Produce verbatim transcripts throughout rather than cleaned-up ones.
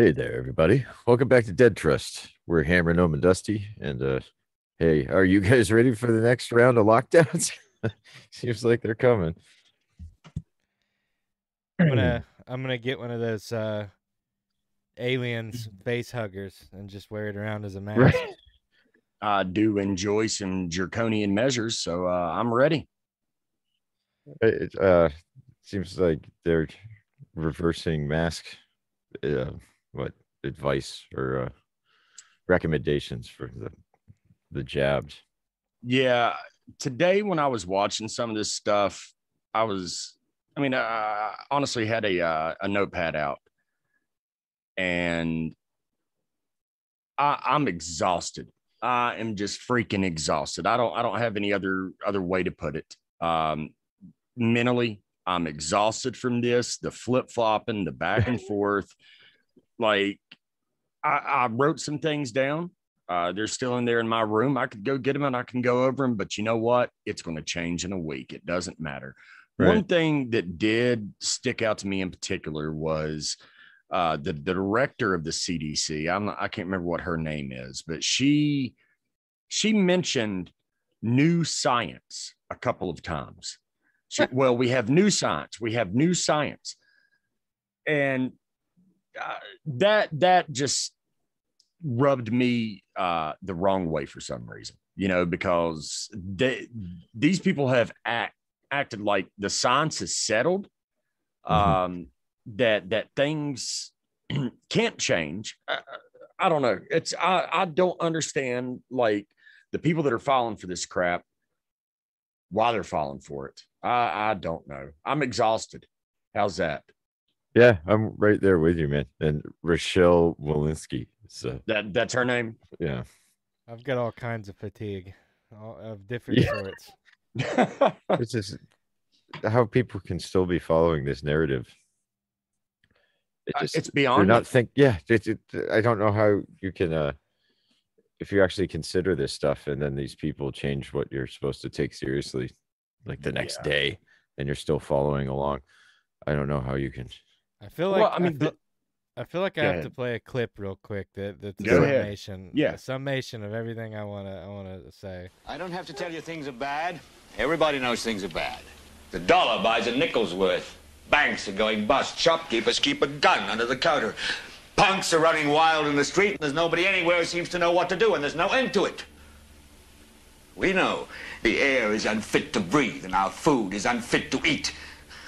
Hey there, everybody. Welcome back to Dead Trust. We're Hammer, Gnome, and Dusty. And uh, hey, are you guys ready for the next round of lockdowns? Seems like they're coming. I'm gonna, I'm gonna get one of those uh, aliens face huggers and just wear it around as a mask. Right. I do enjoy some draconian measures, so uh, I'm ready. It uh, seems like they're reversing mask. Uh, what advice or uh, recommendations for the the jabs? Yeah, today when I was watching some of this stuff, I was, I mean, I honestly had a uh, a notepad out, and I, I'm exhausted. I am just freaking exhausted. I don't I don't have any other other way to put it. Um, mentally, I'm exhausted from this, the flip-flopping, the back and forth. Like, I, I wrote some things down. Uh, they're still in there in my room. I could go get them and I can go over them, but you know what? It's going to change in a week. It doesn't matter. Right. One thing that did stick out to me in particular was uh, the, the director of the C D C. I'm not, I can't remember what her name is, but she she mentioned new science a couple of times. So, well, we have new science. We have new science. And uh, that that just rubbed me uh, the wrong way for some reason, you know, because they, these people have act, acted like the science is settled, um, mm-hmm. that that things can't change. I, I don't know. It's I, I don't understand, like, the people that are falling for this crap, why they're falling for it. I, I don't know. I'm exhausted. How's that? Yeah, I'm right there with you, man. And Rochelle Walensky. So that that's her name. Yeah. I've got all kinds of fatigue, all of different yeah. sorts. It's just how people can still be following this narrative. It just, uh, it's beyond. Not think. Yeah, it, it, I don't know how you can. Uh, if you actually consider this stuff, and then these people change what you're supposed to take seriously, like the next yeah. day, and you're still following along. I don't know how you can. I feel like well, I mean, I feel, the... I feel like I Go have ahead. to play a clip real quick. That that's the summation, yeah, summation of everything I wanna I wanna say. I don't have to tell you things are bad. Everybody knows things are bad. The dollar buys a nickel's worth. Banks are going bust. Shopkeepers keep a gun under the counter. Punks are running wild in the street, and there's nobody anywhere who seems to know what to do, and there's no end to it. We know the air is unfit to breathe and our food is unfit to eat.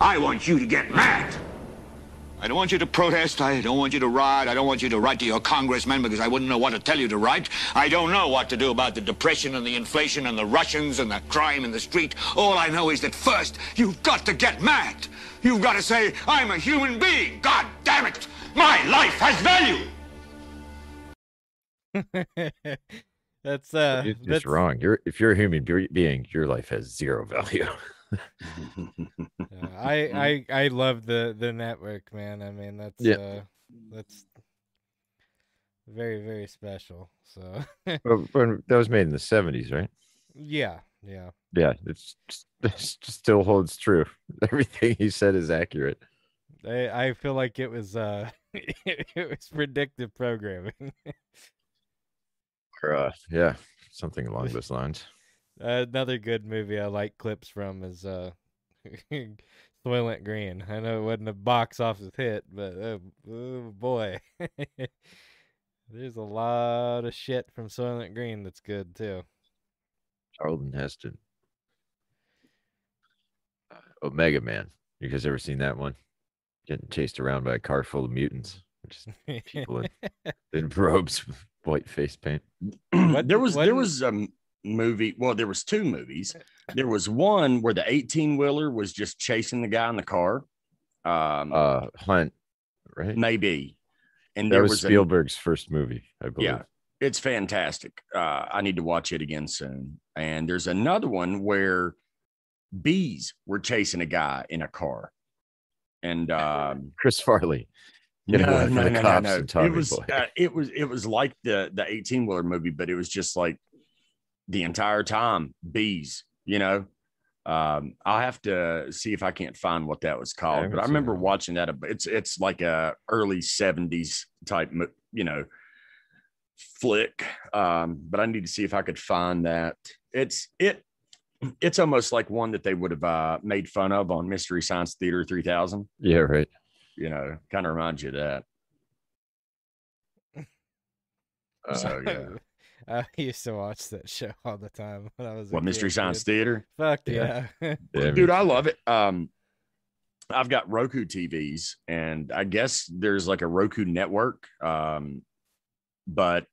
I want you to get mad. I don't want you to protest. I don't want you to riot. I don't want you to write to your congressman, because I wouldn't know what to tell you to write. I don't know what to do about the depression and the inflation and the Russians and the crime in the street. All I know is that first, you've got to get mad. You've got to say, I'm a human being. God damn it. My life has value. That's uh, you're just that's... wrong. You're, if you're a human being, your life has zero value. uh, I, I I love the the network, man. I mean, that's yeah. uh, that's very, very special. So well, that was made in the seventies, right? Yeah, yeah, yeah. It's, it still holds true. Everything he said is accurate. I I feel like it was uh it, it was predictive programming. or, uh, yeah, something along those lines. Uh, another good movie I like clips from is uh, Soylent Green. I know it wasn't a box office hit, but uh, oh boy, there's a lot of shit from Soylent Green that's good too. Charlton Heston, uh, Omega Man. You guys ever seen that one? Getting chased around by a car full of mutants, just people in, in robes with white face paint. What, there was what, there was um. movie well there was two movies. There was one where the eighteen wheeler was just chasing the guy in the car, um uh Hunt, right? Maybe And that there was, was Spielberg's a, first movie, I believe. Yeah, it's fantastic. Uh, I need to watch it again soon. And there's another one where bees were chasing a guy in a car. And um, Chris Farley. You know, no, no, no, no, no. It was, uh, it was, it was like the the eighteen-wheeler movie, but it was just like the entire time bees. You know, um, I'll have to see if I can't find what that was called. I but I remember that. watching that. It's it's like a early seventies type, you know, flick. Um, but I need to see if I could find that. It's it. It's almost like one that they would have uh, made fun of on Mystery Science Theater three thousand. Yeah, right. You know, kind of reminds you of that. Uh, so, yeah. I used to watch that show all the time when I was what, Mystery kid, Science dude. Theater? Fuck yeah. yeah. Dude, I love it. Um, I've got Roku T Vs, and I guess there's like a Roku network. Um, but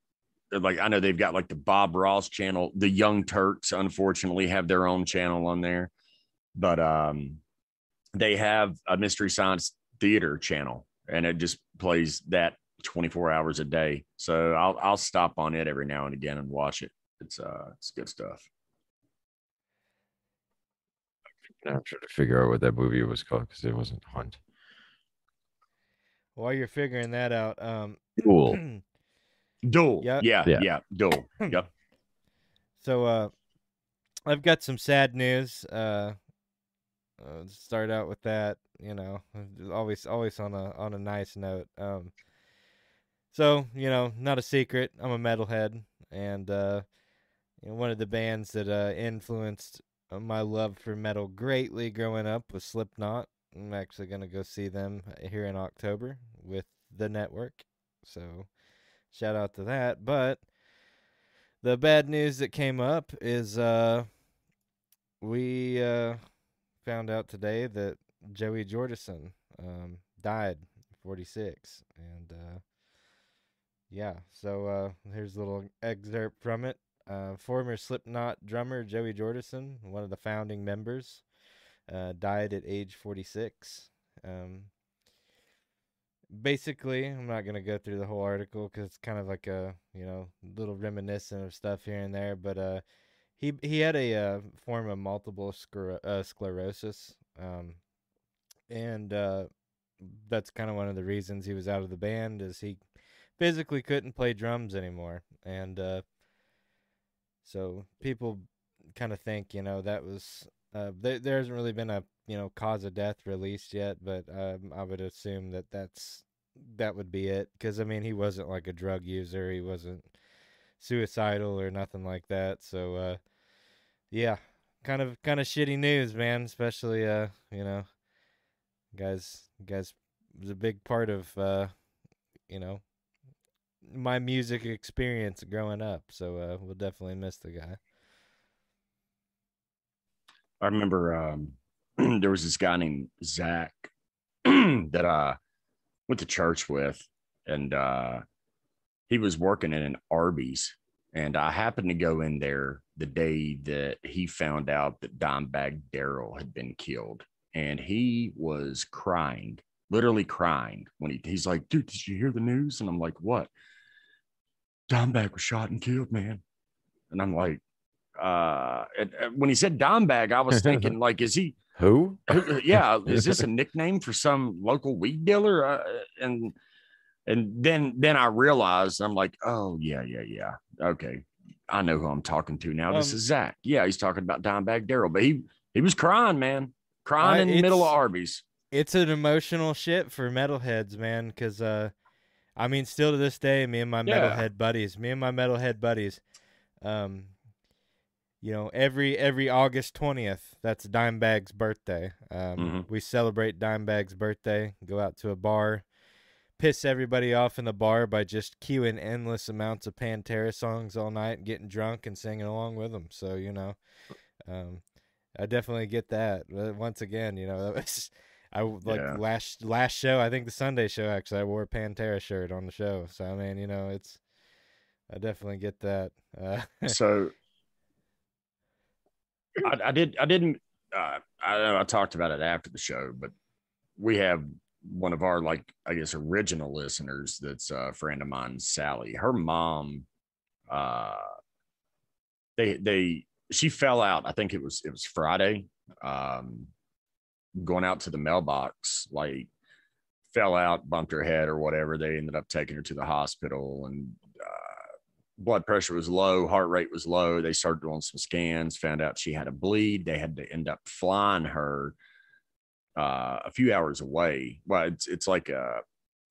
like, I know they've got like the Bob Ross channel. The Young Turks, unfortunately, have their own channel on there. But um, they have a Mystery Science Theater channel, and it just plays that twenty-four hours a day, so I'll I'll stop on it every now and again and watch it. It's uh it's good stuff. I'm trying to figure out what that movie was called because it wasn't Hunt. While you're figuring that out, um Duel. Duel. Yep. Yeah, yeah, yeah. Duel. Yep. So uh I've got some sad news. Uh Uh, start out with that, you know, always, always on a, on a nice note. Um, so, you know, not a secret, I'm a metalhead, and, uh, you know, one of the bands that, uh, influenced my love for metal greatly growing up was Slipknot. I'm actually going to go see them here in October with the Network. So shout out to that. But the bad news that came up is, uh, we, uh, found out today that Joey Jordison um, died at forty-six, and uh, yeah, so uh, here's a little excerpt from it. Uh, former Slipknot drummer Joey Jordison, one of the founding members, uh, died at age forty-six. Um, basically, I'm not going to go through the whole article because it's kind of like a, you know, little reminiscent of stuff here and there, but uh, He he had a uh, form of multiple scler- uh, sclerosis, um, and uh, that's kind of one of the reasons he was out of the band, is he physically couldn't play drums anymore. And uh, so people kind of think, you know, that was uh, there, there hasn't really been a, you know, cause of death released yet, but um, I would assume that that's that would be it, because I mean, he wasn't like a drug user, he wasn't suicidal or nothing like that. So uh yeah, kind of kind of shitty news, man, especially uh you know, guys guys was a big part of uh you know, my music experience growing up, so uh we'll definitely miss the guy. I remember um there was this guy named Zach that I went to church with, and uh he was working at an Arby's, and I happened to go in there the day that he found out that Dimebag Darrell had been killed, and he was crying, literally crying, when he, he's like, dude, did you hear the news? And I'm like, what? Dimebag was shot and killed, man. And I'm like, uh, and, and when he said Dimebag, I was thinking like, is he who? who yeah. Is this a nickname for some local weed dealer? Uh, and, And then, then I realized, I'm like, oh yeah, yeah, yeah. Okay, I know who I'm talking to now. Um, this is Zach. Yeah, he's talking about Dimebag Darrell, but he he was crying, man, crying uh, in the middle of Arby's. It's an emotional shit for metalheads, man. Because uh, I mean, still to this day, me and my yeah. metalhead buddies, me and my metalhead buddies, um, you know, every every August twentieth, that's Dimebag's birthday. Um, mm-hmm. We celebrate Dimebag's birthday. Go out to a bar, piss everybody off in the bar by just queuing endless amounts of Pantera songs all night and getting drunk and singing along with them. So, you know, um, I definitely get that. But once again, you know, that was, I like yeah. last, last show, I think the Sunday show, actually, I wore a Pantera shirt on the show. So, I mean, you know, it's, I definitely get that. Uh, so I, I did, I didn't, uh, I, I talked about it after the show, but we have one of our, like, I guess, original listeners that's a friend of mine, Sally, her mom, uh, they, they, she fell out. I think it was, it was Friday, um, going out to the mailbox, like fell out, bumped her head or whatever. They ended up taking her to the hospital, and uh, blood pressure was low. Heart rate was low. They started doing some scans, found out she had a bleed. They had to end up flying her Uh, a few hours away. Well, it's it's like a,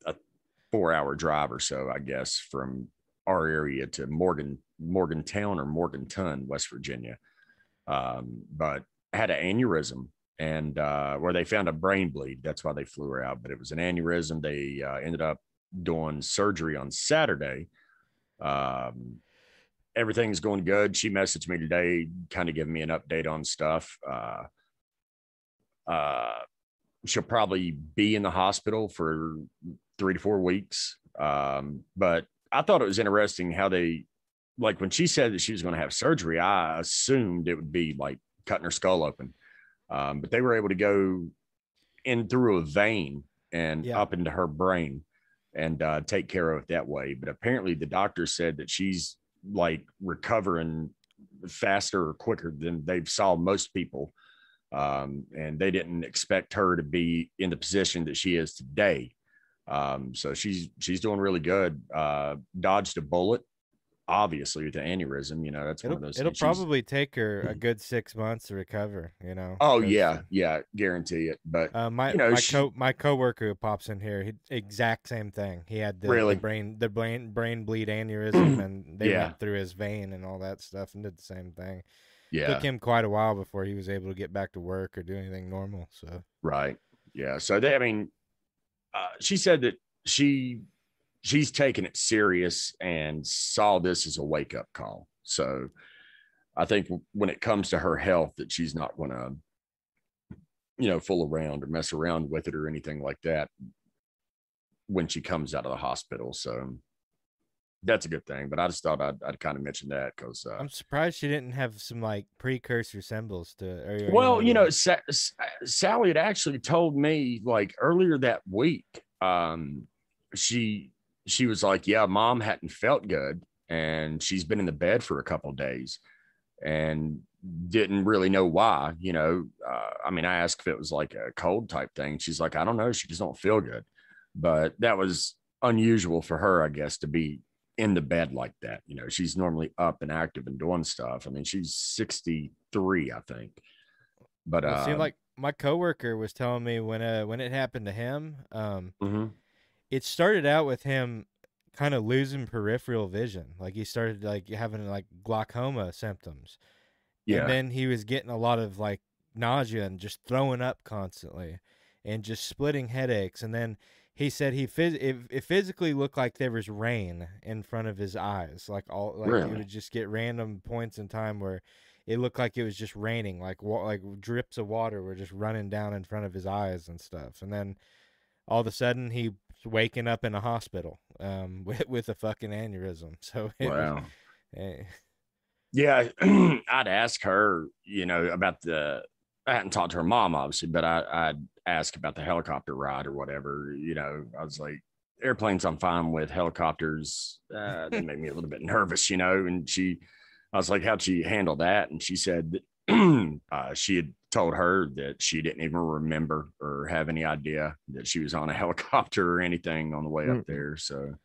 a four hour drive or so, I guess, from our area to Morgan Morgantown or Morgantown, West Virginia. Um, but had an aneurysm, and uh, where they found a brain bleed. That's why they flew her out. But it was an aneurysm. They uh, ended up doing surgery on Saturday. Um, everything's going good. She messaged me today, kind of giving me an update on stuff. Uh, uh, She'll probably be in the hospital for three to four weeks. Um, but I thought it was interesting how they, like, when she said that she was going to have surgery, I assumed it would be like cutting her skull open. Um, but they were able to go in through a vein and yeah. up into her brain and uh, take care of it that way. But apparently the doctor said that she's like recovering faster or quicker than they've saw most people. Um, and they didn't expect her to be in the position that she is today. Um, so she's, she's doing really good. Uh, dodged a bullet, obviously, with the aneurysm, you know, that's it'll, one of those. It'll things. probably she's... take her a good six months to recover, you know? Oh yeah. Yeah. Guarantee it. But, uh, my, you know, my, she... co my coworker who pops in here, he, exact same thing. He had the, really? the brain, the brain, brain bleed aneurysm and they yeah. went through his vein and all that stuff and did the same thing. Yeah. Took him quite a while before he was able to get back to work or do anything normal. So right, yeah. So they, I mean, uh, she said that she she's taken it serious and saw this as a wake up call. So I think when it comes to her health, that she's not going to, you know, fool around or mess around with it or anything like that when she comes out of the hospital. So that's a good thing, but I just thought I'd, I'd kind of mention that because uh, I'm surprised she didn't have some like precursor symbols to. Or, or well, you know, Sa Sally had actually told me like earlier that week. Um, she she was like, "Yeah, Mom hadn't felt good, and she's been in the bed for a couple of days, and didn't really know why." You know, uh, I mean, I asked if it was like a cold type thing. She's like, "I don't know. She just don't feel good," but that was unusual for her, I guess, to be in the bed like that. You know, she's normally up and active and doing stuff. I mean, she's sixty-three, I think. But uh, it seemed like my coworker was telling me when uh when it happened to him, um, mm-hmm. it started out with him kind of losing peripheral vision, like he started like having like glaucoma symptoms. Yeah, and then he was getting a lot of like nausea and just throwing up constantly, and just splitting headaches, and then. He said he phys it, it physically looked like there was rain in front of his eyes, like all like really? He would just get random points in time where it looked like it was just raining, like like drips of water were just running down in front of his eyes and stuff. And then all of a sudden he's waking up in a hospital um, with with a fucking aneurysm. So it, wow, it, yeah, I'd ask her, you know, about the. I hadn't talked to her mom, obviously, but I, I'd ask about the helicopter ride or whatever. You know, I was like, airplanes I'm fine with, helicopters, uh, they made me a little bit nervous, you know. And she, I was like, how'd she handle that? And she said that, uh, she had told her that she didn't even remember or have any idea that she was on a helicopter or anything on the way mm. up there. So.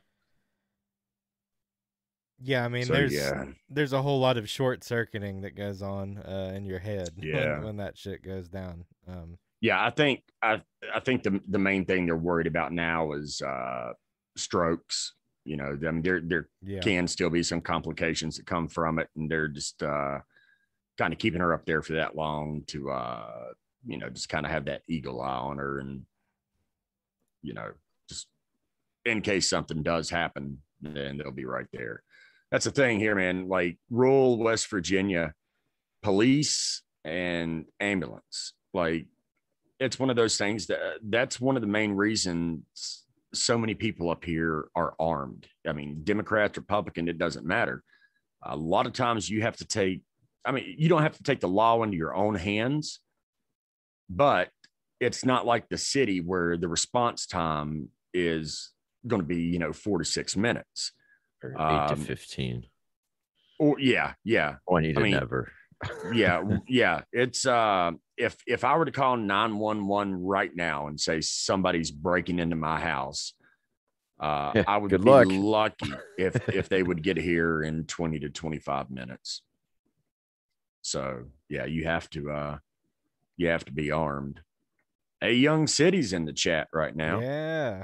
Yeah, I mean, so, there's yeah. there's a whole lot of short circuiting that goes on uh, in your head yeah. when, when that shit goes down. Um, yeah, I think I I think the the main thing they're worried about now is uh, strokes. You know, I mean, there there yeah. can still be some complications that come from it, and they're just uh, kind of keeping her up there for that long to uh, you know, just kind of have that eagle eye on her, and you know, just in case something does happen, then they'll be right there. That's the thing here, man, like rural West Virginia, police and ambulance. Like it's one of those things that that's one of the main reasons so many people up here are armed. I mean, Democrat, Republican, it doesn't matter. A lot of times you have to take, I mean, you don't have to take the law into your own hands, but it's not like the city where the response time is going to be, you know, four to six minutes. Or eight um, to fifteen. Or yeah, yeah. twenty to I mean, never. yeah, yeah. It's uh, if if I were to call nine one one right now and say somebody's breaking into my house, uh, yeah, I would good be luck. lucky if if they would get here in twenty to twenty-five minutes. So yeah, you have to uh, you have to be armed. A Young City's in the chat right now. Yeah.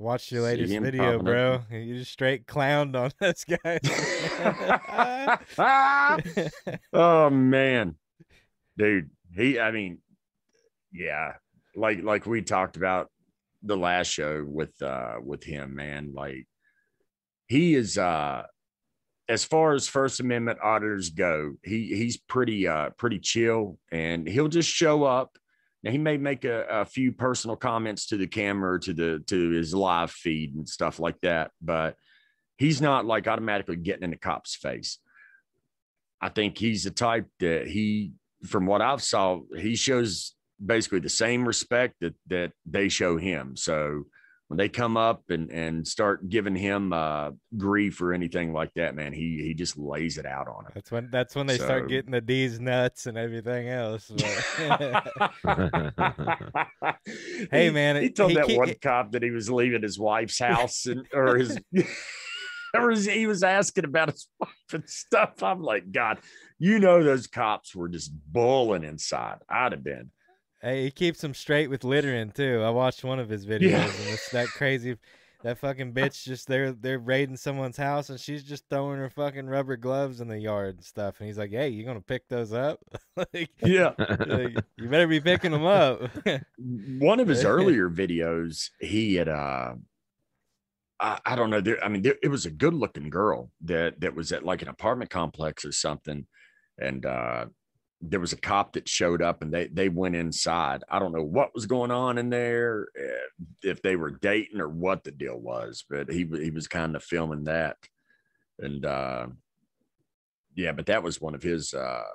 I watched your latest video, bro. Up. You just straight clowned on us, guys. Oh man, dude. He, I mean, yeah. Like, like we talked about the last show with, uh, with him, man. Like, he is, uh, as far as First Amendment auditors go, he he's pretty, uh, pretty chill, and he'll just show up. Now, he may make a, a few personal comments to the camera, or to the to his live feed and stuff like that, but he's not like automatically getting in the cop's face. I think he's the type that he, from what I've saw, he shows basically the same respect that that they show him. So when they come up and and start giving him uh, grief or anything like that, man, he he just lays it out on him. That's when that's when they so, start getting the D's nuts and everything else. Hey, man, he, he told he, that he, one he, cop that he was leaving his wife's house and or his, or his he was asking about his wife and stuff. I'm like, God, you know those cops were just bawling inside. I'd have been. Hey, he keeps them straight with littering too. I watched one of his videos, yeah. and it's that crazy, that fucking bitch just they're they're raiding someone's house, and she's just throwing her fucking rubber gloves in the yard and stuff. And he's like, "Hey, you gonna pick those up? like, yeah, like, you better be picking them up." One of his earlier videos, he had, uh, I, I don't know, there, I mean, there, it was a good-looking girl that that was at like an apartment complex or something, and. uh There was a cop that showed up and they they went inside. I don't know what was going on in there, if they were dating or what the deal was, but he he was kind of filming that. And uh, yeah, but that was one of his uh,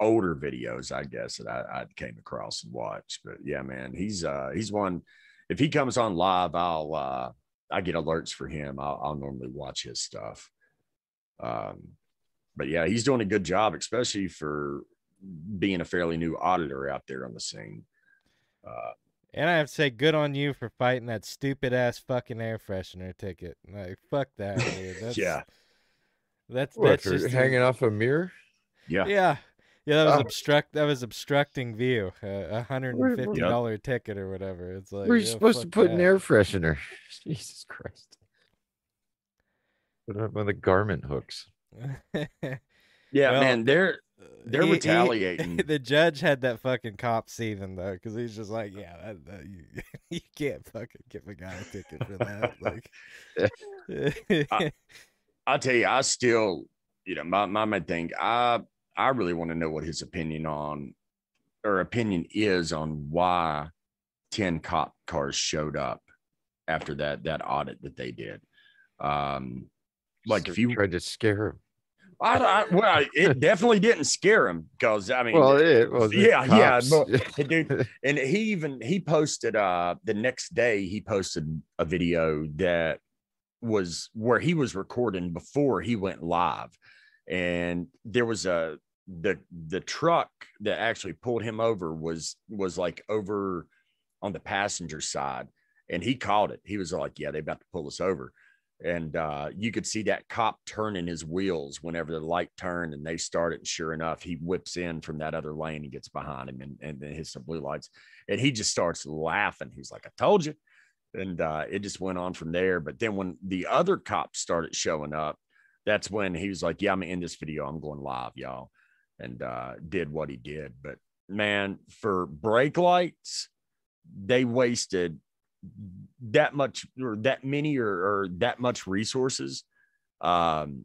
older videos, I guess, that I, I came across and watched. But yeah, man, he's uh, he's one. If he comes on live, I'll uh, I get alerts for him. I'll, I'll normally watch his stuff. Um. But yeah, he's doing a good job, especially for being a fairly new auditor out there on the scene. Uh, and I have to say, good on you for fighting that stupid ass fucking air freshener ticket. Like, fuck that, dude. That's, yeah, that's what, that's just hanging off a mirror. Yeah, yeah, yeah. That was uh, obstruct. That was obstructing view. A uh, hundred and fifty dollar yeah. ticket or whatever. It's like we're yeah, supposed to put that. An air freshener. Jesus Christ! Put it up on the garment hooks. yeah well, man they're they're he, retaliating he, the judge had that fucking cop seething though, because he's just like, yeah that, that, you, you can't fucking give a guy a ticket for that. Like I, I'll tell you, I still, you know, my, my main thing, I I really want to know what his opinion on or opinion is on why ten cop cars showed up after that that audit that they did. um Like, so if you tried to scare him, I, I well, it definitely didn't scare him, because I mean, well, it was, yeah, cops. yeah, but, dude, and he even he posted uh the next day he posted a video that was where he was recording before he went live, and there was a the the truck that actually pulled him over was was like over on the passenger side, and he called it. He was like, yeah, they about to pull us over. And uh, you could see that cop turning his wheels whenever the light turned and they started. And sure enough, he whips in from that other lane and gets behind him and, and then hits some blue lights. And he just starts laughing. He's like, I told you. And uh, it just went on from there. But then when the other cops started showing up, that's when he was like, yeah, I'm in this video. I'm going live, y'all. And uh, did what he did. But, man, for brake lights, they wasted that much or that many or, or that much resources. Um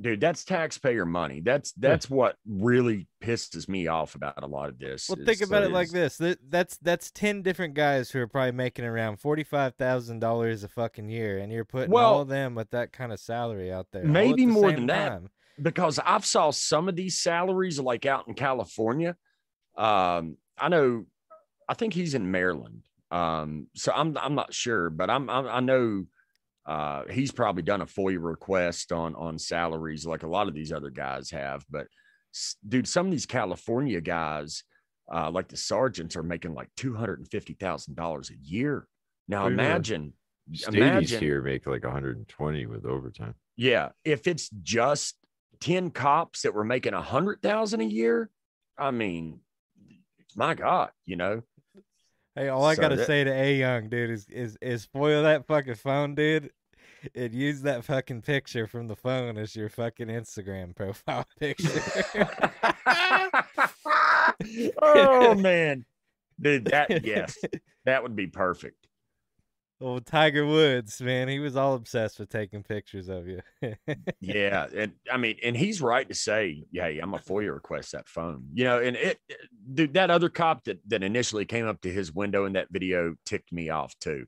dude, that's taxpayer money. That's that's yeah. what really pisses me off about a lot of this. Well, is, think about is, it like this. That's that's ten different guys who are probably making around forty five thousand dollars a fucking year, and you're putting well, all of them with that kind of salary out there. Maybe the more than time. that, because I've saw some of these salaries like out in California. Um I know I think he's in Maryland. Um, so I'm I'm not sure, but I'm, I'm I know uh, he's probably done a FOIA request on on salaries like a lot of these other guys have. But dude, some of these California guys, uh, like the sergeants, are making like two hundred and fifty thousand dollars a year. Now oh, imagine, yeah. imagine here make like one hundred and twenty with overtime. Yeah, if it's just ten cops that were making a hundred thousand a year, I mean, my God, you know. Hey, all I so gotta that, say to A Young, dude, is is is foil that fucking phone, dude, and use that fucking picture from the phone as your fucking Instagram profile picture. Oh man, dude, that yes, that would be perfect. Well, Tiger Woods, man, he was all obsessed with taking pictures of you. Yeah, and I mean, and he's right to say, yeah, I'm a FOIA request that phone, you know. And it, dude, that other cop that that initially came up to his window in that video ticked me off too,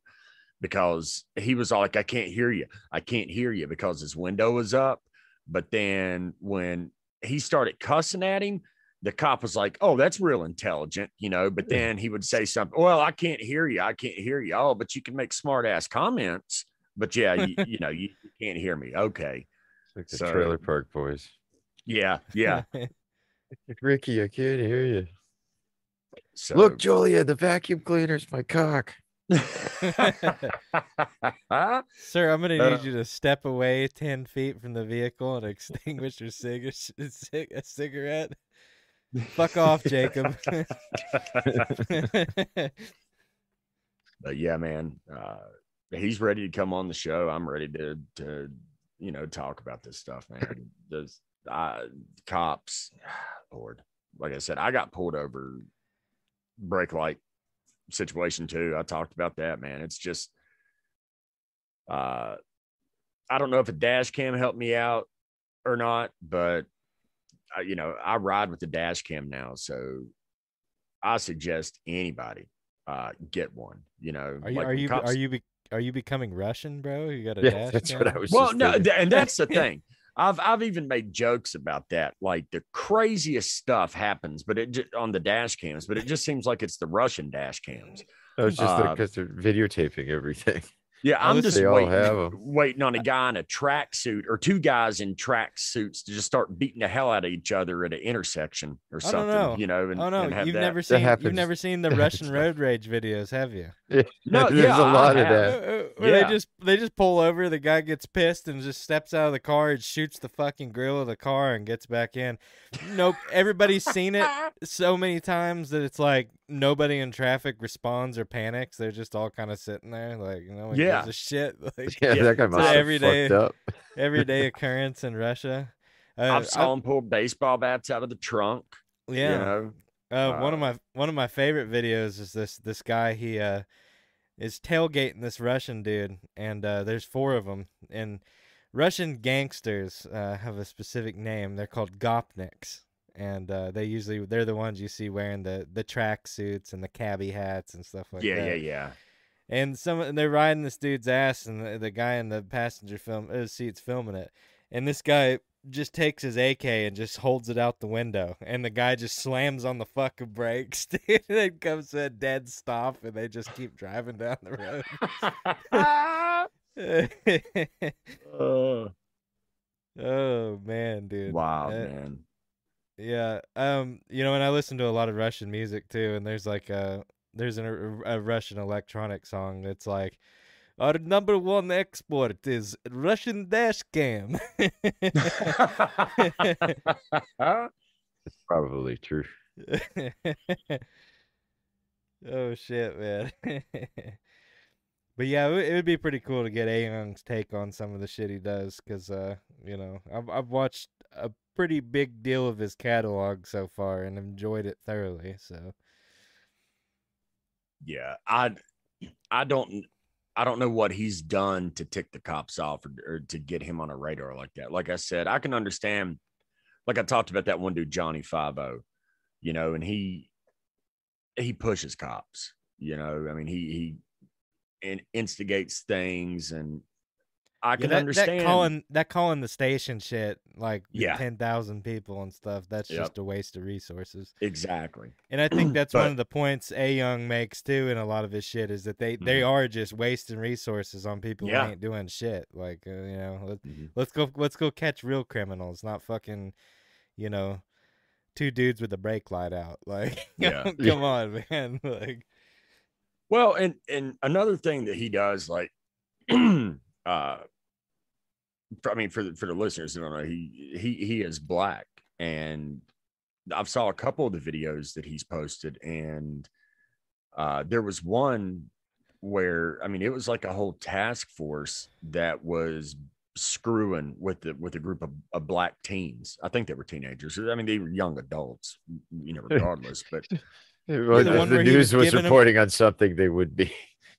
because he was all like, "I can't hear you, I can't hear you," because his window was up. But then when he started cussing at him, the cop was like, "Oh, that's real intelligent," you know, but then he would say something, "Well, I can't hear you. I can't hear you." "Oh, but you can make smart ass comments, but yeah, you, you know, you can't hear me." Okay. It's like the so, Trailer Park Boys. Yeah. Yeah. "Ricky, I can't hear you." So, "Look, Julia, the vacuum cleaner's my cock." "Sir, I'm gonna need uh, you to step away ten feet from the vehicle and extinguish your cig cig a cigarette." "Fuck off, Jacob." But yeah, man, uh, he's ready to come on the show. I'm ready to, to you know, talk about this stuff, man. Those uh, cops, Lord, like I said, I got pulled over, brake light situation too. I talked about that, man. It's just, uh, I don't know if a dash cam helped me out or not, but you know, I ride with the dash cam now, so I suggest anybody uh get one. You know, are you like are you cops... are you be, are you becoming Russian, bro? You got a yeah, dash that's cam? What I was well, no, thinking. And that's the thing. I've I've even made jokes about that. Like the craziest stuff happens, but it just, on the dash cams, but it just seems like it's the Russian dash cams. Oh, it's just because uh, they're videotaping everything. Yeah, I'm just waiting, waiting on a guy in a tracksuit or two guys in tracksuits to just start beating the hell out of each other at an intersection or something. Know. You know, and, oh, no. and have you've that. never seen that you've never seen the Russian road rage videos, have you? Yeah. No, there's yeah, a lot I of have. that. Where yeah. they just they just pull over, the guy gets pissed and just steps out of the car and shoots the fucking grill of the car and gets back in. Nope, everybody's seen it so many times that it's like nobody in traffic responds or panics. They're just all kind of sitting there, like you know. Yeah. A shit. Like, yeah, that guy must have fucked up. Everyday occurrence in Russia. Uh, I've saw him pull baseball bats out of the trunk. Yeah. You know? uh, uh, one of my one of my favorite videos is this this guy. He uh is tailgating this Russian dude, and uh, there's four of them. And Russian gangsters uh, have a specific name. They're called gopniks, and uh, they usually they're the ones you see wearing the the track suits and the cabbie hats and stuff like yeah, that. Yeah, yeah, yeah. And some and they're riding this dude's ass, and the, the guy in the passenger film uh, seat's filming it. And this guy just takes his A K and just holds it out the window, and the guy just slams on the fucking brakes, dude, and it comes to a dead stop, and they just keep driving down the road. oh. oh man, dude! Wow, uh, man. Yeah, um, you know, and I listen to a lot of Russian music too, and there's like a. There's an, a Russian electronic song that's like, "Our number one export is Russian dash cam." It's probably true. Oh, shit, man. But yeah, it would be pretty cool to get A Young's take on some of the shit he does because, uh, you know, I've, I've watched a pretty big deal of his catalog so far and enjoyed it thoroughly, so. Yeah, I, I don't, I don't know what he's done to tick the cops off or, or to get him on a radar like that. Like I said, I can understand. Like I talked about that one dude, Johnny Five-O, you know, and he, he pushes cops. You know, I mean, he he, and instigates things, and I yeah, can that, understand that calling that calling the station shit like yeah. ten thousand people and stuff. That's yep. just a waste of resources. Exactly. And I think that's but, one of the points A Young makes too in a lot of his shit is that they, mm-hmm. they are just wasting resources on people yeah. who ain't doing shit. Like uh, you know, let, mm-hmm. let's go let's go catch real criminals, not fucking, you know, two dudes with a brake light out. Like yeah. come yeah. on, man. Like well, and and another thing that he does, like. Uh, I mean, for the, for the listeners who don't know, he he he is black, and I've saw a couple of the videos that he's posted, and uh, there was one where I mean, it was like a whole task force that was screwing with the with a group of, of black teens. I think they were teenagers. I mean, they were young adults, you know, regardless. But well, the, the news was, was reporting him- on something they would be.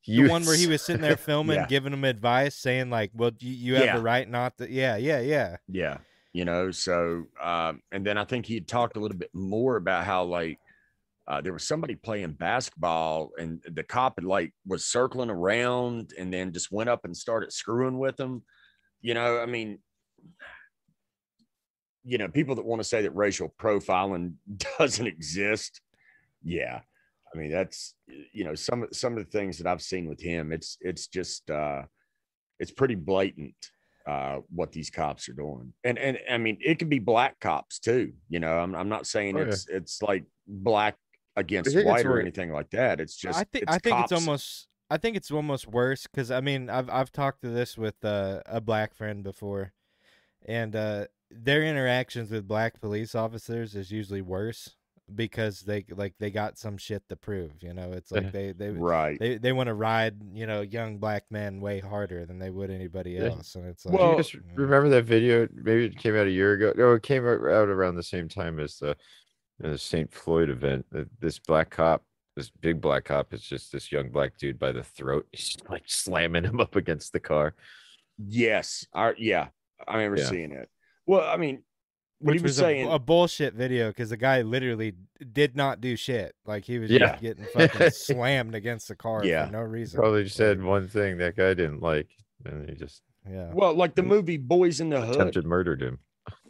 The you one where he was sitting there filming, yeah. giving him advice, saying like, well, you, you have yeah. the right not to. Yeah, yeah, yeah. Yeah. You know, so, um, and then I think he had talked a little bit more about how like uh, there was somebody playing basketball and the cop had like was circling around and then just went up and started screwing with him. You know, I mean, you know, people that want to say that racial profiling doesn't exist. Yeah. I mean, that's, you know, some, some of the things that I've seen with him, it's, it's just, uh, it's pretty blatant, uh, what these cops are doing. And, and I mean, it could be black cops too. You know, I'm, I'm not saying oh, it's, yeah. it's like black against white or anything like that. It's just, I think, it's I think cops. It's almost, I think it's almost worse. Cause I mean, I've, I've talked to this with uh, a black friend before, and, uh, their interactions with black police officers is usually worse. Because they like they got some shit to prove, you know. It's like they they right they, they want to ride, you know, young black men way harder than they would anybody else. And it's like, well, you just remember that video? Maybe it came out a year ago. No, it came out around the same time as the, you know, the Saint Floyd event. This black cop, this big black cop, is just this young black dude by the throat. He's like slamming him up against the car. Yes, our, yeah, I remember yeah. seeing it. Well, I mean. What Which he was, was saying a, a bullshit video because the guy literally did not do shit. Like he was yeah. just getting fucking slammed against the car yeah. for no reason. Probably just said one thing that guy didn't like, and he just yeah. Well, like the movie Boys in the Hood, attempted murdered him.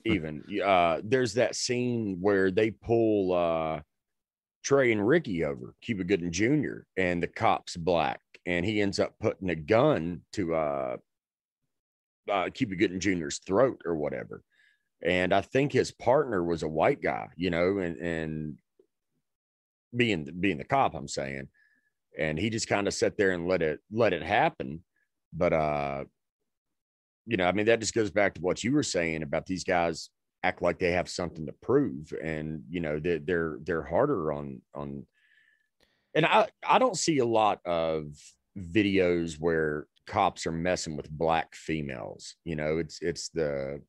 Even uh, there's that scene where they pull uh, Trey and Ricky over, Cuba Gooding Junior, and the cop's black, and he ends up putting a gun to uh, uh, Cuba Gooding Junior's throat or whatever. And I think his partner was a white guy, you know, and, and being, being the cop, I'm saying, and he just kind of sat there and let it, let it happen. But, uh, you know, I mean, that just goes back to what you were saying about these guys act like they have something to prove. And, you know, they're, they're, they're harder on, on, and I, I don't see a lot of videos where cops are messing with black females. You know, it's, it's the,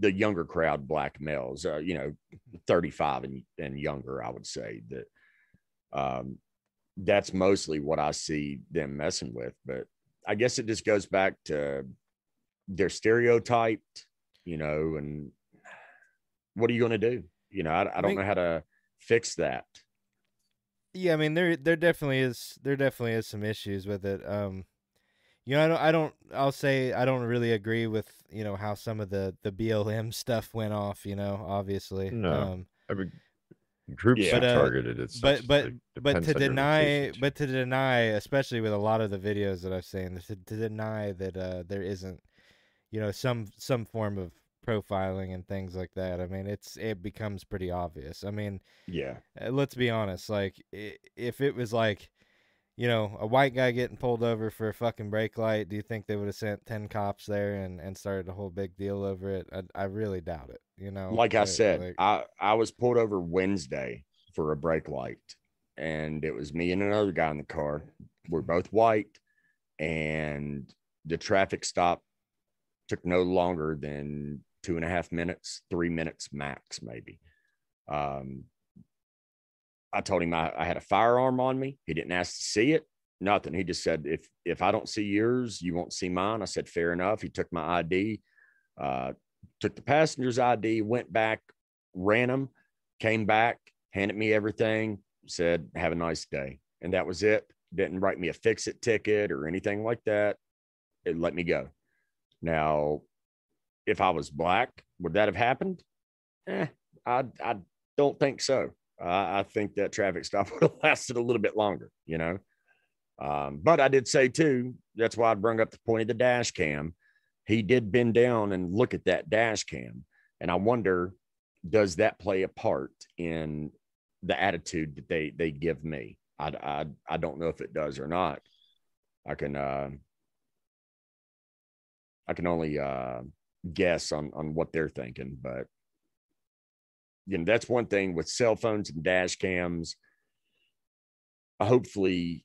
the younger crowd, black males, uh, you know, thirty-five and, and younger, I would say that um, that's mostly what I see them messing with. But I guess it just goes back to they're stereotyped, you know, and what are you going to do? You know, I, I don't I mean, know how to fix that. Yeah. I mean, there, there definitely is, there definitely is some issues with it. Um, You know, I don't, I don't, I'll say I don't really agree with, you know, how some of the, the B L M stuff went off, you know, obviously. No, um, I mean, groups yeah. are but, uh, targeted. It's but, but, but to deny, but to deny, especially with a lot of the videos that I've seen, to, to deny that uh, there isn't, you know, some, some form of profiling and things like that. I mean, it's, it becomes pretty obvious. I mean, yeah, let's be honest. Like if it was like, you know, a white guy getting pulled over for a fucking brake light, do you think they would have sent ten cops there and, and started a whole big deal over it? I, I really doubt it, you know? Like I said, like, I, I was pulled over Wednesday for a brake light, and it was me and another guy in the car. We're both white, and the traffic stop took no longer than two and a half minutes, three minutes max, maybe. Um, I told him I, I had a firearm on me. He didn't ask to see it, nothing. He just said, if if I don't see yours, you won't see mine. I said, fair enough. He took my I D, uh, took the passenger's I D, went back, ran him, came back, handed me everything, said, have a nice day. And that was it. Didn't write me a fix-it ticket or anything like that. it let me go. Now, if I was black, would that have happened? Eh, I, I don't think so. Uh, I think that traffic stop would have lasted a little bit longer, you know. Um, but I did say, too, that's why I brought up the point of the dash cam. He did bend down and look at that dash cam. And I wonder, does that play a part in the attitude that they they give me? I, I, I don't know if it does or not. I can uh, I can only uh, guess on, on what they're thinking. But, you know, that's one thing with cell phones and dash cams. Hopefully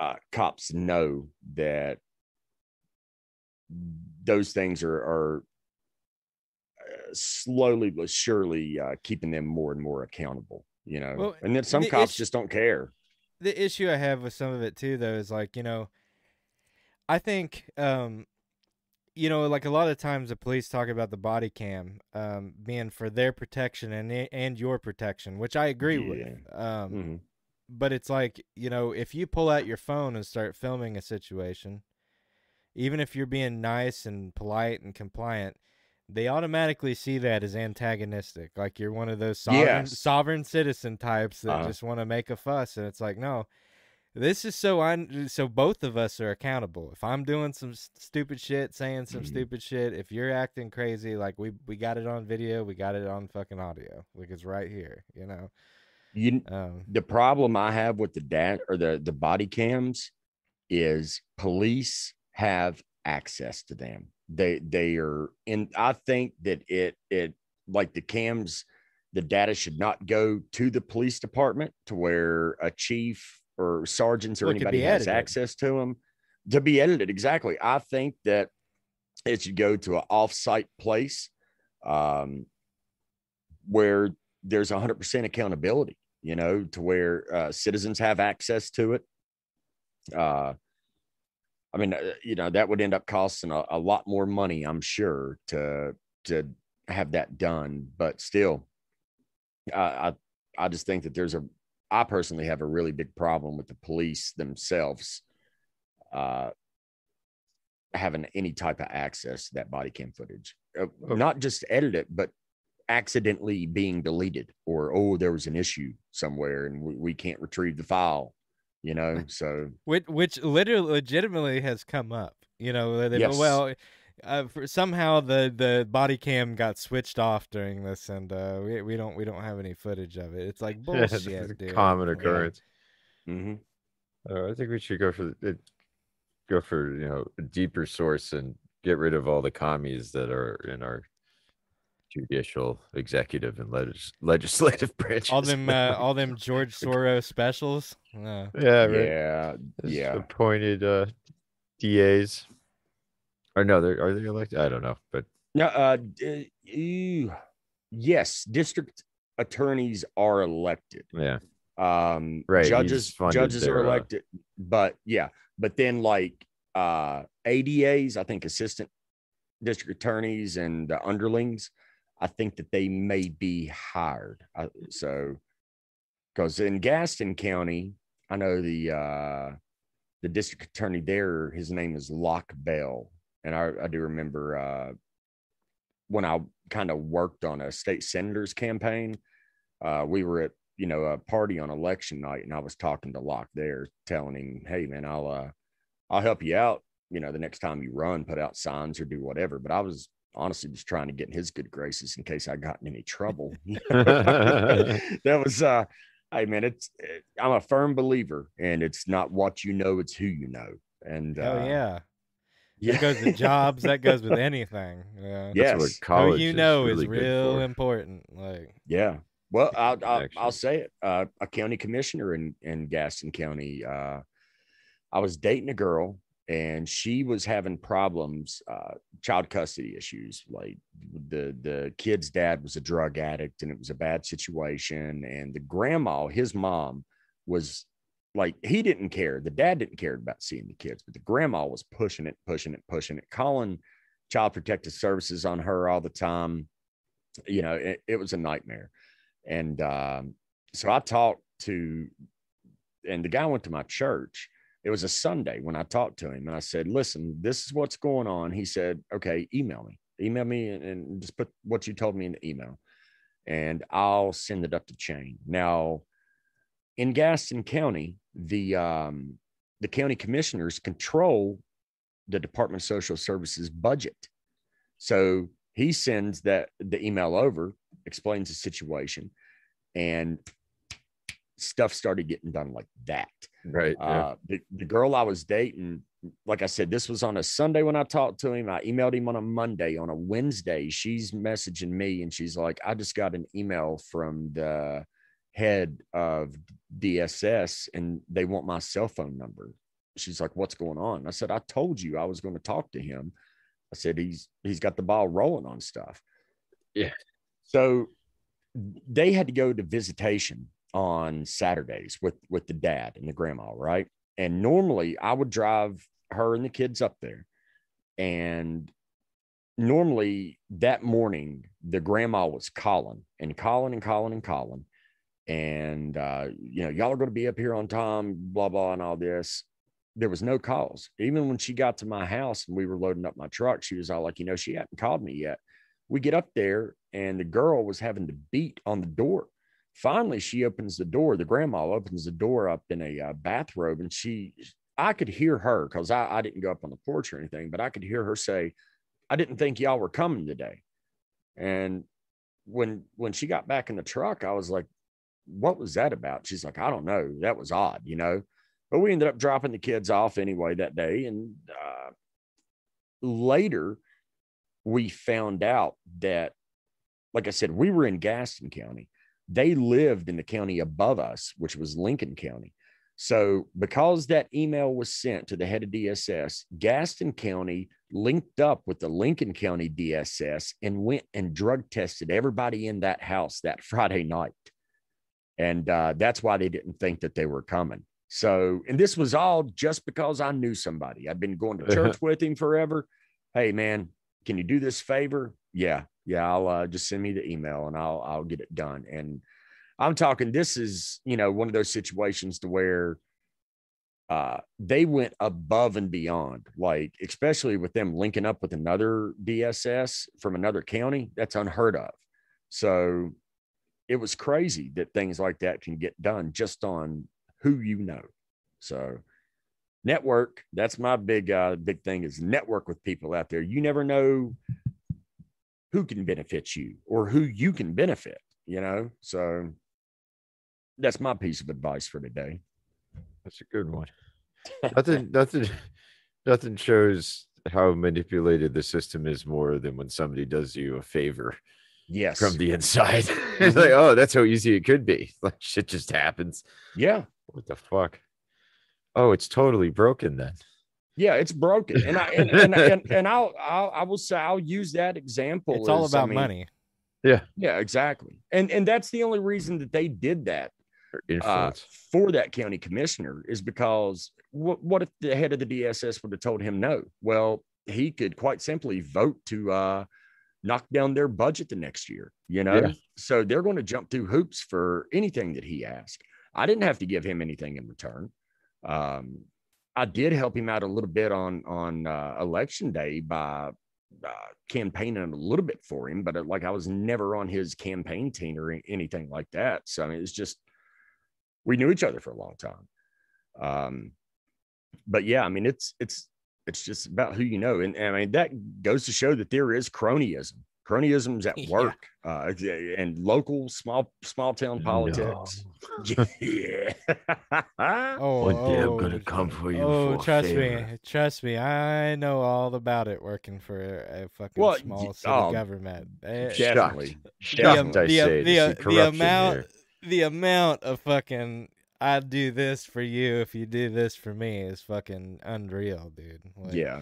uh, cops know that those things are, are slowly but surely uh, keeping them more and more accountable, you know. Well, and then some the cops issue, just don't care. The issue I have with some of it too, though, is like, you know, I think, um, you know, like a lot of times the police talk about the body cam um, being for their protection and and your protection, which I agree yeah. with. Um, mm-hmm. But it's like, you know, if you pull out your phone and start filming a situation, even if you're being nice and polite and compliant, they automatically see that as antagonistic. Like you're one of those sovereign, yes. sovereign citizen types that uh, just want to make a fuss. And it's like, no, this is so un- so both of us are accountable. If I'm doing some st- stupid shit, saying some mm-hmm. stupid shit, if you're acting crazy, like we, we got it on video, we got it on fucking audio. Like it's right here, you know? You, um, the problem I have with the da- or the, the body cams is police have access to them. They they are in. I think that it it like the cams, the data should not go to the police department to where a chief or sergeants or well, anybody has edited. access to them to be edited. Exactly. I think that it should go to an off-site place um, where there's one hundred percent accountability, you know, to where uh, citizens have access to it. Uh, I mean, you know, that would end up costing a, a lot more money, I'm sure, to to have that done. But still, uh, I I just think that there's a I personally have a really big problem with the police themselves uh, having any type of access to that body cam footage, uh, not just edit it, but accidentally being deleted or, oh, there was an issue somewhere and we, we can't retrieve the file. You know, so which which literally legitimately has come up. You know, they, yes. well, uh, for, somehow the, the body cam got switched off during this, and uh, we we don't we don't have any footage of it. It's like bullshit. Yeah, it's dude. Common occurrence. Yeah. Mm-hmm. Uh, I think we should go for it, go for you know a deeper source and get rid of all the commies that are in our judicial, executive, and legis- legislative branches. All them, uh, all them George Soros specials. No. Yeah, right. yeah, Just yeah. Appointed uh, D As. Or no, they are they elected? I don't know, but no. Uh, uh, yes, district attorneys are elected. Yeah. Um, right. Judges, judges their, are elected, uh... but yeah, but then like uh, A D As, I think assistant district attorneys and the underlings. I think that they may be hired. I, so, because in Gaston County, I know the uh, the district attorney there, his name is Locke Bell. And I, I do remember uh, when I kind of worked on a state senator's campaign, uh, we were at, you know, a party on election night, and I was talking to Locke there, telling him, hey, man, I'll, uh, I'll help you out. You know, the next time you run, put out signs or do whatever. But I was honestly just trying to get in his good graces in case I got in any trouble. That was, uh, hey, man, it's, it, I'm a firm believer, and it's not what you know, it's who you know. And, uh, oh, yeah. yeah. That goes with jobs, that goes with anything. Yeah. Yes. That's what college who you know is, really is real important. Like, yeah. Well, I'll, I'll, I'll say it. Uh, a county commissioner in, in Gaston County, uh, I was dating a girl. And she was having problems, uh, child custody issues. Like the, the kid's dad was a drug addict, and it was a bad situation. And the grandma, his mom, was like, he didn't care. The dad didn't care about seeing the kids, but the grandma was pushing it, pushing it, pushing it, calling Child Protective Services on her all the time. You know, it, it was a nightmare. And um, so I talked to, and the guy went to my church. It was a Sunday when I talked to him, and I said, listen, this is what's going on. He said, okay, email me, email me and, and just put what you told me in the email, and I'll send it up the chain. Now, in Gaston County, the um, the county commissioners control the Department of Social Services budget. So he sends that the email over, explains the situation, and stuff started getting done like that. Right. Uh, yeah. the, the girl I was dating, like I said, this was on a Sunday when I talked to him. I emailed him on a Monday. On a Wednesday, she's messaging me, and she's like, I just got an email from the head of D S S, and they want my cell phone number. She's like, what's going on? I said, I told you I was going to talk to him. I said, he's he's got the ball rolling on stuff. Yeah. So they had to go to visitation on Saturdays with, with the dad and the grandma, right? And normally I would drive her and the kids up there. And normally that morning, the grandma was calling and calling and calling and calling. And, uh, you know, y'all are going to be up here on time, blah, blah, and all this. There was no calls. Even when she got to my house and we were loading up my truck, she was all like, you know, she hadn't called me yet. We get up there and the girl was having to beat on the door. Finally, she opens the door. The grandma opens the door up in a uh, bathrobe, and she, I could hear her because I, I didn't go up on the porch or anything, but I could hear her say, I didn't think y'all were coming today. And when, when she got back in the truck, I was like, what was that about? She's like, I don't know. That was odd, you know? But we ended up dropping the kids off anyway that day. And uh, later, we found out that, like I said, we were in Gaston County. They lived in the county above us, which was Lincoln County. So because that email was sent to the head of D S S, Gaston County linked up with the Lincoln County D S S and went and drug tested everybody in that house that Friday night. And uh, that's why they didn't think that they were coming. So, and this was all just because I knew somebody. I'd been going to church with him forever. Hey, man, can you do this favor? Yeah, yeah, I'll uh, just send me the email and I'll I'll get it done. And I'm talking, this is, you know, one of those situations to where uh, they went above and beyond, like, especially with them linking up with another D S S from another county. That's unheard of. So it was crazy that things like that can get done just on who you know. So network, that's my big, uh, big thing is network with people out there. You never know who can benefit you or who you can benefit, you know? So that's my piece of advice for today. That's a good one. nothing, nothing, nothing shows how manipulated the system is more than when somebody does you a favor. Yes. From the inside. It's like, oh, that's how easy it could be. Like, shit just happens. Yeah. What the fuck? Oh, it's totally broken then. Yeah, it's broken. And I and, and, and, and I'll, I'll I will say I'll use that example. It's as, all about I mean, money. Yeah. Yeah, exactly. And and that's the only reason that they did that uh, for that county commissioner is because what what if the head of the D S S would have told him no? Well, he could quite simply vote to uh knock down their budget the next year, you know? Yeah. So they're going to jump through hoops for anything that he asked. I didn't have to give him anything in return. Um, I did help him out a little bit on, on uh, election day by uh, campaigning a little bit for him, but uh, like I was never on his campaign team or anything like that. So I mean, it's just, we knew each other for a long time. Um, but yeah, I mean, it's, it's, It's just about who you know. And, and I mean, that goes to show that there is cronyism. Cronyism's at work yeah. uh, and local small small town politics. No. Yeah. oh, One day I'm going to come for you. Oh, for trust me. Trust me. I know all about it working for a fucking well, small city um, government. Definitely. definitely. The, the, the, the, the, amount, the amount of fucking... I'd do this for you if you do this for me is fucking unreal, dude. Like, yeah.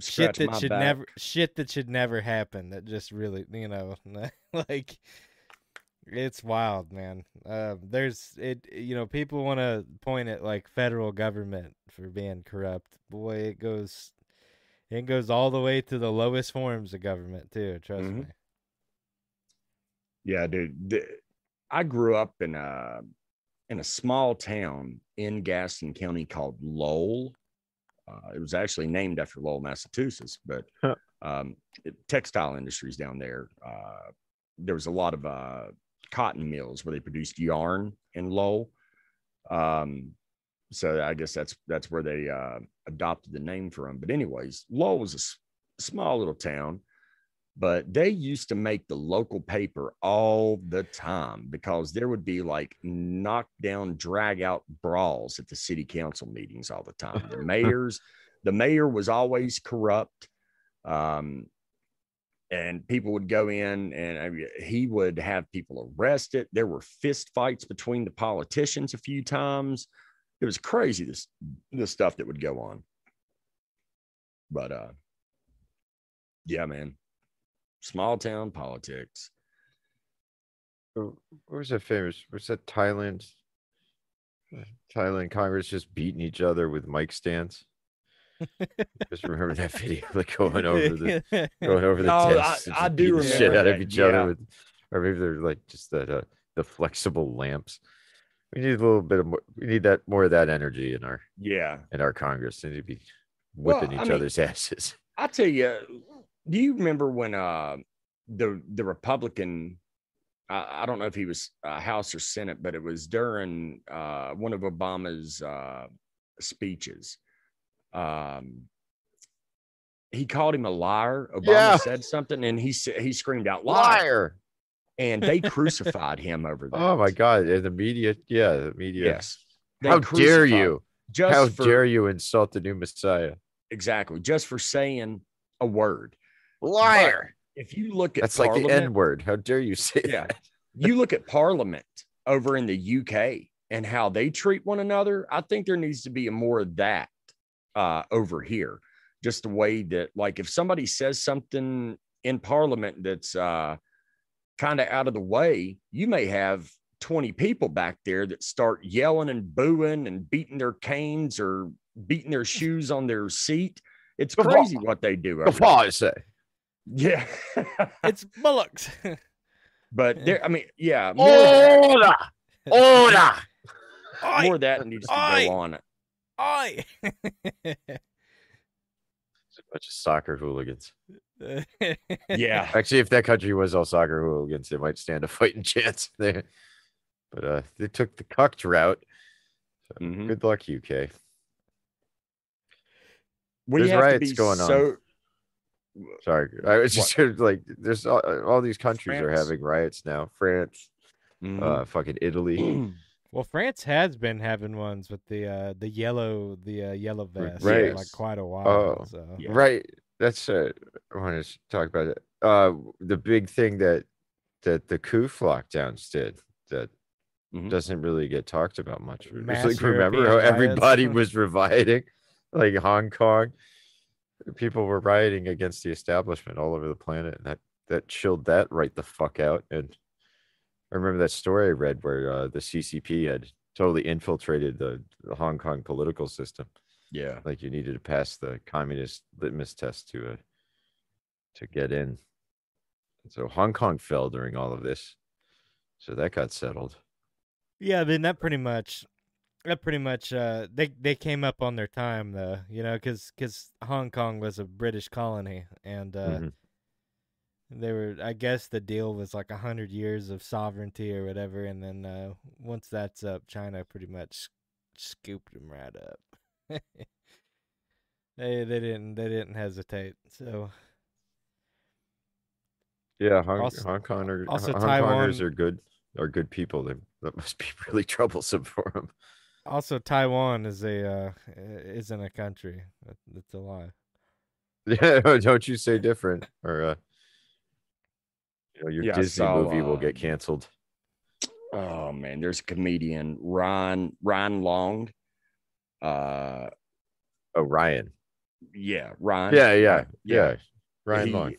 Scratch shit that should back. never shit that should never happen. That just really, you know, like it's wild, man. Uh, there's it you know, people want to point at like federal government for being corrupt. Boy, it goes it goes all the way to the lowest forms of government, too, trust mm-hmm. me. Yeah, dude. I grew up in a in a small town in Gaston County called Lowell. Uh, it was actually named after Lowell, Massachusetts, but huh. um, textile industries down there. Uh, there was a lot of uh, cotton mills where they produced yarn in Lowell. Um, so I guess that's that's where they uh, adopted the name from. But anyways, Lowell was a s- small little town, but they used to make the local paper all the time because there would be like knockdown, drag out brawls at the city council meetings all the time. The mayors, the mayor was always corrupt. Um, and people would go in and I mean, he would have people arrested. There were fist fights between the politicians a few times. It was crazy, this, this stuff that would go on. But uh, yeah, man. Small town politics. What was that famous? Was that Thailand? Thailand Congress just beating each other with mic stands. Just remember that video, like going over the going over the no, test. I, I do remember shit out that. Of each yeah. other with, or maybe they're like just that uh, the flexible lamps. We need a little bit of more, we need that more of that energy in our yeah in our Congress. They need to be whipping well, each I other's mean, asses. I tell you. Do you remember when uh, the the Republican, I, I don't know if he was uh, House or Senate, but it was during uh, one of Obama's uh, speeches. Um, he called him a liar. Obama yeah. said something, and he he screamed out, liar. liar. And they crucified him over that. Oh, my God. The media. Yeah, the media. Yes. How dare you? Just How for, dare you insult the new Messiah? Exactly. Just for saying a word. Liar. But if you look at that's like the N-word. How dare you say yeah. that? You look at Parliament over in the U K and how they treat one another. I think there needs to be more of that uh, over here. Just the way that, like, if somebody says something in Parliament that's uh, kind of out of the way, you may have twenty people back there that start yelling and booing and beating their canes or beating their shoes on their seat. It's Before. crazy what they do. Before I say. Yeah, it's bullocks. But there, I mean, yeah, more order, order. More of that needs to go on. It. I. It's a bunch of soccer hooligans. Yeah, actually, if that country was all soccer hooligans, they might stand a fighting chance there. But uh, they took the cucked route. So mm-hmm. Good luck, U K. We There's have riots to be going so- on. Sorry, I was just what? like, there's all, all these countries France. are having riots now. France, mm. uh, fucking Italy. Well, France has been having ones with the uh, the yellow the uh, yellow vest right. for like quite a while. Oh, so. yeah. right. That's uh, I want to talk about it. Uh, the big thing that that the K U F lockdowns did that mm-hmm. doesn't really get talked about much. Mass like, remember how everybody riots. was rioting, like Hong Kong. People were rioting against the establishment all over the planet, and that that chilled that right the fuck out. And I remember that story I read where uh, the C C P had totally infiltrated the, the Hong Kong political system. Yeah, like you needed to pass the communist litmus test to uh, to get in. And so Hong Kong fell during all of this, so that got settled. Yeah, I mean that pretty much. That pretty much, uh, they they came up on their time though, you know, because because Hong Kong was a British colony, and uh, mm-hmm. they were, I guess, the deal was like a hundred years of sovereignty or whatever, and then uh, once that's up, China pretty much scooped them right up. they they didn't they didn't hesitate. So yeah, Hong also, Hong Kongers also Hong Taiwan, Kongers are good are good people. They, that must be really troublesome for them. Also, Taiwan is a uh, isn't a country. That's a lie. Yeah, don't you say different, or uh, you know, your yeah, Disney saw, movie um, will get canceled. Oh man, there's a comedian Ryan Ryan Long. Uh, oh Ryan. Yeah, Ryan. Yeah, yeah, yeah. yeah. Ryan he, Long.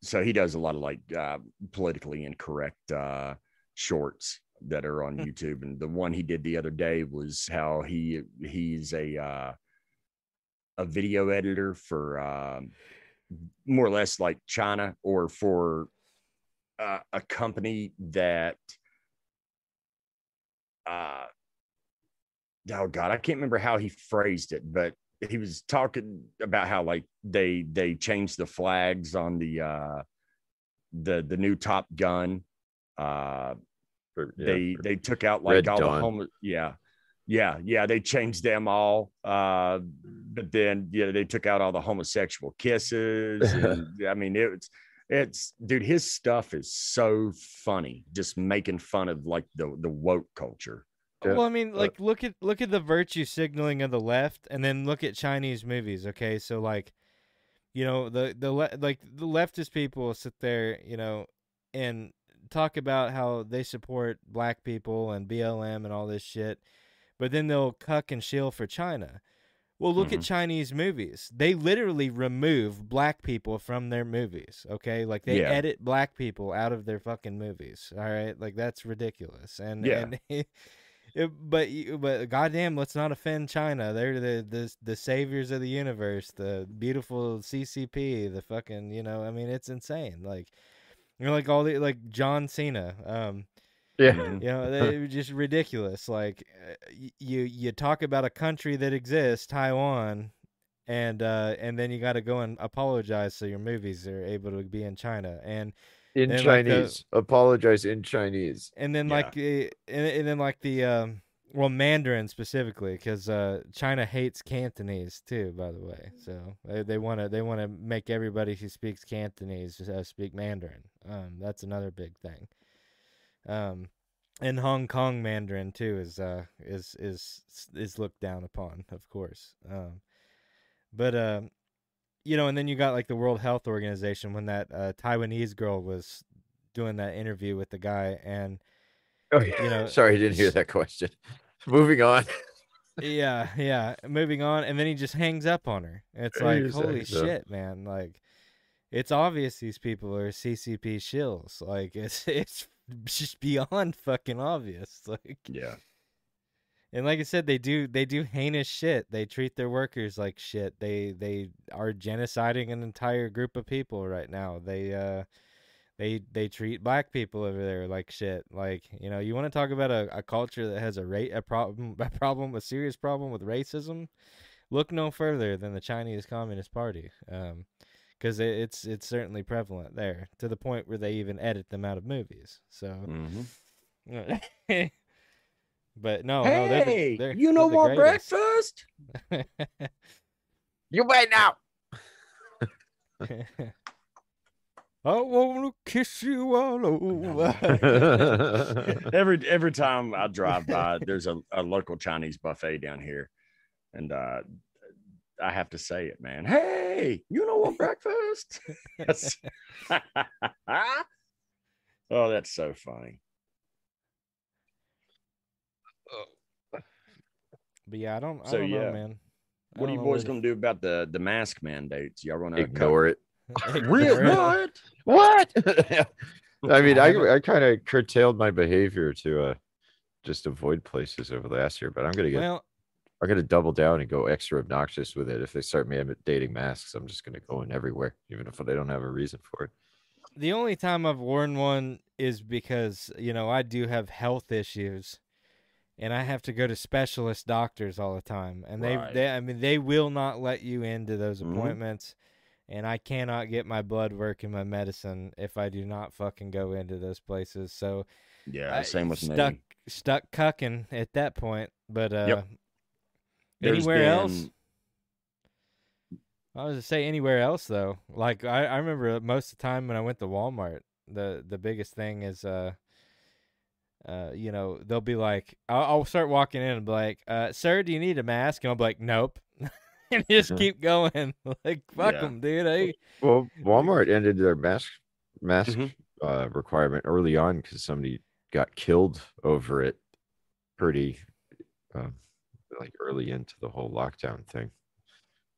So he does a lot of like uh, politically incorrect uh, shorts that are on YouTube, and the one he did the other day was how he he's a uh a video editor for um more or less like China, or for uh, a company that uh oh God, I can't remember how he phrased it, but he was talking about how like they they changed the flags on the uh the the new Top Gun. Uh for, yeah, they they took out like Red all Dawn. The homeless. Yeah. Yeah, yeah, they changed them all. Uh, but then yeah, they took out all the homosexual kisses. And, I mean, it's it's dude, his stuff is so funny, just making fun of like the, the woke culture. Yeah. Well, I mean, like look at look at the virtue signaling of the left, and then look at Chinese movies. Okay, so like, you know, the the le like the leftist people sit there, you know, and talk about how they support black people and B L M and all this shit. But then they'll cuck and shill for China. Well, look mm-hmm. at Chinese movies. They literally remove black people from their movies, okay? Like, they yeah. edit black people out of their fucking movies, all right? Like, that's ridiculous. And, yeah. and it, but, but goddamn, let's not offend China. They're the, the, the saviors of the universe, the beautiful C C P, the fucking, you know, I mean, it's insane. Like, you know, like all the, like, John Cena, um... Yeah, you know, they were just ridiculous. Like, you you talk about a country that exists, Taiwan, and uh, and then you got to go and apologize so your movies are able to be in China and in and Chinese. Like the, apologize in Chinese, and then yeah. like the and, and then like the um, well, Mandarin specifically, because uh, China hates Cantonese too, by the way. So they they want to they want to make everybody who speaks Cantonese just, uh, speak Mandarin. Um, that's another big thing. Um, and Hong Kong Mandarin too is uh is is is looked down upon, of course. Um, but um, uh, you know, and then you got like the World Health Organization when that uh, Taiwanese girl was doing that interview with the guy, and oh yeah, you know, sorry, I didn't hear that question. Moving on. yeah, yeah, moving on, and then he just hangs up on her. It's like, holy shit, man! Like, it's obvious these people are C C P shills. Like, it's it's. just beyond fucking obvious. Like, yeah, and like I said, they do they do heinous shit. They treat their workers like shit. They they are genociding an entire group of people right now. They uh they they treat black people over there like shit. Like, you know, you want to talk about a, a culture that has a rate a problem a problem a serious problem with racism, look no further than the Chinese Communist Party. um Because it's it's certainly prevalent there, to the point where they even edit them out of movies. So, mm-hmm. But no, hey, no, they're the, they're, you know what, breakfast? You wait now. I wanna kiss you all over. every every time I drive by, there's a, a local Chinese buffet down here, and uh. I have to say it, man. Hey, you know what, breakfast? That's... Oh, that's so funny. But yeah, I don't, I so, don't yeah. know, man. I what are you boys gonna do about the the mask mandates? Y'all wanna ignore it? Real what? What? I mean, I I kind of curtailed my behavior to uh, just avoid places over last year, but I'm gonna get. Well, I'm going to double down and go extra obnoxious with it. If they start mandating masks, I'm just going to go in everywhere, even if they don't have a reason for it. The only time I've worn one is because, you know, I do have health issues and I have to go to specialist doctors all the time. And right. they, they, I mean, they will not let you into those appointments. Mm-hmm. And I cannot get my blood work and my medicine if I do not fucking go into those places. So, yeah, I, same with stuck, me. Stuck cucking at that point. But, uh, yep. There's anywhere been... else? I was going to say anywhere else, though. Like, I, I remember most of the time when I went to Walmart, the, the biggest thing is, uh, uh, you know, they'll be like, I'll, I'll start walking in and be like, uh, sir, do you need a mask? And I'll be like, nope. And just yeah. keep going. Like, fuck yeah. them, dude. I... Well, Walmart ended their mask, mask mm-hmm. uh, requirement early on because somebody got killed over it pretty... Uh, like early into the whole lockdown thing,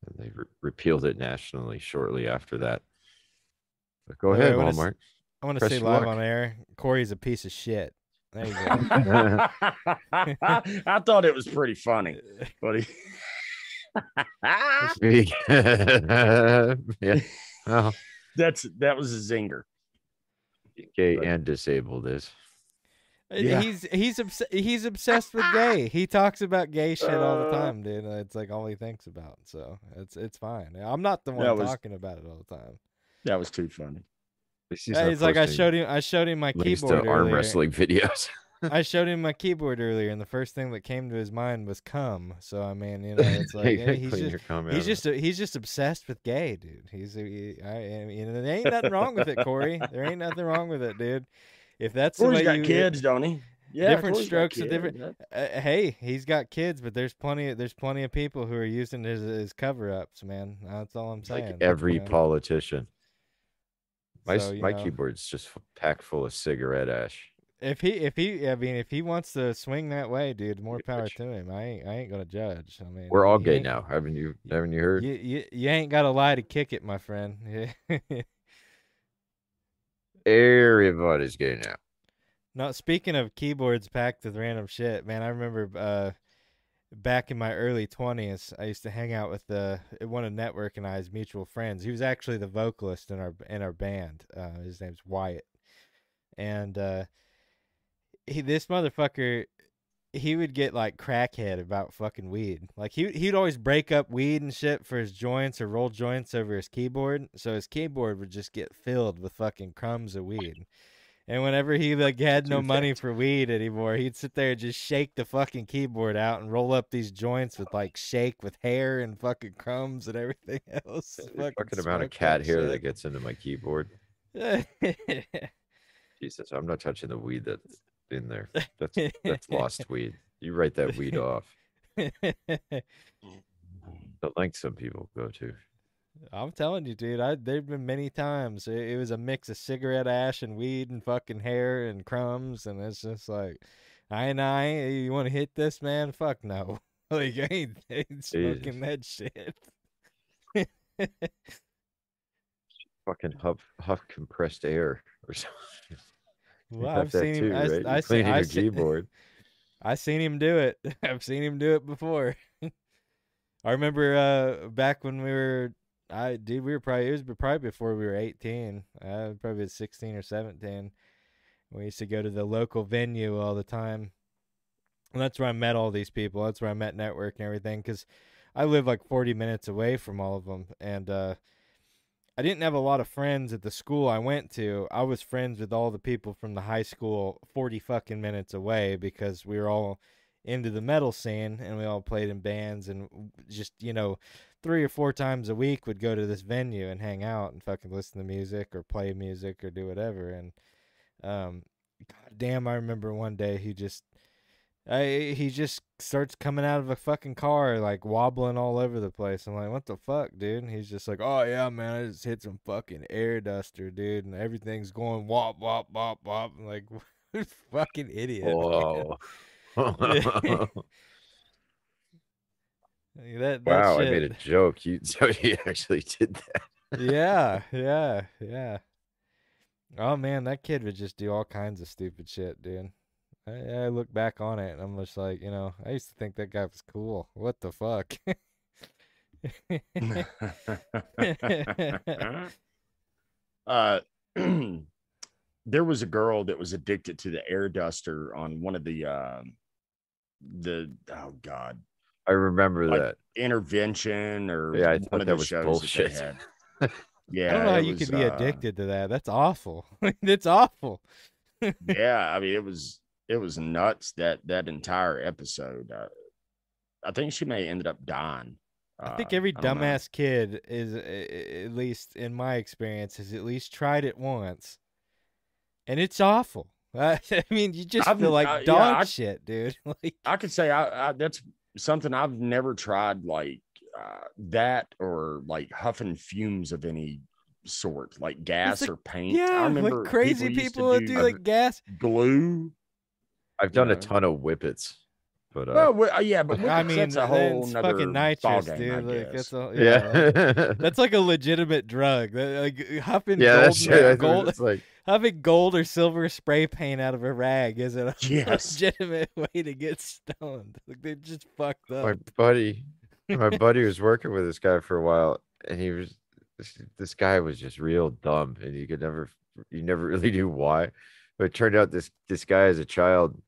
and they re repealed it nationally shortly after that. But go ahead, Walmart. I want to say live on air, Corey's a piece of shit. There you go. I thought it was pretty funny, buddy. Yeah. Well, that's that was a zinger. Gay but. And disabled is. Yeah. He's he's obs he's obsessed with gay. He talks about gay shit uh, all the time, dude. It's like all he thinks about. So it's it's fine. I'm not the one was, talking about it all the time. That was too funny. He's uh, like I showed him. I showed him my keyboard to arm wrestling videos. I showed him my keyboard earlier, and the first thing that came to his mind was cum. So I mean, you know, it's like hey, he's just he's just a, he's just obsessed with gay, dude. He's a, he, I, I mean, there ain't nothing wrong with it, Corey. There ain't nothing wrong with it, dude. If that's the way got you, kids, don't he? Yeah, different strokes, kids, different. Yeah. Uh, hey, he's got kids, but there's plenty. Of, there's plenty of people who are using his, his cover-ups, man. That's all I'm saying. Like every you know? politician. My so, my know, keyboard's just packed full of cigarette ash. If he, if he, I mean, if he wants to swing that way, dude, more power to him. I ain't, I ain't gonna judge. I mean, we're all gay now, haven't you? Haven't you heard? You, you, you ain't got a lie to kick it, my friend. Everybody's gay now. Now, speaking of keyboards packed with random shit, man, I remember uh, back in my early twenties, I used to hang out with the one of Network and I's mutual friends. He was actually the vocalist in our in our band. Uh, his name's Wyatt, and uh, He, this motherfucker, he would get like crackhead about fucking weed. Like he he'd always break up weed and shit for his joints or roll joints over his keyboard. So his keyboard would just get filled with fucking crumbs of weed. And whenever he like had no money for weed anymore, he'd sit there and just shake the fucking keyboard out and roll up these joints with like shake with hair and fucking crumbs and everything else. Fucking, fucking amount of cat hair shit that gets into my keyboard. Jesus, I'm not touching the weed that. in there. That's that's lost weed. You write that weed off. The length some people go to. I'm telling you, dude, I there've been many times it, it was a mix of cigarette ash and weed and fucking hair and crumbs, and it's just like I and I you want to hit this, man? Fuck no. Like I ain't, I ain't smoking that shit. Fucking huff huff compressed air or something. Well, I've seen him. Too, I, right? I, I clean your keyboard. I seen him do it. I've seen him do it before. I remember uh, back when we were, I dude, we were probably it was probably before we were eighteen. I probably was sixteen or seventeen. We used to go to the local venue all the time, and that's where I met all these people. That's where I met Network and everything, because I live like forty minutes away from all of them, and. uh I didn't have a lot of friends at the school I went to. I was friends with all the people from the high school forty fucking minutes away because we were all into the metal scene and we all played in bands and just, you know, three or four times a week would go to this venue and hang out and fucking listen to music or play music or do whatever. And, um, God damn, I remember one day he just, I, he just starts coming out of a fucking car, like, wobbling all over the place. I'm like, what the fuck, dude? And he's just like, oh, yeah, man, I just hit some fucking air duster, dude, and everything's going wop, wop, wop, wop. I'm like, fucking idiot. Whoa. that, that wow, shit. I made a joke. You, so you actually did that. yeah, yeah, yeah. Oh, man, that kid would just do all kinds of stupid shit, dude. I look back on it and I'm just like, you know, I used to think that guy was cool. What the fuck? uh, there was a girl that was addicted to the air duster on one of the, uh, the oh god, I remember like that intervention or yeah, I thought that was bullshit. That they had. Yeah, I don't know how you was, could be uh, addicted to that. That's awful. That's awful. Yeah, I mean, it was. It was nuts that that entire episode. Uh, I think she may have ended up dying. Uh, I think every I dumbass know. kid is, at least in my experience, has at least tried it once, and it's awful. I, I mean, you just I've, feel like uh, dog yeah, I, shit, dude. Like I could say I, I that's something I've never tried, like uh, that or like huffing fumes of any sort, like gas like, or paint. Yeah, I remember like crazy people, people do, do like gas, glue. I've done yeah. a ton of whippets, but uh, well, yeah, but I mean, that's a whole another fucking nitrous, game, dude. Like, that's all, yeah, yeah. Like, that's like a legitimate drug. Like huffing yeah, gold, true. gold it's like huffing gold or silver spray paint out of a rag is a yes. legitimate way to get stoned. Like they just fucked up. My buddy, my buddy was working with this guy for a while, and he was this, this guy was just real dumb, and you could never, you never really knew why. But it turned out this this guy as a child,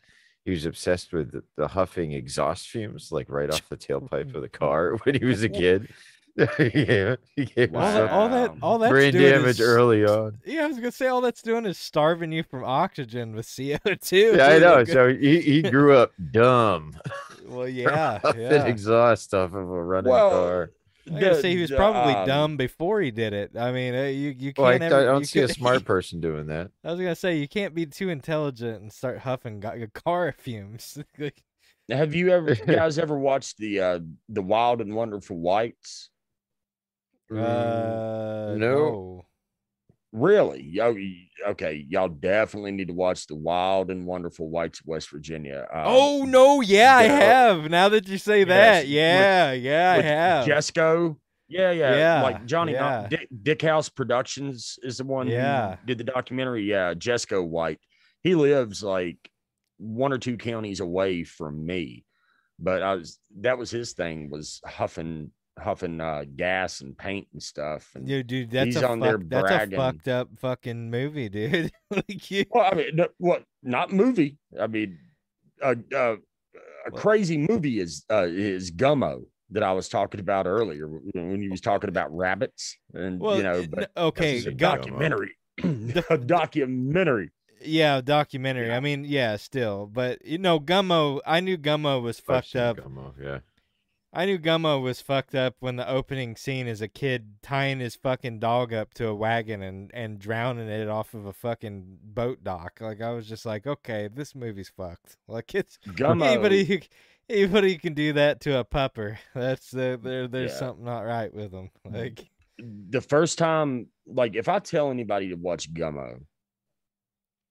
he was obsessed with the, the huffing exhaust fumes, like right off the tailpipe of the car when he was a kid. Yeah, he gave all, that, all that, all that brain damage is, early on. Yeah, I was gonna say all that's doing is starving you from oxygen with C O two. Yeah, I know. So he, he grew up dumb. Well, yeah, yeah. Exhaust off of a running well, car. I gotta say he was probably um, dumb before he did it. I mean, you you can't. Well, I, ever, I don't see could, a smart person doing that. I was gonna say you can't be too intelligent and start huffing car fumes. Like, have you ever you guys ever watched the uh, the Wild and Wonderful Whites? Uh, no. no. Really? Okay, y'all definitely need to watch the Wild and Wonderful Whites of West Virginia. Um, oh no, yeah, I have. Now that you say yes, that, yeah, with, yeah, with I have. Jesco, yeah, yeah, yeah, like Johnny yeah. Dick, Dick House Productions is the one yeah. who did the documentary. Yeah, Jesco White. He lives like one or two counties away from me, but I was that was his thing was huffing. huffing uh gas and paint and stuff, and dude, dude that's, he's a, on fuck, there bragging. That's a fucked up fucking movie, dude. Like you... well i mean no, what not movie i mean uh, uh, a crazy movie is uh is Gummo that I was talking about earlier when you was talking about rabbits and well, you know but okay a documentary a documentary yeah documentary yeah. i mean yeah still but you know Gummo i knew Gummo was fucked up Gummo, yeah I knew Gummo was fucked up when the opening scene is a kid tying his fucking dog up to a wagon and, and drowning it off of a fucking boat dock. Like, I was just like, okay, this movie's fucked. Like, it's Gummo. Anybody who, anybody who can do that to a pupper, that's uh, there. There's yeah. something not right with them. Like, the first time, like, if I tell anybody to watch Gummo,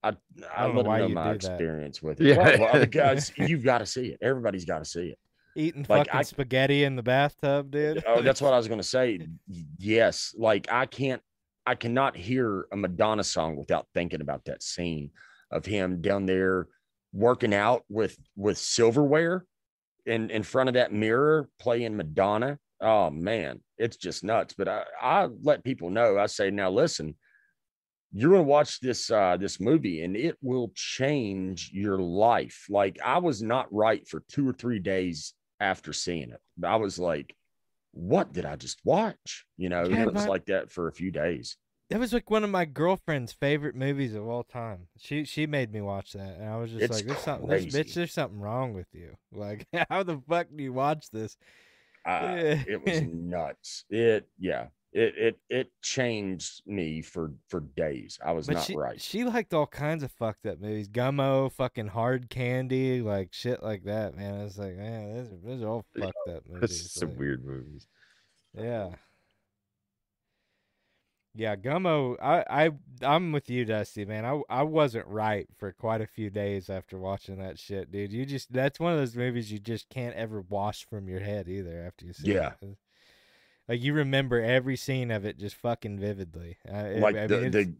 I I, I let them know my experience that. with it. Yeah. Well, well, guys, you've got to see it. Everybody's got to see it. Eating like fucking I, spaghetti in the bathtub, dude. Oh, that's what I was gonna say. Yes, like I can't, I cannot hear a Madonna song without thinking about that scene of him down there working out with with silverware, and in front of that mirror playing Madonna. Oh man, it's just nuts. But I, I let people know. I say, now listen, you're gonna watch this uh, this movie, and it will change your life. Like I was not right for two or three days after seeing it. I was like, what did I just watch? You know, yeah, it was my, like that for a few days. That was like one of my girlfriend's favorite movies of all time. She she made me watch that, and I was just it's like, there's something, there's, bitch, there's something wrong with you. Like, how the fuck do you watch this? Uh, it was nuts. It, yeah. It it it changed me for for days. I was but not she, right. She liked all kinds of fucked up movies, Gummo, fucking Hard Candy, like shit like that. Man, I was like, man, those are, those are all fucked up movies. That's some like, weird movies. Yeah, yeah. Gummo, I I I'm with you, Dusty. Man, I I wasn't right for quite a few days after watching that shit, dude. You just that's one of those movies you just can't ever wash from your head either after you see yeah. it. Yeah. Like, you remember every scene of it just fucking vividly. Uh, like, I mean, the, the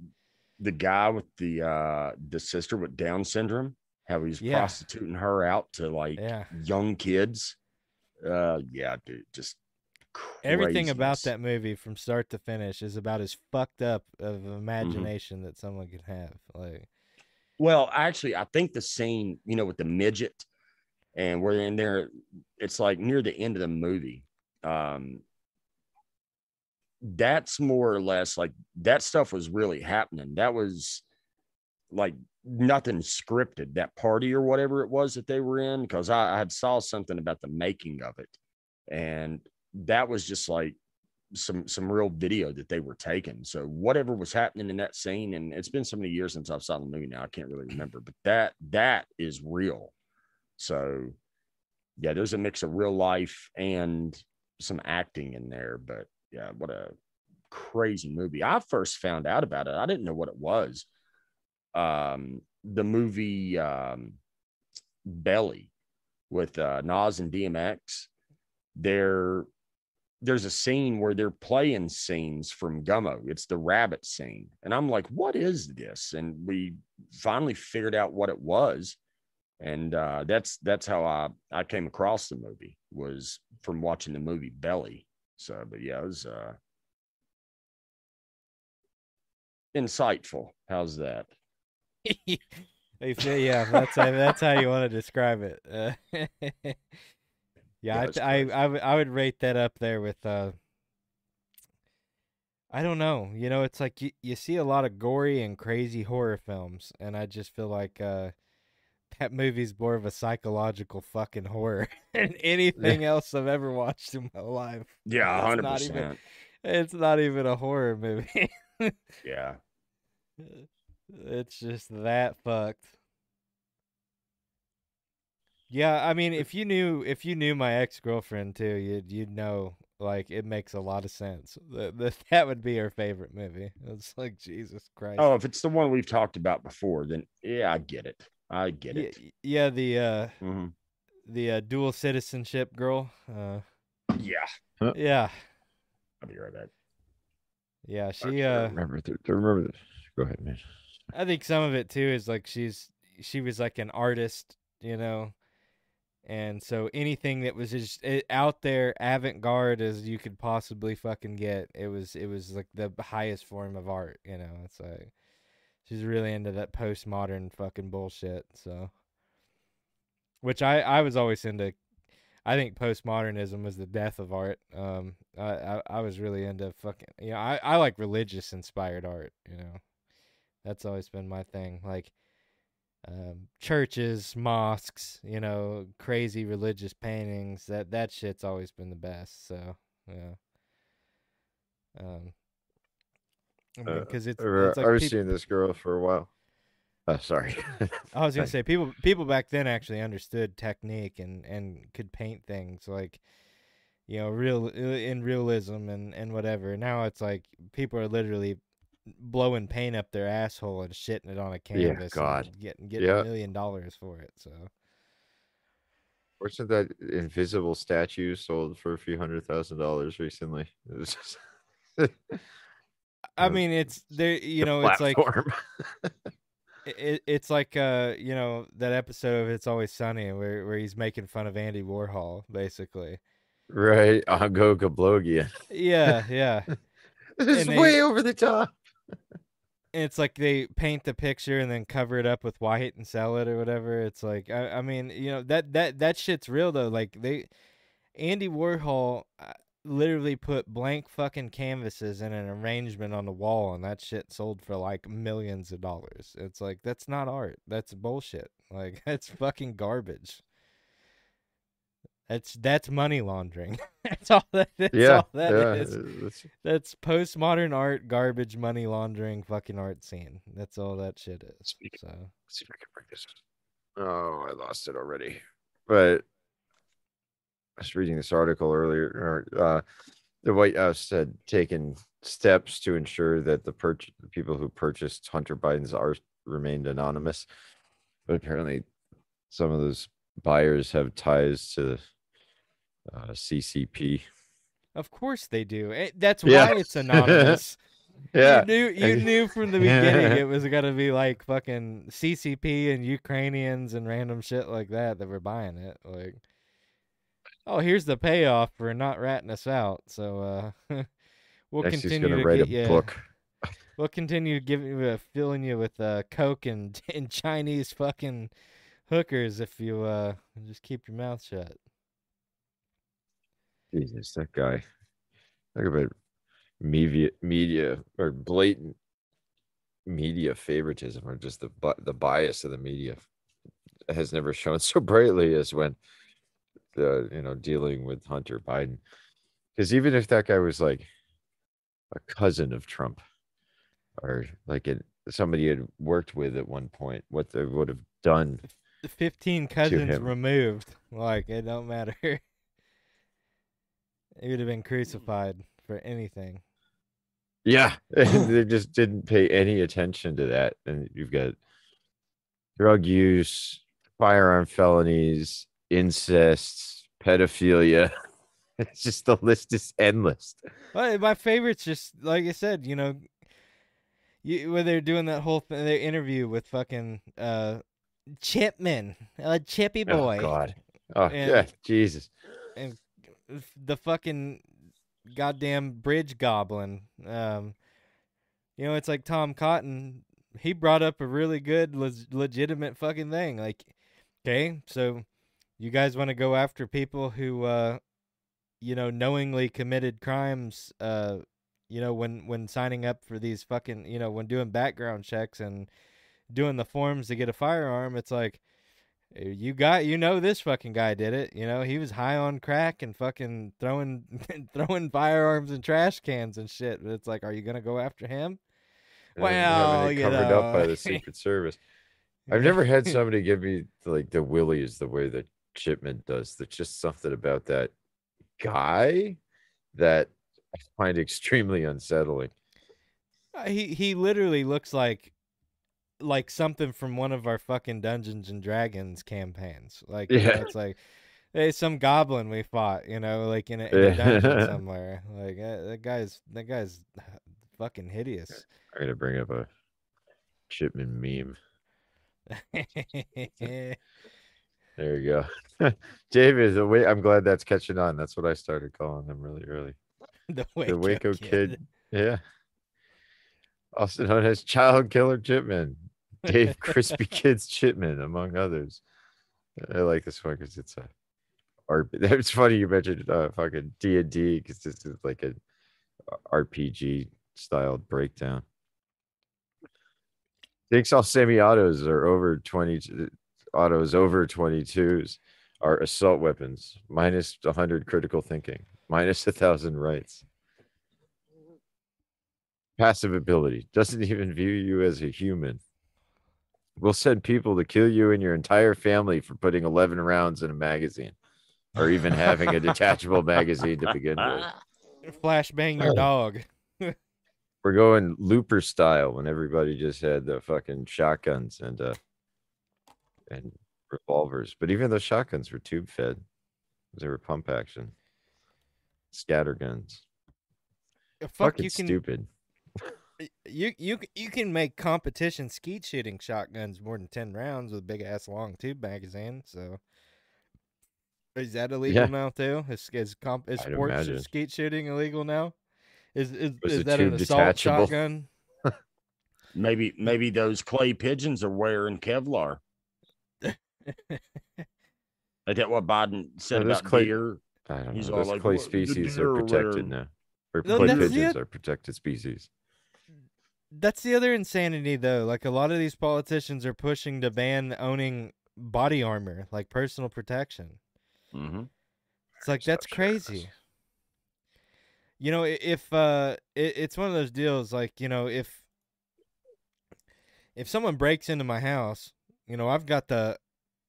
the guy with the uh, the sister with Down syndrome, how he's yeah. prostituting her out to, like, yeah. young kids. Uh, yeah, dude, just craziness. Everything about that movie from start to finish is about as fucked up of imagination mm-hmm. that someone could have. Like, well, actually, I think the scene, you know, with the midget, and we're in there, it's, like, near the end of the movie. Um That's more or less like that stuff was really happening. That was like nothing scripted, that party or whatever it was that they were in, because I, I had saw something about the making of it. And that was just like some some real video that they were taking. So whatever was happening in that scene, and it's been so many years since I've saw the movie now, I can't really remember, but that that is real. So yeah, there's a mix of real life and some acting in there, but yeah, what a crazy movie. I first found out about it, I didn't know what it was. Um, the movie um, Belly with uh, Nas and D M X. There, there's a scene where they're playing scenes from Gummo. It's the rabbit scene. And I'm like, what is this? And we finally figured out what it was. And uh, that's that's how I, I came across the movie, was from watching the movie Belly. So, but yeah, it was uh, insightful. How's that? They say, yeah, that's how, that's how you want to describe it. Uh, yeah, yeah I, I, I, I would rate that up there with, uh, I don't know. You know, it's like you, you see a lot of gory and crazy horror films, and I just feel like uh, that movie's more of a psychological fucking horror than anything else I've ever watched in my life. Yeah, one hundred percent. It's not even, it's not even a horror movie. Yeah. It's just that fucked. Yeah, I mean, if you knew, if you knew my ex-girlfriend too, you'd you'd know. Like, it makes a lot of sense. That that, that would be her favorite movie. It's like, Jesus Christ. Oh, if it's the one we've talked about before, then yeah, I get it. I get yeah, it. Yeah, the uh, mm-hmm. the uh, dual citizenship girl. Uh, yeah, huh. yeah. I'll be right back. Yeah, she. I uh, remember, th remember this. Go ahead, man. I think some of it too is like she's she was like an artist, you know, and so anything that was just out there, avant-garde as you could possibly fucking get, it was it was like the highest form of art, you know. It's like she's really into that postmodern fucking bullshit. So, which I I was always into. I think postmodernism was the death of art. Um, I I, I was really into fucking, you know, I I like religious inspired art, you know. That's always been my thing, like um, churches, mosques, you know, crazy religious paintings. That that shit's always been the best. So yeah, um, because I mean, it's, uh, it's like I was people... seeing this girl for a while. Oh, sorry. I was gonna say people people back then actually understood technique and and could paint things like, you know, real in realism and and whatever. Now it's like people are literally blowing paint up their asshole and shitting it on a canvas, yeah, God. And getting getting yeah. a million dollars for it. So, wasn't that invisible statue sold for a few hundred thousand dollars recently? It was just, I mean, it's there. You know, the it's like it, it's like uh, you know, that episode of It's Always Sunny where where he's making fun of Andy Warhol, basically. Right, I'll go Gablogia. Yeah, yeah. This is they, way over the top. It's like they paint the picture and then cover it up with white and sell it or whatever. It's like, I, I mean, you know, that, that, that shit's real though. Like they, Andy Warhol literally put blank fucking canvases in an arrangement on the wall and that shit sold for like millions of dollars. It's like, that's not art. That's bullshit. Like that's fucking garbage. That's that's money laundering. That's all that. That's yeah, all that yeah. is. That's postmodern art, garbage, money laundering, fucking art scene. That's all that shit is. Speaking, so let's see if I can bring this. Oh, I lost it already. But I was reading this article earlier. Or, uh, the White House had taken steps to ensure that the, purch the people who purchased Hunter Biden's art remained anonymous. But apparently, some of those buyers have ties to the Uh, C C P. Of course they do. That's why yeah. it's anonymous. Yeah, you knew you knew from the beginning it was gonna be like fucking C C P and Ukrainians and random shit like that that were buying it. Like, oh, here's the payoff for not ratting us out. So uh, we'll Next continue to write get a you, book. We'll continue giving uh, filling you with uh, coke and and Chinese fucking hookers if you uh just keep your mouth shut. Jesus, that guy. Talk about media, media or blatant media favoritism, or just the the bias of the media has never shown so brightly as when the you know dealing with Hunter Biden. Because even if that guy was like a cousin of Trump, or like it, somebody had worked with at one point, what they would have done. Fifteen cousins removed. Like it don't matter. He would have been crucified for anything. Yeah, they just didn't pay any attention to that. And you've got drug use, firearm felonies, incest, pedophilia. It's just the list is endless. Well, my favorite's just, like I said, you know, you, when they're doing that whole thing, their interview with fucking uh, Chipman, a chippy boy. Oh, God. Oh, and, yeah, Jesus. And the fucking goddamn bridge goblin. Um, you know, it's like Tom Cotton he brought up a really good, le- legitimate fucking thing. Like, okay, so you guys want to go after people who, uh, you know, knowingly committed crimes, uh, you know, when, when signing up for these fucking, you know, when doing background checks and doing the forms to get a firearm. It's like, you got, you know, this fucking guy did it. You know, he was high on crack and fucking throwing, throwing firearms in trash cans and shit. But it's like, are you going to go after him? Well, you know, covered up by the Secret Service. I've never had somebody give me like the willies the way that Chipman does. There's just something about that guy that I find extremely unsettling. He he literally looks like like something from one of our fucking Dungeons and Dragons campaigns. Like, yeah. You know, it's like, hey, some goblin we fought, you know, like in a, in a dungeon somewhere. Like uh, that guy's that guy's fucking hideous. I'm gonna bring up a Chipman meme. There you go. David, the way I'm glad that's catching on. That's what I started calling them really early. The Waco, the Waco kid. kid. Yeah. Also known as Child Killer Chipman. Dave Crispy Kids Chipman, among others. I like this one because it's a R P. It's funny you mentioned uh, fucking D and D because this is like an R P G style breakdown. Thinks all semi-autos are over twenty. Autos over twenty-twos are assault weapons, minus one hundred critical thinking, minus one thousand rights. Passive ability doesn't even view you as a human. We'll send people to kill you and your entire family for putting eleven rounds in a magazine or even having a detachable magazine to begin with. Flashbang your dog. We're going Looper style when everybody just had the fucking shotguns and uh and revolvers, but even those shotguns were tube fed. They were pump action, scatter guns. Fuck, fucking you can, stupid. You you you can make competition skeet shooting shotguns more than ten rounds with a big ass long tube magazine. So is that illegal yeah. now too? Is is, comp, is sports skeet shooting illegal now? Is is, is that an assault detachable? Shotgun? maybe maybe those clay pigeons are wearing Kevlar. Is that what Biden said no, about clay, deer? I don't He's know. Those like, clay species are protected now. Or no, clay pigeons the, are protected species. That's the other insanity, though. Like, a lot of these politicians are pushing to ban owning body armor, like personal protection. Mm-hmm. It's like, that's crazy. You know, if uh, it, it's one of those deals, like, you know, if if someone breaks into my house, you know, I've got the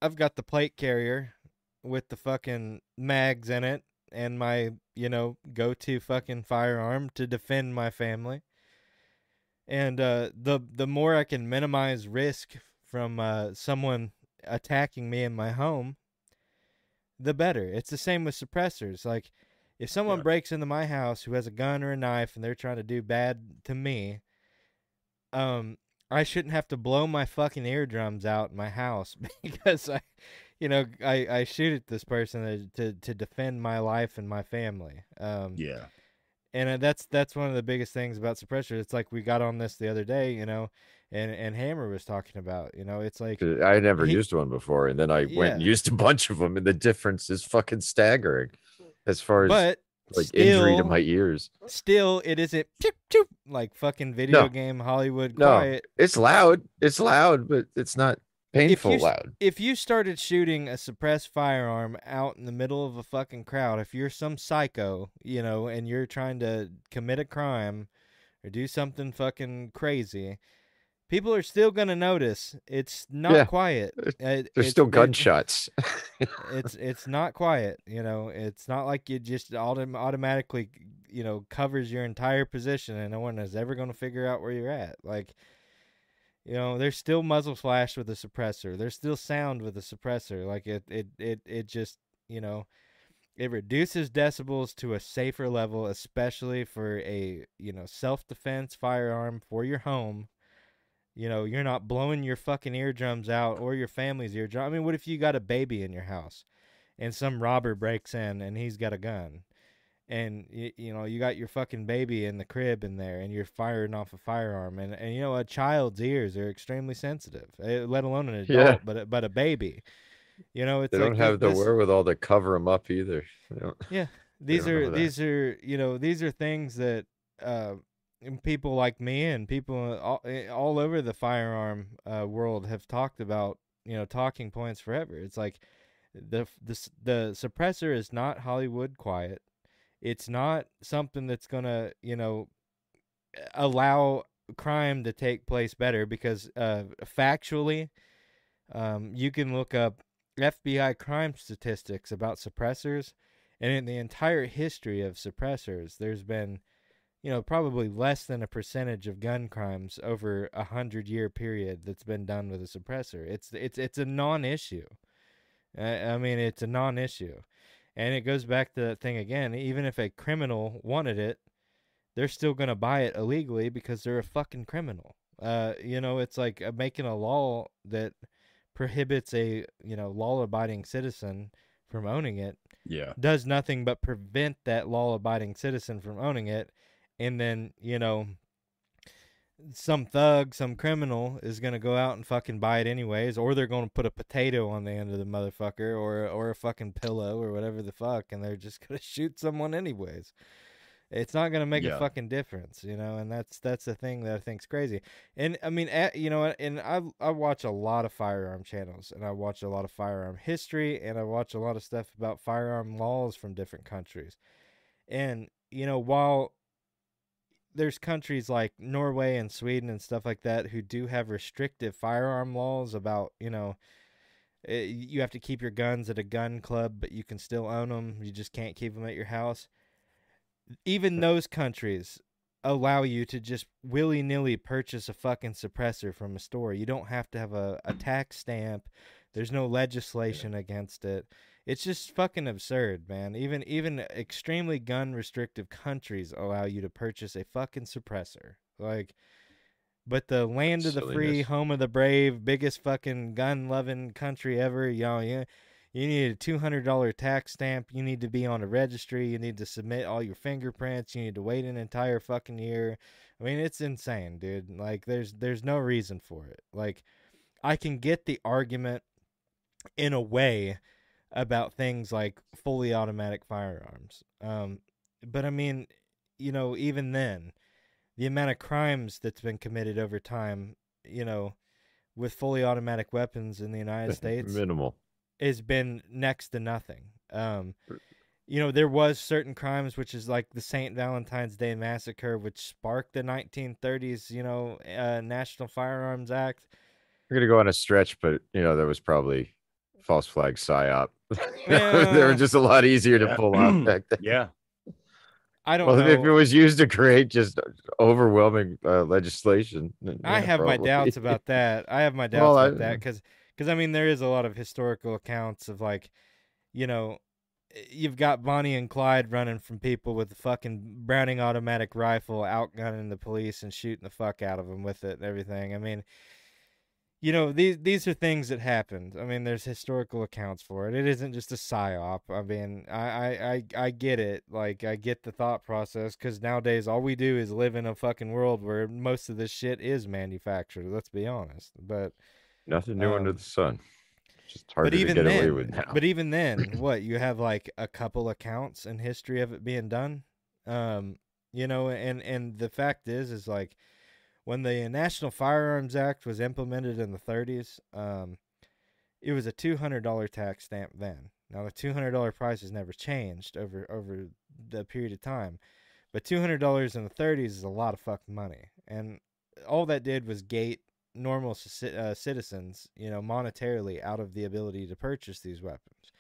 I've got the plate carrier with the fucking mags in it and my, you know, go-to fucking firearm to defend my family. And uh, the the more I can minimize risk from uh, someone attacking me in my home, the better. It's the same with suppressors. Like, if someone yeah. breaks into my house who has a gun or a knife and they're trying to do bad to me, um... I shouldn't have to blow my fucking eardrums out in my house because I, you know, I, I shoot at this person to, to defend my life and my family. Um, yeah. And that's, that's one of the biggest things about suppressors. It's like, we got on this the other day, you know, and, and Hammer was talking about, you know, it's like, I never he, used one before. And then I yeah. went and used a bunch of them. And the difference is fucking staggering as far as, but like still, injury to my ears. Still, it isn't choop, choop, like fucking video no. game Hollywood no. quiet. It's loud. It's loud, but it's not painful if you, loud. If you started shooting a suppressed firearm out in the middle of a fucking crowd, if you're some psycho, you know, and you're trying to commit a crime or do something fucking crazy, people are still going to notice. It's not yeah. quiet. It, There's still gunshots. it's it's not quiet. You know, it's not like it just autom- automatically, you know, covers your entire position and no one is ever going to figure out where you're at. Like, you know, there's still muzzle flash with a suppressor. There's still sound with a suppressor. Like, it, it, it, it just, you know, it reduces decibels to a safer level, especially for a, you know, self-defense firearm for your home. You know, you're not blowing your fucking eardrums out or your family's eardrum. I mean, what if you got a baby in your house and some robber breaks in and he's got a gun and you, you know, you got your fucking baby in the crib in there, and you're firing off a firearm, and, and you know, a child's ears are extremely sensitive, let alone an adult, yeah. but but a baby, you know, it's they don't like, have this, the wherewithal to cover them up either. Yeah, these are these are you know these are things that uh, people like me and people all, all over the firearm uh, world have talked about, you know, talking points forever. It's like the the the suppressor is not Hollywood quiet. It's not something that's gonna, you know, allow crime to take place better, because uh, factually, um, you can look up F B I crime statistics about suppressors, and in the entire history of suppressors, there's been, you know, probably less than a percentage of gun crimes over a hundred year period that's been done with a suppressor. It's it's it's a non-issue. Uh, I mean, it's a non-issue. And it goes back to that thing again. Even if a criminal wanted it, they're still going to buy it illegally because they're a fucking criminal. Uh, you know, it's like making a law that prohibits a, you know, law-abiding citizen from owning it. Yeah. Does nothing but prevent that law-abiding citizen from owning it. And then, you know, some thug, some criminal is going to go out and fucking buy it anyways, or they're going to put a potato on the end of the motherfucker, or or a fucking pillow or whatever the fuck, and they're just going to shoot someone anyways. It's not going to make yeah. a fucking difference, you know, and that's that's the thing that I think's crazy. And I mean, at, you know, and I I watch a lot of firearm channels, and I watch a lot of firearm history, and I watch a lot of stuff about firearm laws from different countries. And, you know, while there's countries like Norway and Sweden and stuff like that who do have restrictive firearm laws about, you know, it, you have to keep your guns at a gun club, but you can still own them. You just can't keep them at your house. Even those countries allow you to just willy-nilly purchase a fucking suppressor from a store. You don't have to have a, a tax stamp. There's no legislation against it. It's just fucking absurd, man. Even even extremely gun restrictive countries allow you to purchase a fucking suppressor. Like, but the land of the free, home of the brave, biggest fucking gun loving country ever, y'all, you, you need a two hundred dollar tax stamp. You need to be on a registry. You need to submit all your fingerprints. You need to wait an entire fucking year. I mean, it's insane, dude. Like, there's there's no reason for it. Like, I can get the argument in a way about things like fully automatic firearms. Um, but I mean, you know, even then, the amount of crimes that's been committed over time, you know, with fully automatic weapons in the United States minimal has been next to nothing. Um, you know, there was certain crimes, which is like the Saint Valentine's Day Massacre, which sparked the nineteen thirties, you know, uh, National Firearms Act. We're going to go on a stretch, but, you know, that was probably false flag psyop. Yeah. They were just a lot easier yeah. to pull off back then. Yeah, I don't well, know. If it was used to create just overwhelming uh, legislation, I yeah, have probably. my doubts about that. I have my doubts well, about I, that because because I mean, there is a lot of historical accounts of, like, you know, you've got Bonnie and Clyde running from people with the fucking Browning automatic rifle, outgunning the police and shooting the fuck out of them with it and everything. I mean, you know, these these are things that happened. I mean, there's historical accounts for it. It isn't just a psyop. I mean, I I, I, I get it. Like, I get the thought process, because nowadays all we do is live in a fucking world where most of this shit is manufactured. Let's be honest. But nothing new um, under the sun. It's just hard to get then, away with now. But even then, what, you have like a couple accounts in history of it being done. Um, you know, and and the fact is, is like, when the National Firearms Act was implemented in the thirties, um, it was a two hundred dollar tax stamp then. Now, the two hundred dollar price has never changed over, over the period of time. But two hundred dollars in the thirties is a lot of fucking money. And all that did was gate normal uh, citizens, you know, monetarily out of the ability to purchase these weapons.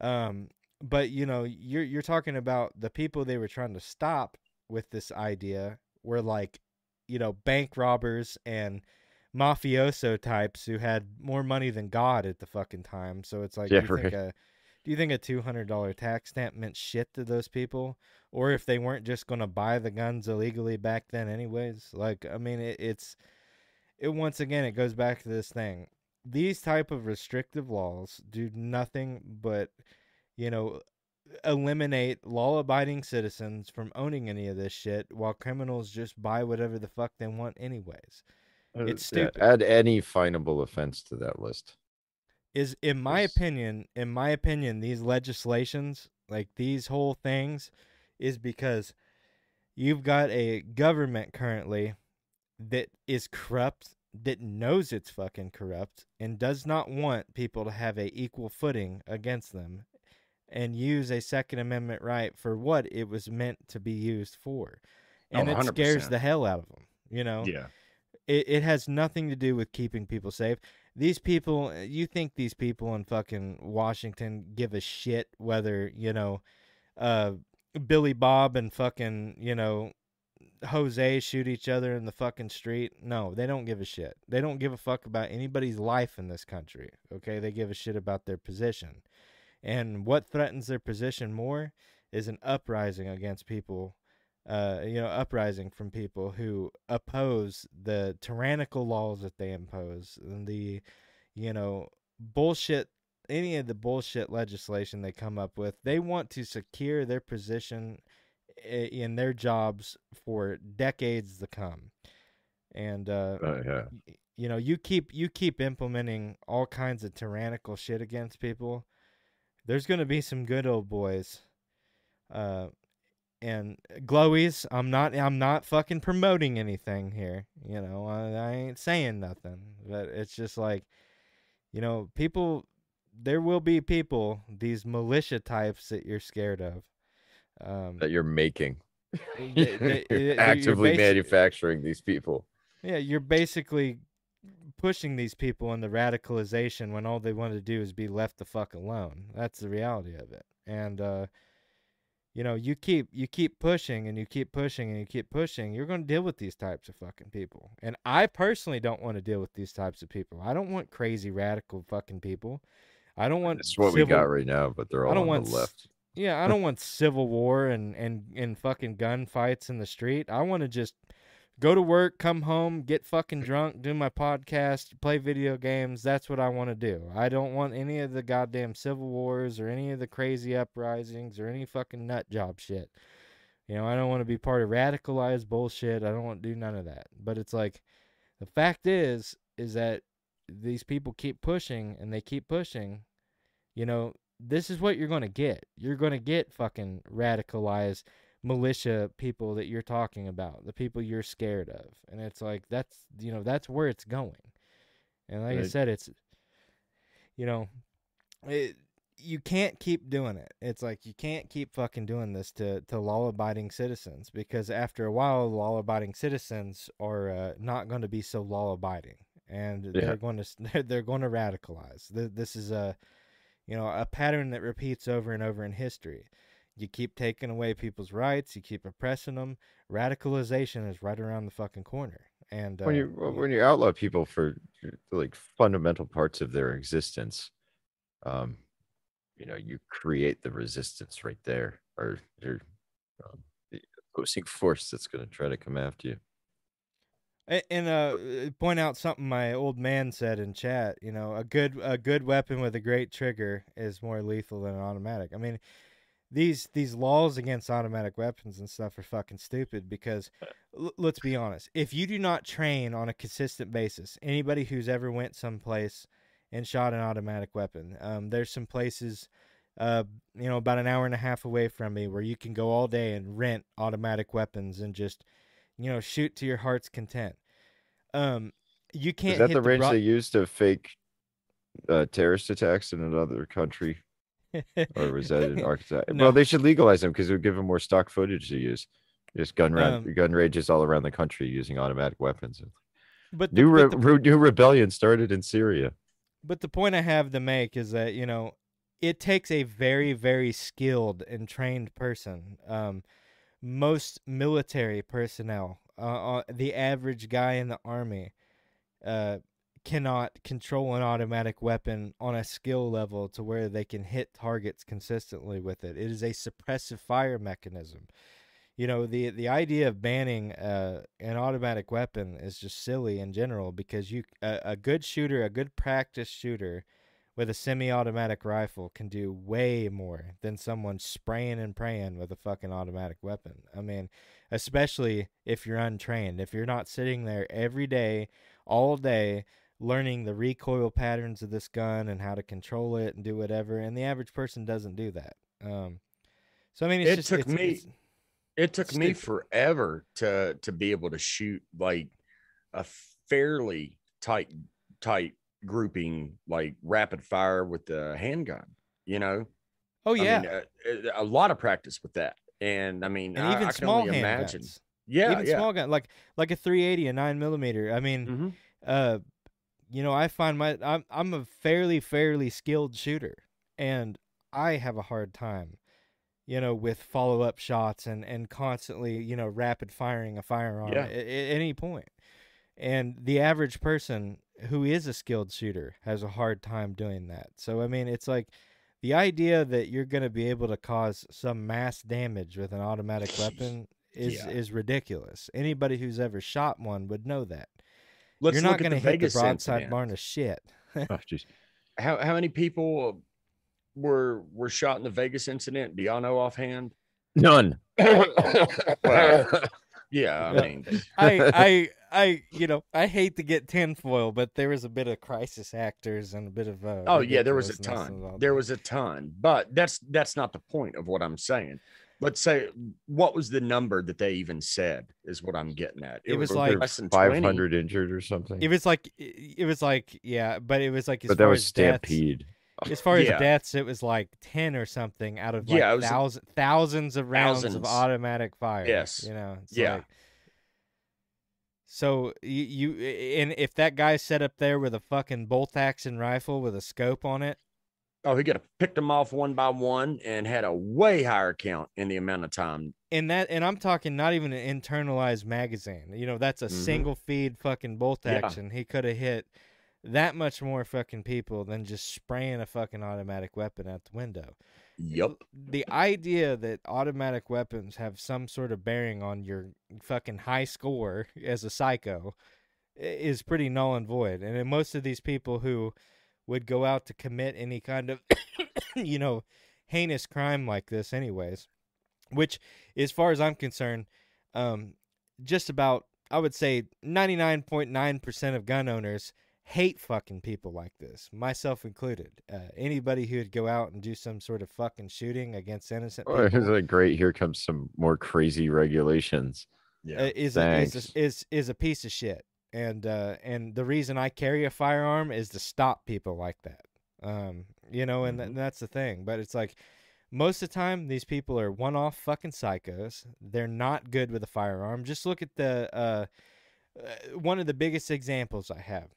Um, but, you know, you're, you're talking about the people they were trying to stop with this idea were, like, you know, bank robbers and mafioso types who had more money than God at the fucking time. So it's like, yeah, do, you right. think a, do you think a two hundred dollar tax stamp meant shit to those people? Or if they weren't just going to buy the guns illegally back then anyways? Like, I mean, it, it's, it once again, it goes back to this thing. These type of restrictive laws do nothing but, you know, eliminate law-abiding citizens from owning any of this shit, while criminals just buy whatever the fuck they want anyways. It's stupid. Yeah, add any finable offense to that list. Is in my yes. opinion, in my opinion, these legislations, like these whole things, is because you've got a government currently that is corrupt, that knows it's fucking corrupt, and does not want people to have a equal footing against them and use a Second Amendment right for what it was meant to be used for. And oh, it scares the hell out of them, you know? Yeah. It, it has nothing to do with keeping people safe. These people, you think these people in fucking Washington give a shit whether, you know, uh, Billy Bob and fucking, you know, Jose shoot each other in the fucking street? No, they don't give a shit. They don't give a fuck about anybody's life in this country, okay? They give a shit about their position. And what threatens their position more is an uprising against people, uh, you know, uprising from people who oppose the tyrannical laws that they impose and the, you know, bullshit, any of the bullshit legislation they come up with. They want to secure their position in their jobs for decades to come. And, uh, uh yeah. you know, you keep, you keep implementing all kinds of tyrannical shit against people. There's going to be some good old boys, uh, and glowies. I'm not, I'm not fucking promoting anything here. You know, I, I ain't saying nothing, but it's just like, you know, people, there will be people, these militia types that you're scared of, um, that you're making, they, they, you're actively you're manufacturing these people. Yeah. You're basically pushing these people into radicalization when all they want to do is be left the fuck alone. That's the reality of it. And, uh, you know, you keep, you keep pushing and you keep pushing and you keep pushing. You're going to deal with these types of fucking people. And I personally don't want to deal with these types of people. I don't want crazy radical fucking people. I don't want, that's what civil... we got right now, but they're all on want... the left. Yeah. I don't want civil war and, and, and fucking gunfights in the street. I want to just go to work, come home, get fucking drunk, do my podcast, play video games. That's what I want to do. I don't want any of the goddamn civil wars or any of the crazy uprisings or any fucking nut job shit. You know, I don't want to be part of radicalized bullshit. I don't want to do none of that. But it's like, the fact is, is that these people keep pushing and they keep pushing. You know, this is what you're going to get. You're going to get fucking radicalized militia people that you're talking about, the people you're scared of. And it's like, that's, you know, that's where it's going. And like right. I said, it's, you know, it, you can't keep doing it. It's like, you can't keep fucking doing this to, to law-abiding citizens, because after a while, law-abiding citizens are uh, not going to be so law-abiding, and yeah. they're going to, they're going to radicalize. This is a, you know, a pattern that repeats over and over in history. You keep taking away people's rights. You keep oppressing them. Radicalization is right around the fucking corner. And uh, when you when you outlaw people for like fundamental parts of their existence, um, you know, you create the resistance right there, or you're um, the opposing force that's going to try to come after you. And uh, point out something my old man said in chat. You know, a good a good weapon with a great trigger is more lethal than an automatic. I mean. These these laws against automatic weapons and stuff are fucking stupid because, l- let's be honest, if you do not train on a consistent basis, anybody who's ever went someplace and shot an automatic weapon, um, there's some places, uh, you know, about an hour and a half away from me where you can go all day and rent automatic weapons and just, you know, shoot to your heart's content. Um, you can't. Is that hit the range the rock- they used to fake uh, terrorist attacks in another country? Or was that an archetype? No. Well, they should legalize them because it would give them more stock footage to use. Just gun ra- um, gun rages all around the country using automatic weapons. But new the, but re- the, re- new rebellion started in Syria. But the point I have to make is that, you know, it takes a very very skilled and trained person. Um, most military personnel, uh, uh, the average guy in the army, uh. cannot control an automatic weapon on a skill level to where they can hit targets consistently with it. It is a suppressive fire mechanism. You know, the, the idea of banning uh, an automatic weapon is just silly in general, because you, a, a good shooter, a good practice shooter with a semi-automatic rifle can do way more than someone spraying and praying with a fucking automatic weapon. I mean, especially if you're untrained. If you're not sitting there every day, all day, learning the recoil patterns of this gun and how to control it and do whatever. And the average person doesn't do that. Um, so, I mean, it's it just, took it's, me, it's, it took stupid. me forever to, to be able to shoot like a fairly tight, tight, grouping like rapid fire with the handgun, you know. Oh yeah, I mean, a, a lot of practice with that, and I mean, and I, even I can small only imagine. Guns. Yeah, even yeah. small gun like like a three eighty, a nine millimeter. I mean, mm-hmm. uh, you know, I find my I'm I'm a fairly fairly skilled shooter, and I have a hard time, you know, with follow up shots and and constantly, you know, rapid firing a firearm yeah. at, at any point, and the average person who is a skilled shooter has a hard time doing that. So, I mean, it's like the idea that you're going to be able to cause some mass damage with an automatic weapon is, yeah. is ridiculous. Anybody who's ever shot one would know that. Let's you're not going to hit Vegas the broadside barn of shit. oh, how, how many people were, were shot in the Vegas incident? Do y'all know offhand? None. well, yeah. I mean, I, I, I, you know, I hate to get tinfoil, but there was a bit of crisis actors and a bit of. Uh, oh yeah, there was a ton. There was a ton, but that's that's not the point of what I'm saying. Let's say, what was the number that they even said is what I'm getting at. It, it was, was like less than five hundred injured or something. It was like, it was like, yeah, but it was like. As but that far was as stampede. Deaths, as far as yeah. deaths, it was like ten or something out of like yeah, thousands, like, thousands of rounds thousands. of automatic fire. Yes, you know. It's yeah. Like, So you, you and if that guy sat up there with a fucking bolt action rifle with a scope on it, oh, he could have picked them off one by one and had a way higher count in the amount of time. And that, and I'm talking not even an internalized magazine. You know, that's a mm-hmm. single feed fucking bolt action. Yeah. He could have hit that much more fucking people than just spraying a fucking automatic weapon out the window. Yep. The idea that automatic weapons have some sort of bearing on your fucking high score as a psycho is pretty null and void. And most of these people who would go out to commit any kind of, you know, heinous crime like this anyways, which as far as I'm concerned, um, just about, I would say ninety-nine point nine percent of gun owners hate fucking people like this, myself included. Uh, anybody who would go out and do some sort of fucking shooting against innocent people. Oh, it's like, great, here comes some more crazy regulations. Yeah, uh, is, a, is, a, is, is a piece of shit. And uh, and the reason I carry a firearm is to stop people like that. Um, you know, and, mm-hmm. th and that's the thing. But it's like, most of the time, these people are one-off fucking psychos. They're not good with a firearm. Just look at the uh, uh, one of the biggest examples I have.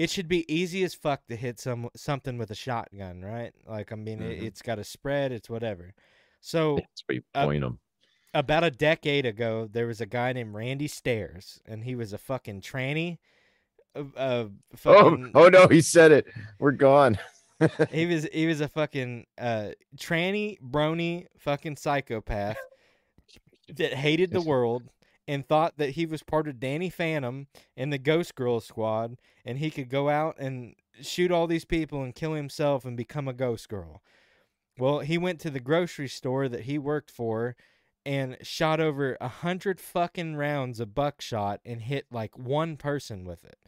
It should be easy as fuck to hit some something with a shotgun, right? Like, I mean, mm-hmm. it, it's got a spread, it's whatever. So, that's where you point them. About a decade ago, there was a guy named Randy Stairs, and he was a fucking tranny. Uh, fucking, oh, oh no, he said it. We're gone. he was he was a fucking uh, tranny, brony, fucking psychopath that hated the world. And thought that he was part of Danny Phantom and the Ghost Girl Squad, and he could go out and shoot all these people and kill himself and become a ghost girl. Well, he went to the grocery store that he worked for and shot over a hundred fucking rounds of buckshot and hit like one person with it.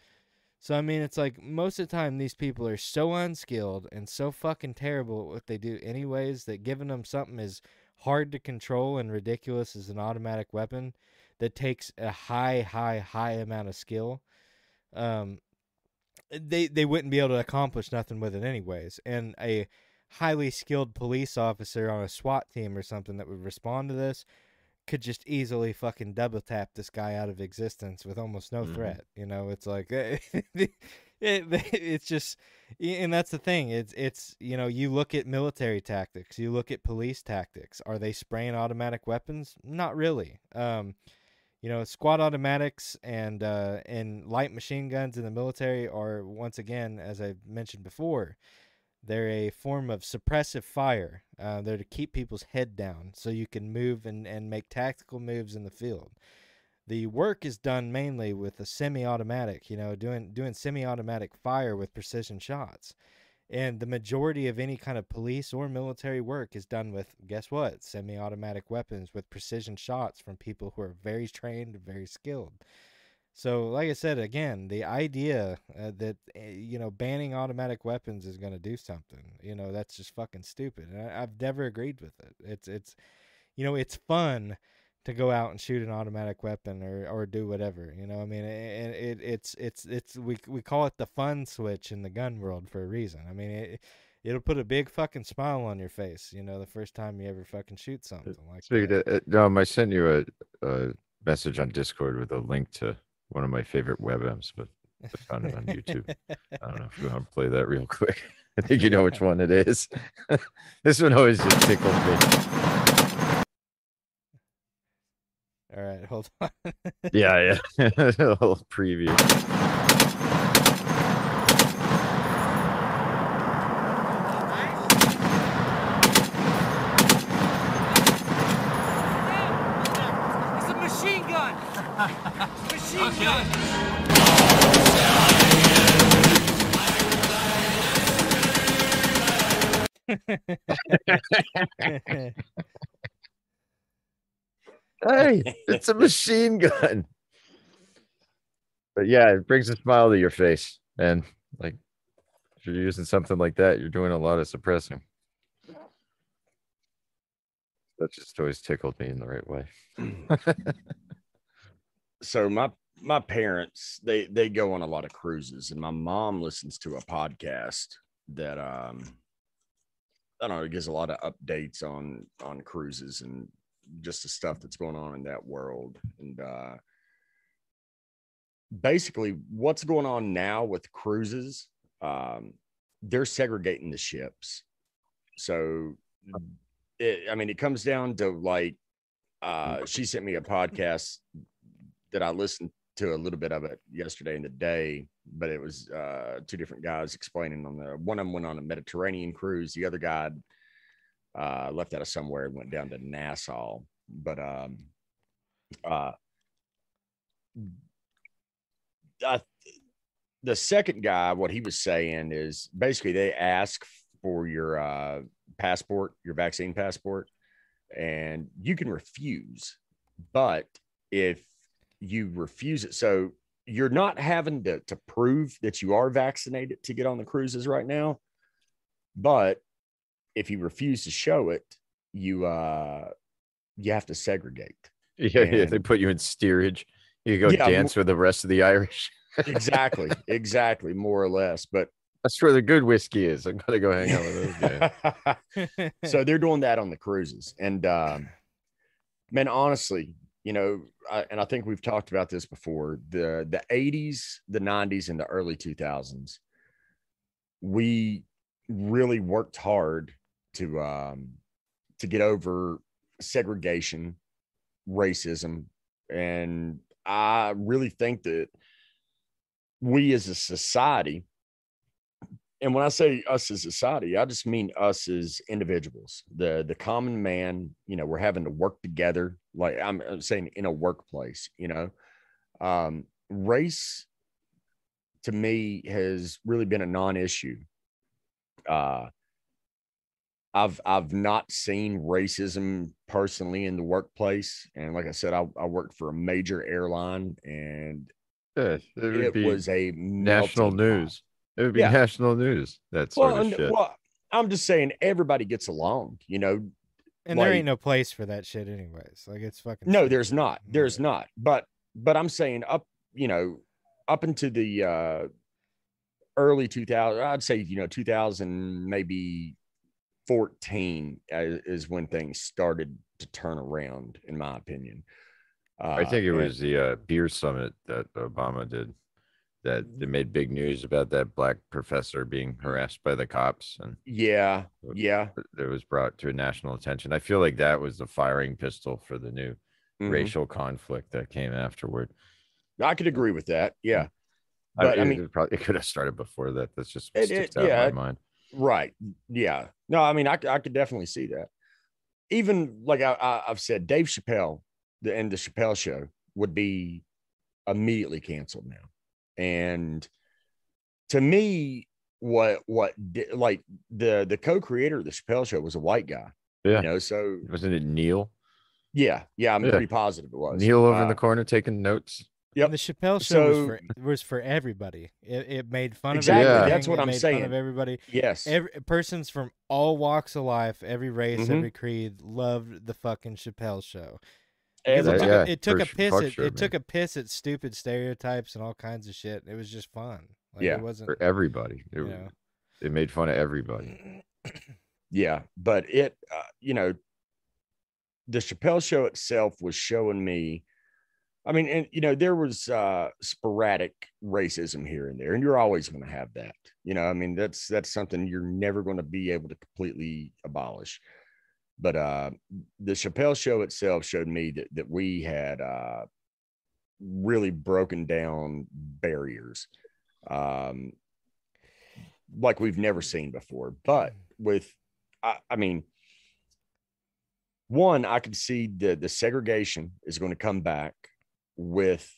So, I mean, it's like most of the time these people are so unskilled and so fucking terrible at what they do anyways that giving them something as hard to control and ridiculous as an automatic weapon that takes a high, high, high amount of skill, um, they they wouldn't be able to accomplish nothing with it anyways. And a highly skilled police officer on a SWAT team or something that would respond to this could just easily fucking double tap this guy out of existence with almost no mm-hmm. threat. You know, it's like, it, it, it's just, and that's the thing. It's, it's, you know, you look at military tactics, you look at police tactics. Are they spraying automatic weapons? Not really. Um, You know, squad automatics and uh, and light machine guns in the military are, once again, as I mentioned before, they're a form of suppressive fire. Uh, they're to keep people's head down so you can move and, and make tactical moves in the field. The work is done mainly with a semi-automatic, you know, doing doing semi-automatic fire with precision shots. And the majority of any kind of police or military work is done with, guess what, semi-automatic weapons with precision shots from people who are very trained, very skilled. So, like I said, again, the idea uh, that, uh, you know, banning automatic weapons is going to do something, you know, that's just fucking stupid. And I, I've never agreed with it. It's, it's, you know, it's fun to go out and shoot an automatic weapon or, or do whatever, you know, I mean, and it, it, it's, it's, it's, we, we call it the fun switch in the gun world for a reason. I mean, it, it'll put a big fucking smile on your face, you know, the first time you ever fucking shoot something like that. To, uh, um, I sent you a, a message on Discord with a link to one of my favorite webms, but I found it on YouTube. I don't know if you want to play that real quick. I think you know which one it is. This one always just tickles me. All right, hold on. yeah, yeah. A little preview. It's a machine gun. Machine okay. gun. Hey, it's a machine gun. But yeah, it brings a smile to your face. And like, if you're using something like that, you're doing a lot of suppressing. That just always tickled me in the right way. So my my parents, they they go on a lot of cruises, and my mom listens to a podcast that um I don't know, it gives a lot of updates on on cruises and just the stuff that's going on in that world. And uh, basically what's going on now with cruises, um, they're segregating the ships. So, it, I mean, it comes down to like, uh, she sent me a podcast that I listened to a little bit of it yesterday in the day, but it was uh, two different guys explaining on the, one of them went on a Mediterranean cruise. The other guy uh left out of somewhere and went down to Nassau. But um uh I, the second guy, what he was saying is basically they ask for your uh passport, your vaccine passport, and you can refuse. But if you refuse it, so you're not having to, to prove that you are vaccinated to get on the cruises right now. But if you refuse to show it, you uh, you have to segregate. Yeah, and, yeah, they put you in steerage. You go yeah, dance with the rest of the Irish. Exactly, exactly, more or less. But that's where the good whiskey is. I'm gonna go hang out with those guys. So they're doing that on the cruises, and um, man, honestly, you know, I, and I think we've talked about this before. The the eighties, the nineties, and the early two thousands, we really worked hard to um to get over segregation, racism, and I really think that we as a society, and when I say us as a society, I just mean us as individuals, the the common man, you know, we're having to work together, like I'm saying in a workplace, you know, um race to me has really been a non-issue. Uh, I've I've not seen racism personally in the workplace, and like I said, I, I worked for a major airline, and yeah, it be was a national news. Pot. It would be yeah. national news. That sort well, of shit. Well, I'm just saying everybody gets along, you know. And like, there ain't no place for that shit, anyways. Like it's fucking. No, shit. there's not. There's yeah. not. But but I'm saying up, you know, up into the. Uh, early two thousand, I'd say, you know, two thousand, maybe fourteen is when things started to turn around, in my opinion. Uh, I think it was the uh, beer summit that Obama did that they made big news about, that black professor being harassed by the cops. And yeah, yeah, it was brought to a national attention. I feel like that was the firing pistol for the new mm-hmm. racial conflict that came afterward. I could agree with that. Yeah. But, I, I mean, it, probably, it could have started before that. That's just it, sticks it, out yeah, in my mind. Right. Yeah. No, I mean, I, I could definitely see that. Even like I, I, I've said, Dave Chappelle the, and the Chappelle Show would be immediately canceled now. And to me, what what did, like the the co-creator of the Chappelle Show was a white guy. Yeah, you know, so wasn't it Neil? Yeah, yeah, I'm yeah. pretty positive it was Neil over uh, in the corner taking notes. Yeah, the Chappelle Show so, was, for, was for everybody. It, it made fun exactly, of everybody. That's what it I'm made saying. Fun of everybody. Yes, every, persons from all walks of life, every race, mm-hmm. every creed, loved the fucking Chappelle Show. It, that, took, yeah, it took a piss. At, sure, it man. took a piss at stupid stereotypes and all kinds of shit. It was just fun. Like, yeah, it wasn't for everybody. It, you know. It made fun of everybody. Yeah, but it, uh, you know, the Chappelle Show itself was showing me. I mean, and you know, there was uh, sporadic racism here and there, and you're always going to have that. You know, I mean, that's that's something you're never going to be able to completely abolish. But uh, the Chappelle Show itself showed me that that we had uh, really broken down barriers, um, like we've never seen before. But with, I, I mean, one, I could see the the segregation is going to come back with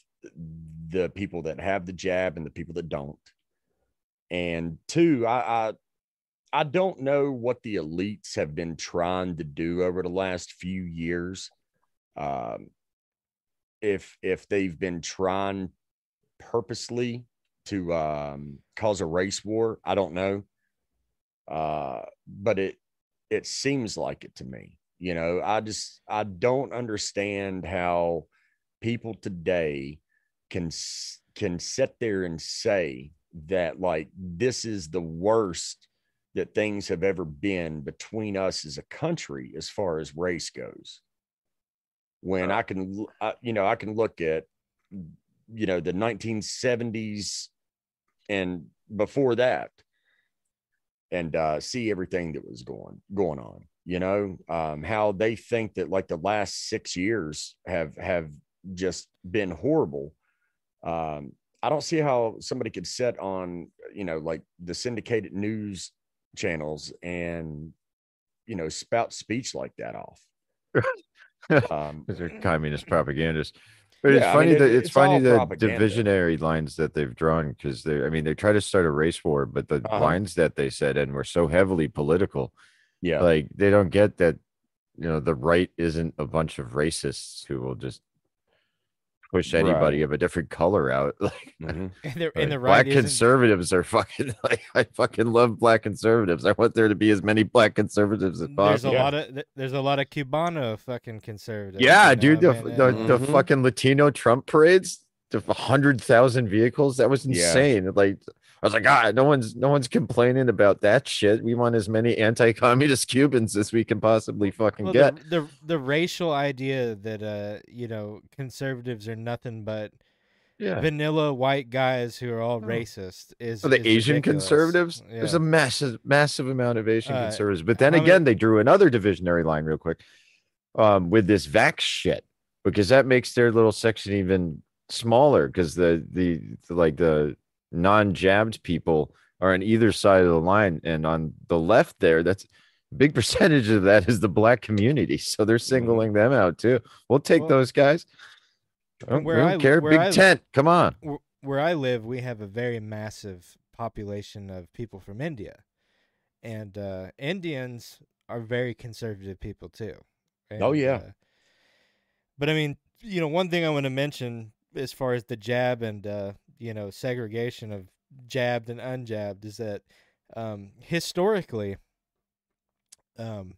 the people that have the jab and the people that don't. And two, I, I I don't know what the elites have been trying to do over the last few years. Um, if if they've been trying purposely to um, cause a race war, I don't know. Uh, but it it seems like it to me. You know, I just I don't understand how people today can can sit there and say that, like, this is the worst that things have ever been between us as a country as far as race goes. When I can, I, you know, I can look at, you know, the nineteen seventies and before that, and uh, see everything that was going going on. You know, um, how they think that, like, the last six years have have. just been horrible. um I don't see how somebody could sit on, you know, like the syndicated news channels and, you know, spout speech like that off. Um they're communist propagandists. But yeah, it's funny I mean, that it, it's, it's funny the divisionary lines that they've drawn, because they I mean they try to start a race war, but the uh-huh. lines that they said and were so heavily political, yeah, like they don't get that, you know, the right isn't a bunch of racists who will just push anybody right. of a different color out. Like, mm-hmm. and the, and the right black conservatives are fucking, like, I fucking love black conservatives. I want there to be as many black conservatives as possible. There's a yeah. lot of there's a lot of Cubano fucking conservatives. Yeah, you know, dude, the, man, the, mm-hmm. the fucking Latino Trump parades, the one hundred thousand vehicles, that was insane. Yeah. Like, I was like, God, no one's no one's complaining about that shit. We want as many anti-communist Cubans as we can possibly fucking well, get. The, the the racial idea that uh you know, conservatives are nothing but yeah. vanilla white guys who are all oh. racist is oh, the is Asian ridiculous. Conservatives. Yeah. There's a massive massive amount of Asian uh, conservatives. But then again, many... they drew another divisionary line real quick um, with this vax shit, because that makes their little section even smaller, because the, the the like the non-jabbed people are on either side of the line, and on the left there, that's a big percentage of that is the black community, so they're singling them out too. We'll take well, those guys. I don't, where I don't I, care where big I, tent come on where I live, we have a very massive population of people from India, and uh Indians are very conservative people too, and, oh yeah uh, but I mean, you know, one thing I want to mention as far as the jab and uh you know, segregation of jabbed and unjabbed is that um, historically um,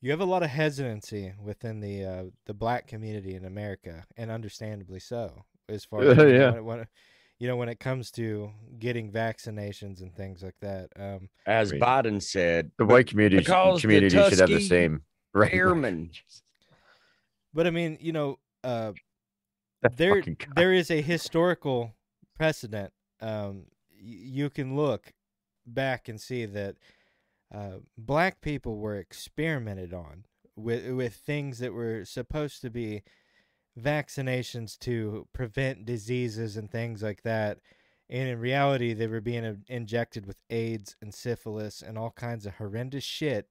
you have a lot of hesitancy within the uh, the black community in America, and understandably so, as far as yeah. when it, when it, you know, when it comes to getting vaccinations and things like that. Um, as Biden said, the white community community should have the same right. Airmen. But I mean, you know, uh, there there is a historical precedent. Um you can look back and see that uh black people were experimented on with with things that were supposed to be vaccinations to prevent diseases and things like that, and in reality they were being injected with AIDS and syphilis and all kinds of horrendous shit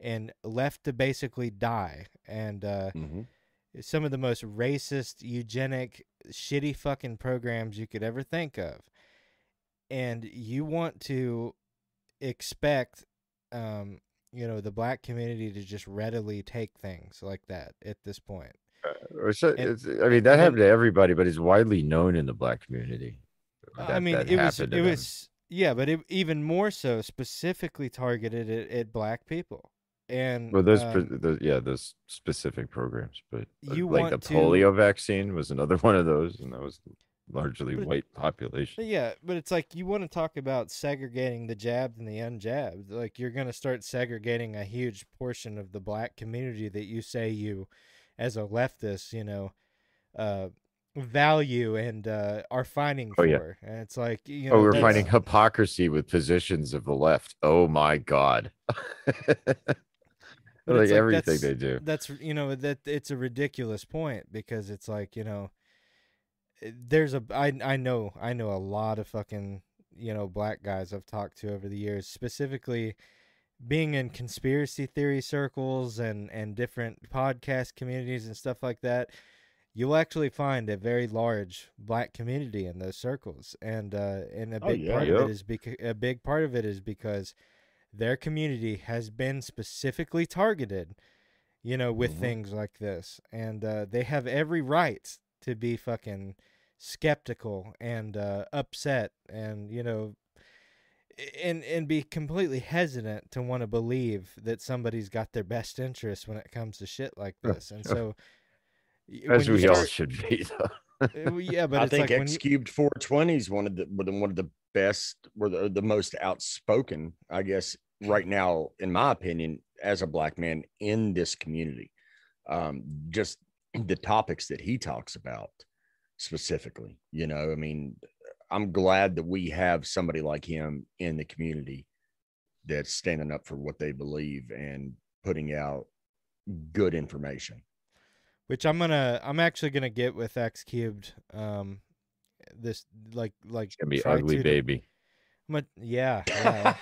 and left to basically die. And uh mm-hmm. some of the most racist, eugenic, shitty fucking programs you could ever think of. And you want to expect, um, you know, the black community to just readily take things like that at this point. Uh, so, and, it's, I mean, that happened to everybody, but it's widely known in the black community. That, I mean, it was, it them. was, yeah, but it, even more so specifically targeted at, at black people. And well, those, um, those, yeah, those specific programs, but you like the polio to... vaccine was another one of those, and that was largely but, white population. Yeah, but it's like you want to talk about segregating the jabbed and the unjabbed. Like you're going to start segregating a huge portion of the black community that you say you, as a leftist, you know, uh, value and uh, are fighting oh, for. Yeah. And it's like, you know, oh, we're finding hypocrisy with positions of the left. Oh my God. Like, like everything they do. That's, you know, that it's a ridiculous point, because it's like, you know, there's a, I, I know, I know a lot of fucking, you know, black guys I've talked to over the years, specifically being in conspiracy theory circles and, and different podcast communities and stuff like that. You'll actually find a very large black community in those circles. And, uh, and a big oh, yeah, part yeah. of it is because a big part of it is because their community has been specifically targeted, you know, with mm-hmm. things like this. And uh, they have every right to be fucking skeptical and uh, upset and, you know, and and be completely hesitant to want to believe that somebody's got their best interest when it comes to shit like this. And so... As we start, all should be, though. Yeah, but I it's think like X-Cubed you... four twenty is one of the one of the best, or the, the most outspoken, I guess, right now, in my opinion, as a black man in this community. Um, just the topics that he talks about specifically, you know, I mean, I'm glad that we have somebody like him in the community that's standing up for what they believe and putting out good information. Which I'm gonna, I'm actually gonna get with X Cubed. Um, this like like it's gonna be ugly to, baby. But yeah, yeah.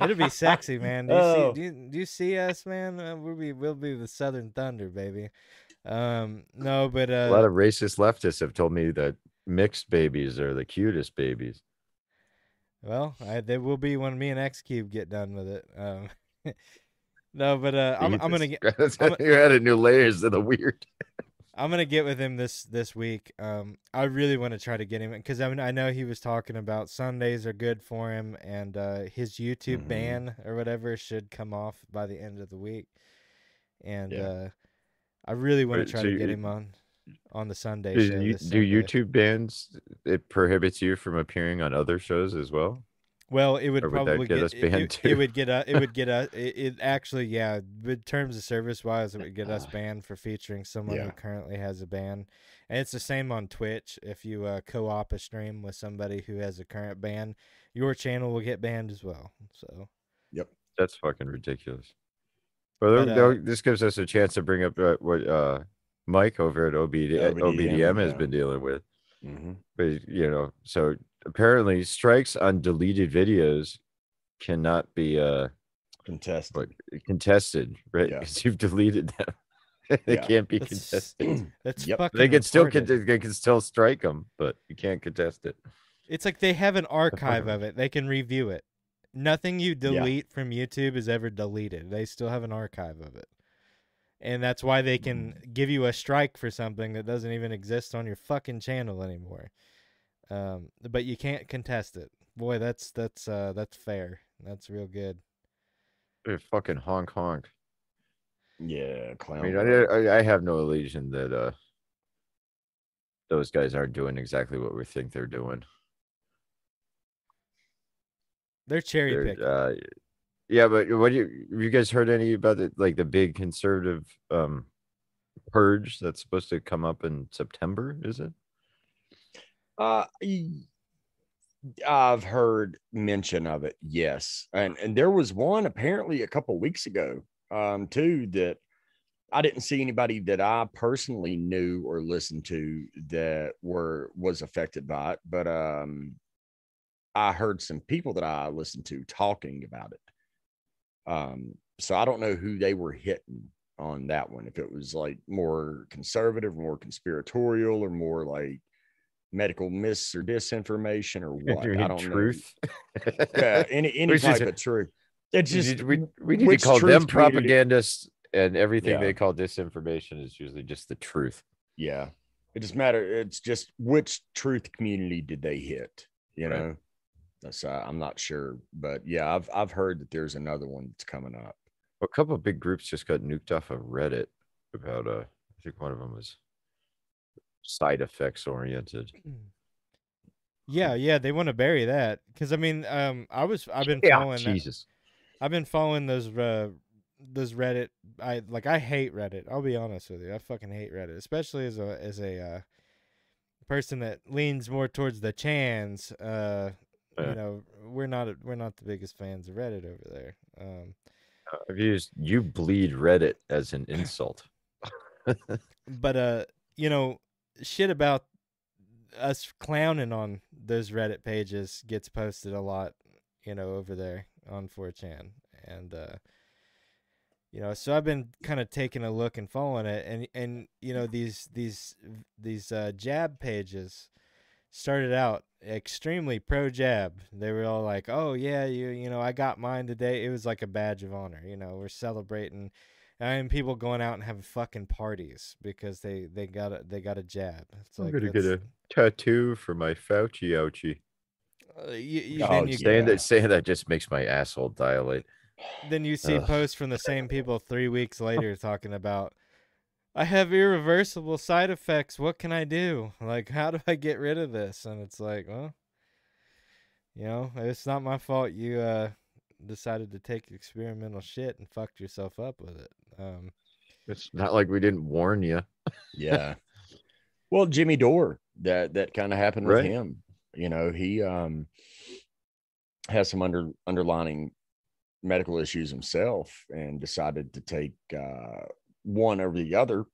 It'll be sexy, man. Do you, oh. see, do, you, do you see us, man? Uh, we'll be we'll be the Southern Thunder, baby. Um, no, but uh, a lot of racist leftists have told me that mixed babies are the cutest babies. Well, I, they will be when me and X Cubed get done with it. Um, No, but uh, I'm, I'm gonna get. I'm, You're adding new layers to the weird. I'm gonna get with him this this week. Um, I really want to try to get him because I mean I know he was talking about Sundays are good for him, and uh, his YouTube mm-hmm. ban or whatever should come off by the end of the week. And yeah. uh, I really want to try so to get him on on the Sunday do, show. You, do Sunday. YouTube bans? It prohibits you from appearing on other shows as well. Well, it would, would probably get, get it, it, it would get us. It would get us. It, it actually, yeah. With terms of service wise, it would get us banned for featuring someone yeah. who currently has a ban, and it's the same on Twitch. If you uh, co-op a stream with somebody who has a current ban, your channel will get banned as well. So, yep, that's fucking ridiculous. Well, but, uh, this gives us a chance to bring up uh, what uh, Mike over at O B D M has yeah. been dealing with. Mm-hmm. But you know, so. Apparently, strikes on deleted videos cannot be uh, contested. What, contested, right? Because yeah. you've deleted them, they yeah. can't be that's, contested. That's yep. fucking. They can reported. still they can still strike them, but you can't contest it. It's like they have an archive of it; they can review it. Nothing you delete yeah. from YouTube is ever deleted. They still have an archive of it, and that's why they can mm. give you a strike for something that doesn't even exist on your fucking channel anymore. Um, but you can't contest it. Boy, that's that's uh, that's fair. That's real good. Hey, fucking honk honk. Yeah, clown. I mean, I, I have no illusion that uh, those guys aren't doing exactly what we think they're doing. They're cherry picking. Uh, yeah, but what do you? Have you guys heard any about the, like the big conservative um, purge that's supposed to come up in September? Is it? Uh, I've heard mention of it. Yes. And, and there was one apparently a couple weeks ago, um, too, that I didn't see anybody that I personally knew or listened to that were, was affected by it. But, um, I heard some people that I listened to talking about it. Um, so I don't know who they were hitting on that one. If it was like more conservative, more conspiratorial, or more like, medical myths or disinformation or what? I don't truth? know. Yeah, any any type of truth. It's just we, we need to call them propagandists, and everything yeah. they call disinformation is usually just the truth. Yeah, it doesn't matter. It's just which truth community did they hit? You right. know, that's uh, I'm not sure, but yeah, I've I've heard that there's another one that's coming up. A couple of big groups just got nuked off of Reddit about uh, I think one of them was side effects oriented. Yeah, yeah, they want to bury that because I mean, um, I was I've been yeah, following Jesus. That. I've been following those uh, those Reddit. I like I hate Reddit. I'll be honest with you. I fucking hate Reddit, especially as a as a uh, person that leans more towards the chans. Uh, yeah. You know, we're not we're not the biggest fans of Reddit over there. Um, I've used you bleed Reddit as an insult. But uh, you know, shit about us clowning on those Reddit pages gets posted a lot. You know, over there on four chan, and uh you know, so I've been kind of taking a look and following it, and and you know, these these these uh jab pages started out extremely pro jab. They were all like, oh yeah, you you know, I got mine today. It was like a badge of honor, you know, we're celebrating. I mean, people going out and having fucking parties because they they got a they got a jab. It's I'm like, gonna get a tattoo for my Fauci ouchie. Uh, you, you, oh, then you saying that saying that just makes my asshole dilate. Then you see Ugh. posts from the same people three weeks later talking about, I have irreversible side effects. What can I do? Like, how do I get rid of this? And it's like, well, you know, it's not my fault. You uh, decided to take experimental shit and fucked yourself up with it. Um, it's not like we didn't warn you. Yeah. Well, Jimmy Dore, that that kind of happened right. with him. You know, he um, has some under underlining medical issues himself and decided to take uh, one over the other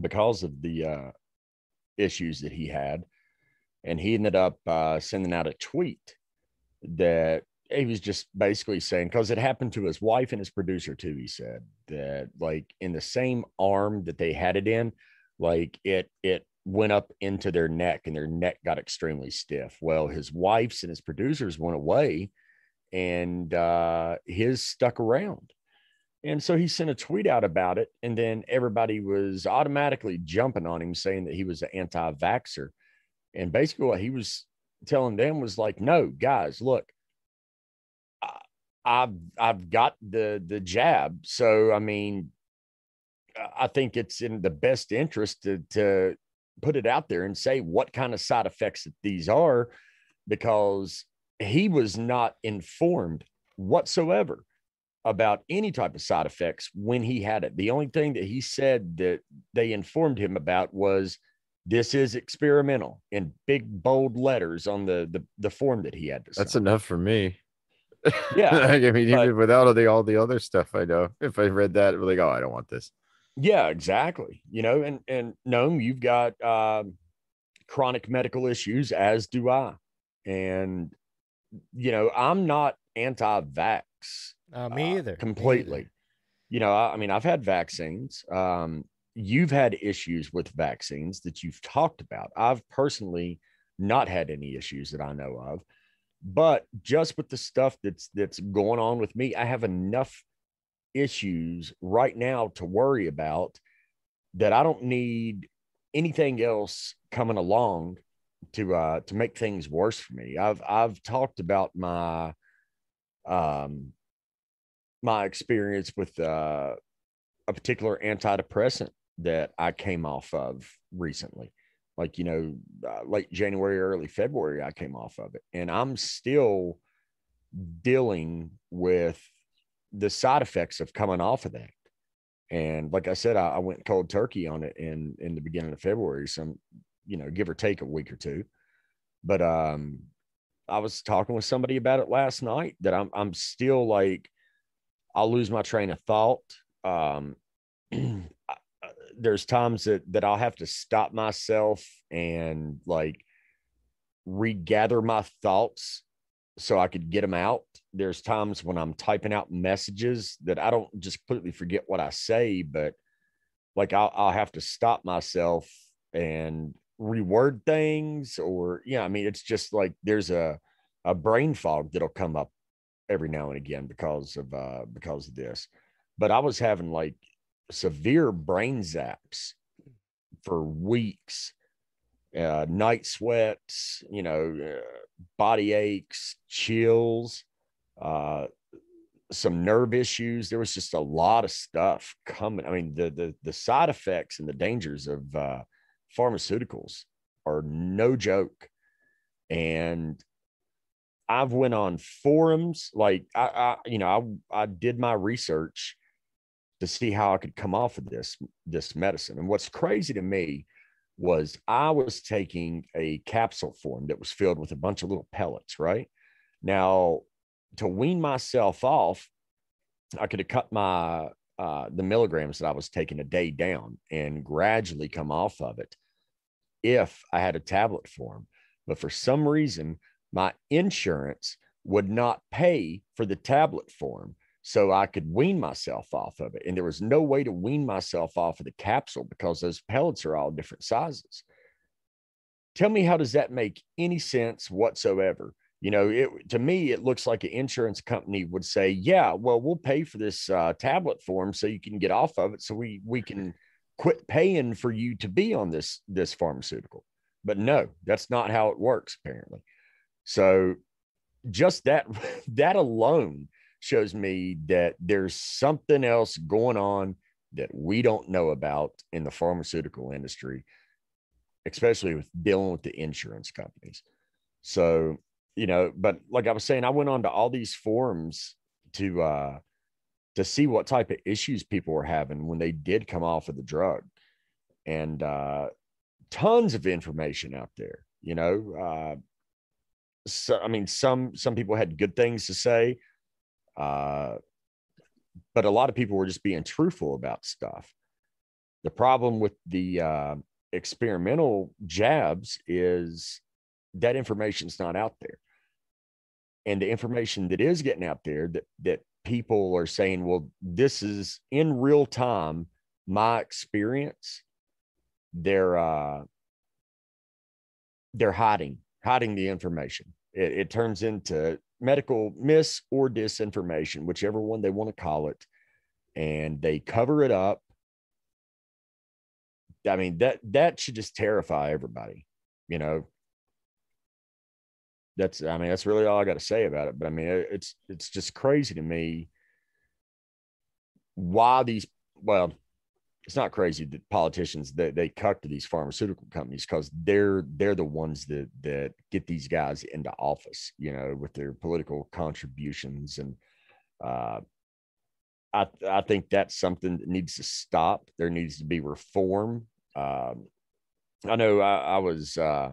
because of the uh, issues that he had. And he ended up uh, sending out a tweet that he was just basically saying, because it happened to his wife and his producer too, he said that like in the same arm that they had it in, like it, it, went up into their neck and their neck got extremely stiff. Well, his wife's and his producers went away and uh, his stuck around. And so he sent a tweet out about it. And then everybody was automatically jumping on him saying that he was an anti-vaxxer. And basically what he was telling them was like, no, guys, look, I, I've, I've got the, the jab. So, I mean, I think it's in the best interest to, to put it out there and say what kind of side effects that these are, because he was not informed whatsoever about any type of side effects when he had it. The only thing that he said that they informed him about was this is experimental in big, bold letters on the, the, the form that he had to sign. That's enough for me. Yeah. I mean, even but, without all the, all the other stuff I know, if I read that, I'd be like, oh, I don't want this. Yeah, exactly. You know, and and Noam, you've got uh, chronic medical issues, as do I. And you know, I'm not anti-vax. Uh, me either. Uh, completely. Me either. You know, I, I mean, I've had vaccines. Um, you've had issues with vaccines that you've talked about. I've personally not had any issues that I know of. But just with the stuff that's that's going on with me, I have enough issues right now to worry about that I don't need anything else coming along to uh to make things worse for me. I've I've talked about my um my experience with uh a particular antidepressant that I came off of recently, like you know uh, late January, early February I came off of it, and I'm still dealing with the side effects of coming off of that. And like I said, I, I went cold turkey on it in, in the beginning of February, some, you know, give or take a week or two. But um, I was talking with somebody about it last night that I'm, I'm still like, I'll lose my train of thought. Um, there's times that, that I'll have to stop myself and like regather my thoughts so I could get them out. There's times when I'm typing out messages that I don't just completely forget what I say, but like I'll, I'll have to stop myself and reword things, or yeah, I mean, it's just like there's a a brain fog that'll come up every now and again because of uh because of this. But I was having like severe brain zaps for weeks, uh night sweats, you know, uh, body aches, chills, uh some nerve issues. There was just a lot of stuff coming. I mean, the the the side effects and the dangers of uh pharmaceuticals are no joke. And I've went on forums, like I, I you know, I I did my research to see how I could come off of this this medicine. And what's crazy to me was I was taking a capsule form that was filled with a bunch of little pellets, right? Now, to wean myself off, I could have cut my uh, the milligrams that I was taking a day down and gradually come off of it if I had a tablet form. But for some reason, my insurance would not pay for the tablet form, so I could wean myself off of it. And there was no way to wean myself off of the capsule because those pellets are all different sizes. Tell me, how does that make any sense whatsoever? You know, it, to me, it looks like an insurance company would say, yeah, well, we'll pay for this uh, tablet form so you can get off of it, so we we can quit paying for you to be on this, this pharmaceutical. But no, that's not how it works, apparently. So just that, that alone shows me that there's something else going on that we don't know about in the pharmaceutical industry, especially with dealing with the insurance companies. So, you know, but like I was saying, I went on to all these forums to uh, to see what type of issues people were having when they did come off of the drug, and uh, tons of information out there. You know, uh, so I mean, some some people had good things to say, uh, but a lot of people were just being truthful about stuff. The problem with the uh, experimental jabs is that information's not out there. And the information that is getting out there, that, that people are saying, well, this is in real time, my experience, they're, uh, they're hiding, hiding the information. It, it turns into medical mis or disinformation, whichever one they want to call it. And they cover it up. I mean, that, that should just terrify everybody, you know. That's, I mean, that's really all I got to say about it. But I mean, it's, it's just crazy to me why these, well, it's not crazy that politicians, that they, they cuck to these pharmaceutical companies, because they're, they're the ones that, that get these guys into office, you know, with their political contributions. And uh, I, I think that's something that needs to stop. There needs to be reform. Um, I know I, I was, uh,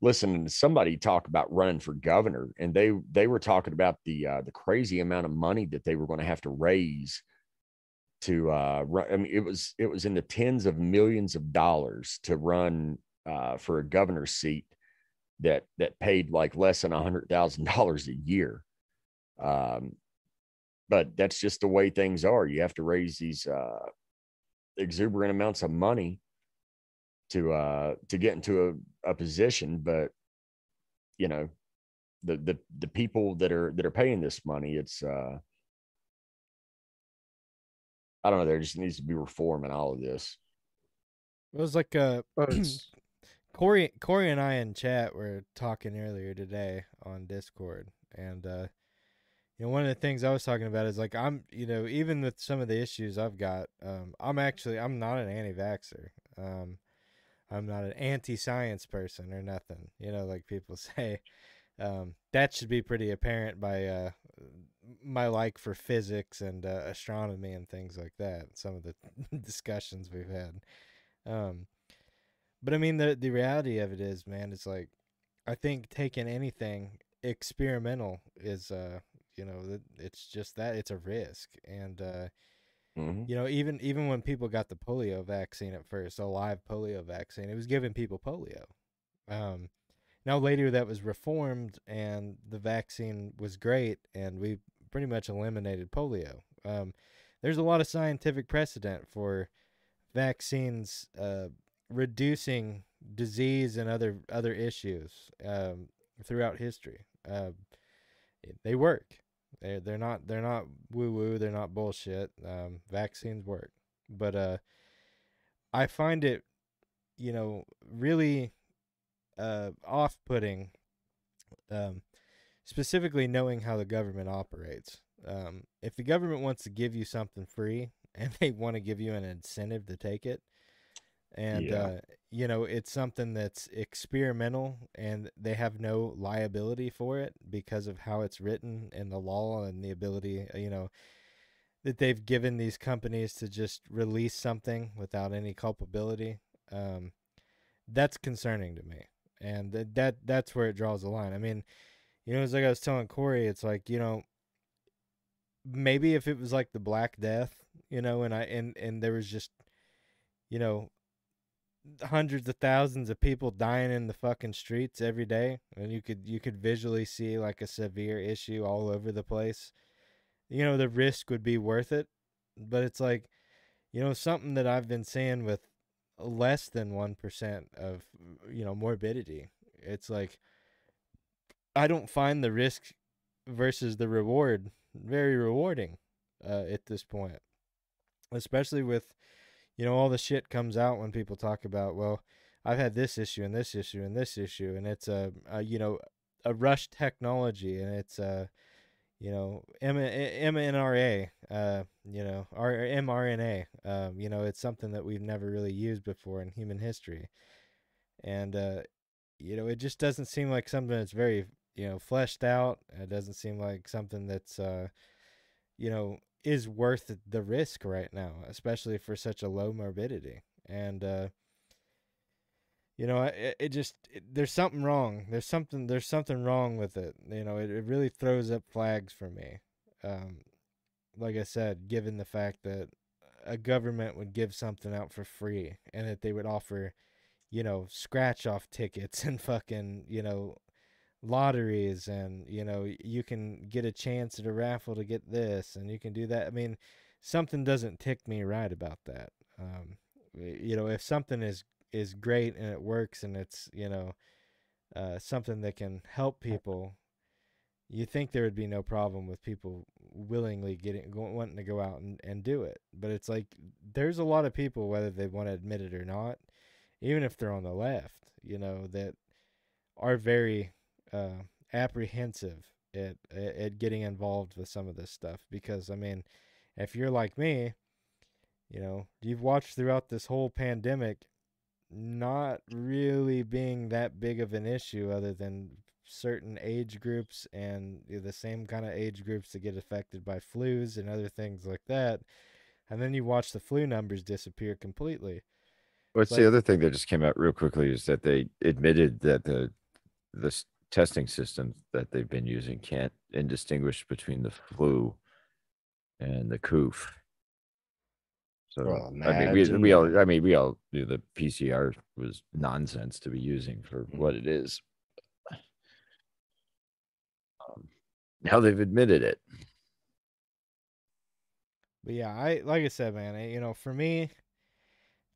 listening to somebody talk about running for governor, and they they were talking about the uh, the crazy amount of money that they were going to have to raise to uh, run. I mean, it was it was in the tens of millions of dollars to run uh, for a governor's seat that that paid like less than a hundred thousand dollars a year. Um, but that's just the way things are. You have to raise these uh, exuberant amounts of money to uh to get into a, a position. But you know, the the the people that are that are paying this money, it's uh I don't know, there just needs to be reform in all of this. It was like uh Corey Corey and I in chat were talking earlier today on Discord, and uh you know, one of the things I was talking about is like, I'm, you know, even with some of the issues I've got, um I'm actually I'm not an anti-vaxxer. Um I'm not an anti-science person or nothing, you know, like people say. Um, that should be pretty apparent by uh, my like for physics and uh, astronomy and things like that, some of the discussions we've had. Um, but I mean, the, the reality of it is, man, it's like, I think taking anything experimental is, uh, you know, it's just that it's a risk. And, uh, you know, even even when people got the polio vaccine at first, a live polio vaccine, it was giving people polio. Um, now, later that was reformed, and the vaccine was great, and we pretty much eliminated polio. Um, there's a lot of scientific precedent for vaccines uh, reducing disease and other other issues um, throughout history. Uh, they work. They're they're not they're not woo woo. They're not bullshit. Um, vaccines work, but uh, I find it, you know, really uh, off-putting. Um, specifically, knowing how the government operates. Um, if the government wants to give you something free and they want to give you an incentive to take it, and yeah. uh, you know, it's something that's experimental and they have no liability for it because of how it's written and the law and the ability, you know, that they've given these companies to just release something without any culpability. Um, that's concerning to me, and th- that that's where it draws the line. I mean, you know, it's like I was telling Corey, it's like, you know, maybe if it was like the Black Death, you know, and I and, and there was just, you know, hundreds of thousands of people dying in the fucking streets every day, and you could you could visually see like a severe issue all over the place, you know, the risk would be worth it. But it's like, you know, something that I've been seeing with less than one percent of, you know, morbidity, it's like I don't find the risk versus the reward very rewarding uh, at this point, especially with, you know, all the shit comes out when people talk about, well, I've had this issue and this issue and this issue, and it's a, a you know, a rushed technology, and it's a, you know, M N R A, uh, you know, or mRNA, um, you know, it's something that we've never really used before in human history, and uh, you know, it just doesn't seem like something that's very, you know, fleshed out. It doesn't seem like something that's, uh, you know, is worth the risk right now, especially for such a low morbidity. And, uh, you know, it, it just, it, there's something wrong. There's something, there's something wrong with it. You know, it, it really throws up flags for me. Um, like I said, given the fact that a government would give something out for free and that they would offer, you know, scratch off tickets and fucking, you know, lotteries, and you know, you can get a chance at a raffle to get this and you can do that. I mean, something doesn't tick me right about that. Um, you know, if something is is great and it works and it's, you know, uh, something that can help people, you think there would be no problem with people willingly getting going, wanting to go out and, and do it. But it's like, there's a lot of people, whether they want to admit it or not, even if they're on the left, you know, that are very uh, apprehensive at, at getting involved with some of this stuff. Because I mean, if you're like me, you know, you've watched throughout this whole pandemic, not really being that big of an issue other than certain age groups and the same kind of age groups that get affected by flus and other things like that. And then you watch the flu numbers disappear completely. What's like, the other thing that just came out real quickly is that they admitted that the, the testing system that they've been using can't indistinguish between the flu and the C O V. So well, I mean, we, we all, I mean, we all knew the P C R was nonsense to be using for what it is. Um, now they've admitted it. But yeah, I, like I said, man, I, you know, for me,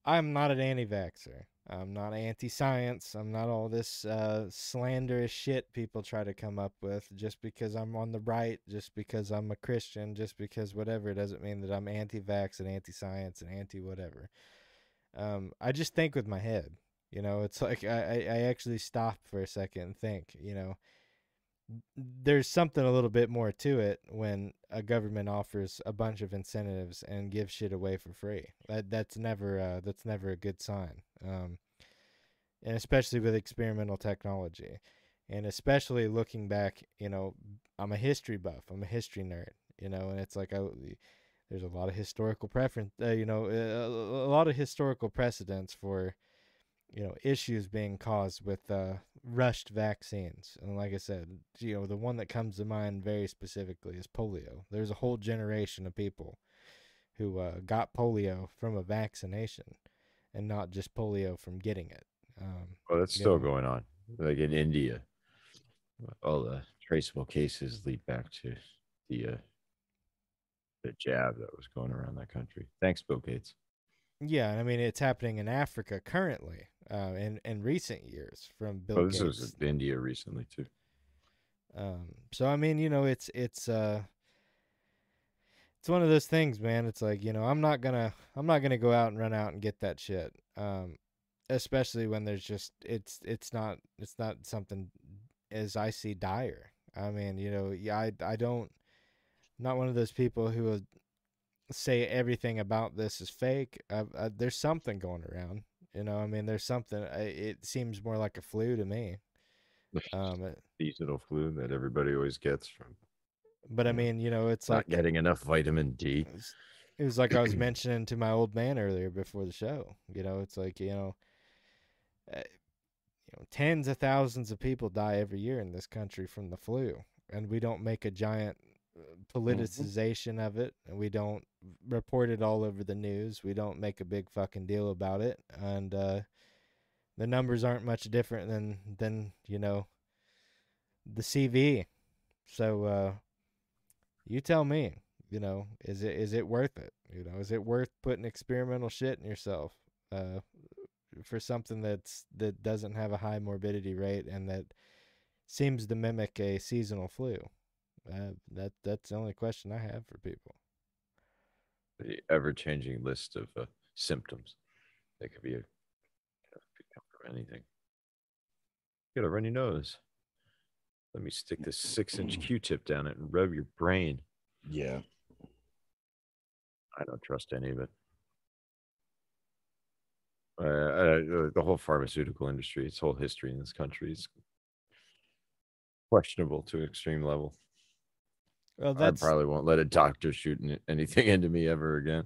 I'm not an anti-vaxxer. I'm not anti-science. I'm not all this uh, slanderous shit people try to come up with just because I'm on the right, just because I'm a Christian, just because whatever. It doesn't mean that I'm anti-vax and anti-science and anti-whatever. Um, I just think with my head. You know, it's like I, I actually stop for a second and think, you know, there's something a little bit more to it when a government offers a bunch of incentives and gives shit away for free. That that's never uh, that's never a good sign, um, and especially with experimental technology, and especially looking back. You know, I'm a history buff. I'm a history nerd. You know, and it's like I, there's a lot of historical preference. Uh, you know, a, a lot of historical precedents for, you know, issues being caused with uh, rushed vaccines. And like I said, you know, the one that comes to mind very specifically is polio. There's a whole generation of people who uh, got polio from a vaccination and not just polio from getting it. Um, well, that's still know. going on. Like in India, all the traceable cases lead back to the, uh, the jab that was going around that country. Thanks, Bill Gates. Yeah, I mean, it's happening in Africa currently, uh, in, in recent years from Bill Gates. Oh, this was in India recently, too. Um, so, I mean, you know, it's it's uh, it's one of those things, man. It's like, you know, I'm not going to I'm not going to go out and run out and get that shit, um, especially when there's just it's it's not it's not something as I see dire. I mean, you know, I, I don't not one of those people who will say everything about this is fake. I, I, there's something going around, you know, I mean, there's something. I, it seems more like a flu to me. Um, it, seasonal flu that everybody always gets from. But I mean, you know, it's not like getting enough vitamin D. It was, it was like I was mentioning to my old man earlier before the show. You know, it's like, you know, uh, you know, tens of thousands of people die every year in this country from the flu, and we don't make a giant politicization mm-hmm. of it, and we don't report it all over the news. We don't make a big fucking deal about it, and uh, the numbers aren't much different than than you know the C V. So uh, you tell me, you know, is it is it worth it? You know, is it worth putting experimental shit in yourself uh, for something that's that doesn't have a high morbidity rate and that seems to mimic a seasonal flu? Uh, that that's the only question I have for people. The ever-changing list of uh, symptoms. They could be a, could come from anything. You got a runny nose. Let me stick this six-inch Q-tip down it and rub your brain. Yeah. I don't trust any of it. Uh, I, uh, the whole pharmaceutical industry, its whole history in this country is questionable to an extreme level. Well, that's, I probably won't let a doctor shoot anything into me ever again.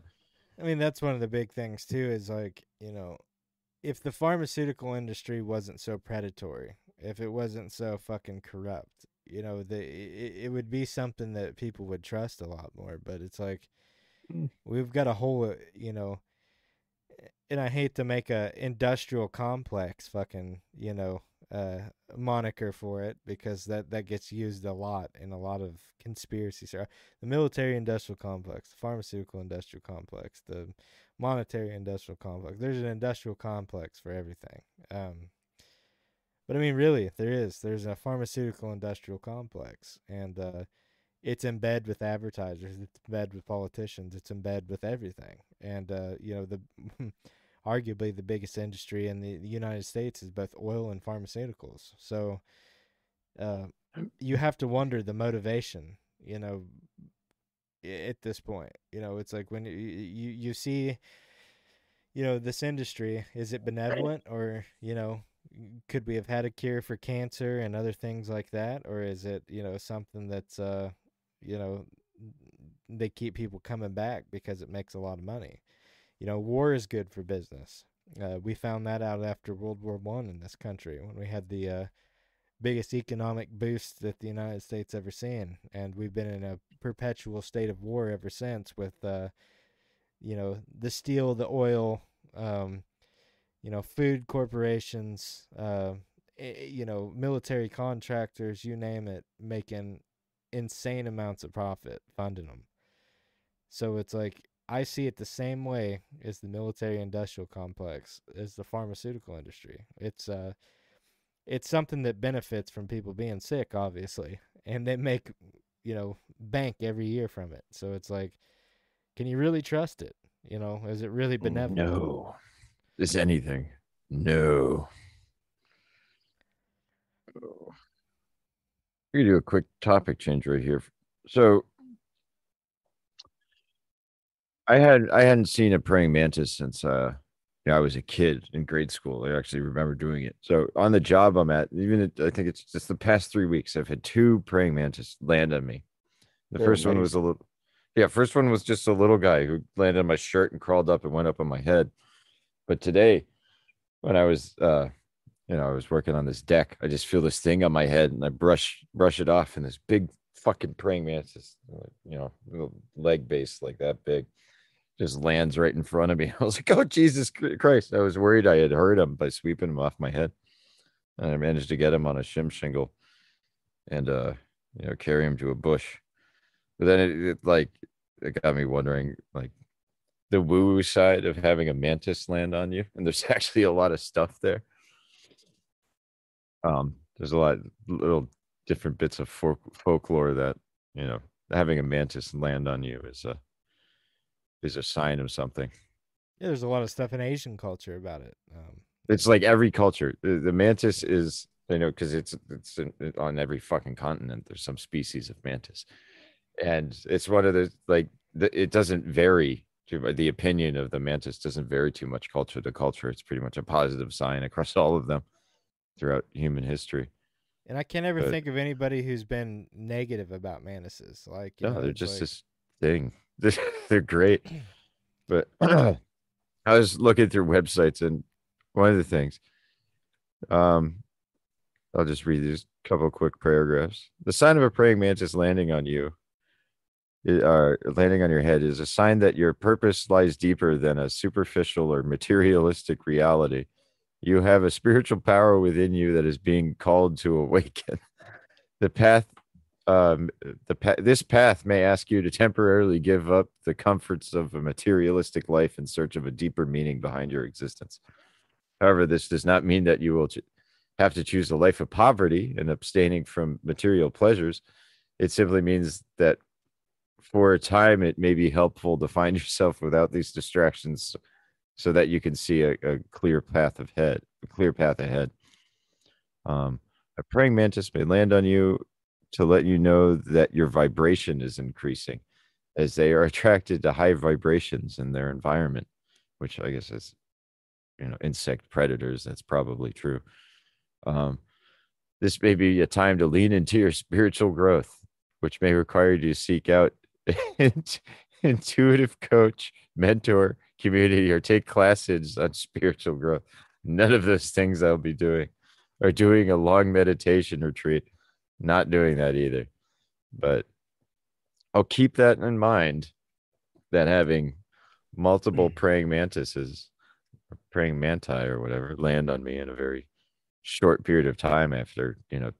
I mean, that's one of the big things, too, is like, you know, if the pharmaceutical industry wasn't so predatory, if it wasn't so fucking corrupt, you know, the, it, it would be something that people would trust a lot more. But it's like mm. we've got a whole, you know, and I hate to make a industrial complex fucking, you know, uh moniker for it, because that that gets used a lot in a lot of conspiracies. The military industrial complex, the pharmaceutical industrial complex, the monetary industrial complex. There's an industrial complex for everything. Um but I mean, really, there is there's a pharmaceutical industrial complex, and uh it's in bed with advertisers, it's in bed with politicians, it's in bed with everything. And uh you know, the arguably the biggest industry in the, the United States is both oil and pharmaceuticals. So uh, you have to wonder the motivation, you know, at this point. You know, it's like when you, you, you see, you know, this industry, is it benevolent, or, you know, could we have had a cure for cancer and other things like that? Or is it, you know, something that's, uh, you know, they keep people coming back because it makes a lot of money? You know, war is good for business. Uh, we found that out after World War One in this country, when we had the uh, biggest economic boost that the United States ever seen, and we've been in a perpetual state of war ever since. With, uh, you know, the steel, the oil, um, you know, food corporations, uh, you know, military contractors, you name it, making insane amounts of profit funding them. So it's like, I see it the same way as the military-industrial complex, as the pharmaceutical industry. It's uh, it's something that benefits from people being sick, obviously, and they make, you know, bank every year from it. So it's like, can you really trust it? You know, is it really benevolent? No. Is anything? No. Oh. We can do a quick topic change right here. So, I had I hadn't seen a praying mantis since uh, you know, I was a kid in grade school. I actually remember doing it. So on the job I'm at, even at, I think it's just the past three weeks, I've had two praying mantis land on me. The They're first amazing. one was a little, yeah. First one was just a little guy who landed on my shirt and crawled up and went up on my head. But today, when I was, uh, you know, I was working on this deck, I just feel this thing on my head and I brush brush it off, and this big fucking praying mantis, you know, leg base like that big, just lands right in front of me. I was like, oh, Jesus Christ. I was worried I had hurt him by sweeping him off my head. And I managed to get him on a shim shingle and, uh, you know, carry him to a bush. But then it, it like, it got me wondering, like, the woo-woo side of having a mantis land on you, and there's actually a lot of stuff there. Um, there's a lot of little different bits of folk folklore that, you know, having a mantis land on you is a is a sign of something. Yeah, there's a lot of stuff in Asian culture about it. Um, it's like every culture. The, the mantis is, you know, because it's it's on every fucking continent. There's some species of mantis, and it's one of the like. The, it doesn't vary. Too, the opinion of the mantis doesn't vary too much culture to culture. It's pretty much a positive sign across all of them throughout human history. And I can't ever but, think of anybody who's been negative about mantises. Like, you no, know, they're just like... this thing. They're, they're great. But I was looking through websites, and one of the things, um, I'll just read these couple of quick paragraphs. The sign of a praying mantis landing on you, are uh, landing on your head, is a sign that your purpose lies deeper than a superficial or materialistic reality. You have a spiritual power within you that is being called to awaken. The path, um, the pa this path may ask you to temporarily give up the comforts of a materialistic life in search of a deeper meaning behind your existence. However, this does not mean that you will have to choose a life of poverty and abstaining from material pleasures. It simply means that for a time, it may be helpful to find yourself without these distractions, so that you can see a, a clear path ahead. A clear path ahead. Um, a praying mantis may land on you to let you know that your vibration is increasing, as they are attracted to high vibrations in their environment, which I guess is, you know, insect predators. That's probably true. Um, this may be a time to lean into your spiritual growth, which may require you to seek out intuitive coach, mentor, community, or take classes on spiritual growth. None of those things I'll be doing, or doing a long meditation retreat. Not doing that either, but I'll keep that in mind, that having multiple praying mantises, or praying manti or whatever, land on me in a very short period of time after, you know,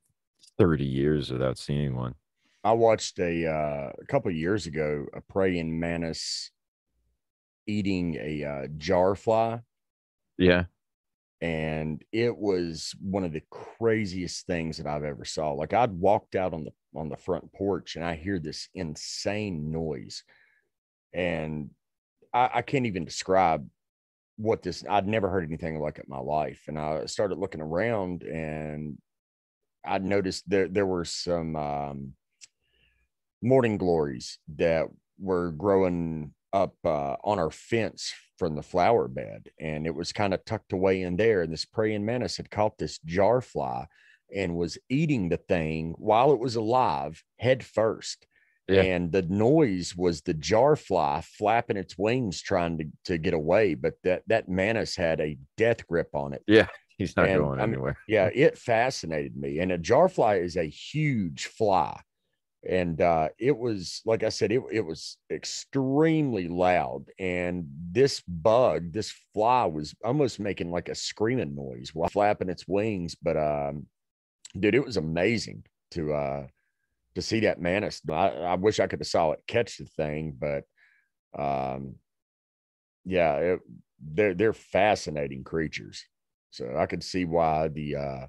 thirty years without seeing one. I watched a, uh, a couple of years ago, a praying mantis eating a uh, jar fly. Yeah. And it was one of the craziest things that I've ever saw. Like, I'd walked out on the, on the front porch, and I hear this insane noise, and I, I can't even describe what this, I'd never heard anything like it in my life. And I started looking around, and I noticed there, there were some, um, morning glories that were growing up uh, on our fence from the flower bed, and it was kind of tucked away in there. And this praying mantis had caught this jar fly and was eating the thing while it was alive, head first. Yeah. And the noise was the jar fly flapping its wings, trying to, to get away. But that, that mantis had a death grip on it. Yeah. He's not and, going anywhere. I mean, yeah. It fascinated me. And a jar fly is a huge fly. And uh, it was, like I said, it, it was extremely loud. And this bug, this fly, was almost making like a screaming noise while flapping its wings. But, um, dude, it was amazing to uh, to see that mantis. I, I wish I could have saw it catch the thing. But, um, yeah, it, they're, they're fascinating creatures. So I could see why the uh,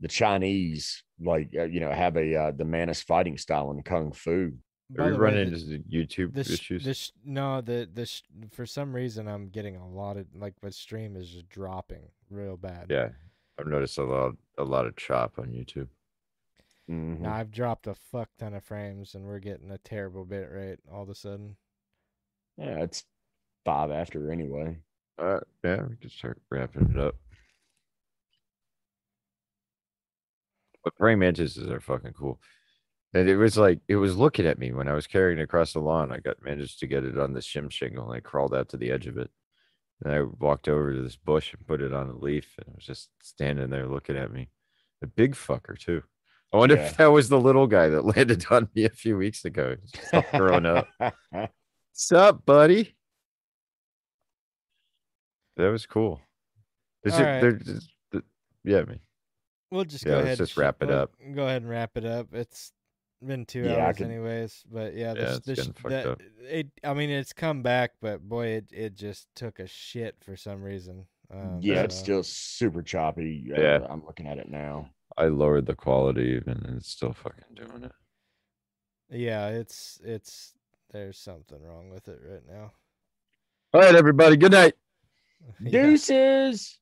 the Chinese, like, uh, you know, have a uh, the mantis fighting style in kung fu. Are you running into the YouTube the issues? The no, the the for some reason I'm getting a lot of, like, my stream is just dropping real bad. Yeah, I've noticed a lot a lot of chop on YouTube. Mm-hmm. Now, I've dropped a fuck ton of frames, and we're getting a terrible bit rate all of a sudden. Yeah, it's five after anyway. Uh, yeah, we can start wrapping it up. But praying mantises are fucking cool. And it was like, it was looking at me when I was carrying it across the lawn. I got managed to get it on the shim shingle, and I crawled out to the edge of it. And I walked over to this bush and put it on a leaf, and it was just standing there looking at me. The big fucker, too. I wonder yeah. if that was the little guy that landed on me a few weeks ago. Just all grown up. What's up, buddy? That was cool. Is all it, right. they're just, yeah, man. We'll just yeah, go ahead. Let's just wrap it we'll up. Go ahead and wrap it up. It's been two yeah, hours can... anyways. But yeah, this, yeah it's this, fucked that, up. It, I mean, it's come back, but boy, it, it just took a shit for some reason. Um, yeah, so. It's still super choppy. Yeah, I'm looking at it now. I lowered the quality even, and it's still fucking doing it. Yeah, it's it's there's something wrong with it right now. All right, everybody, good night. Yeah. Deuces.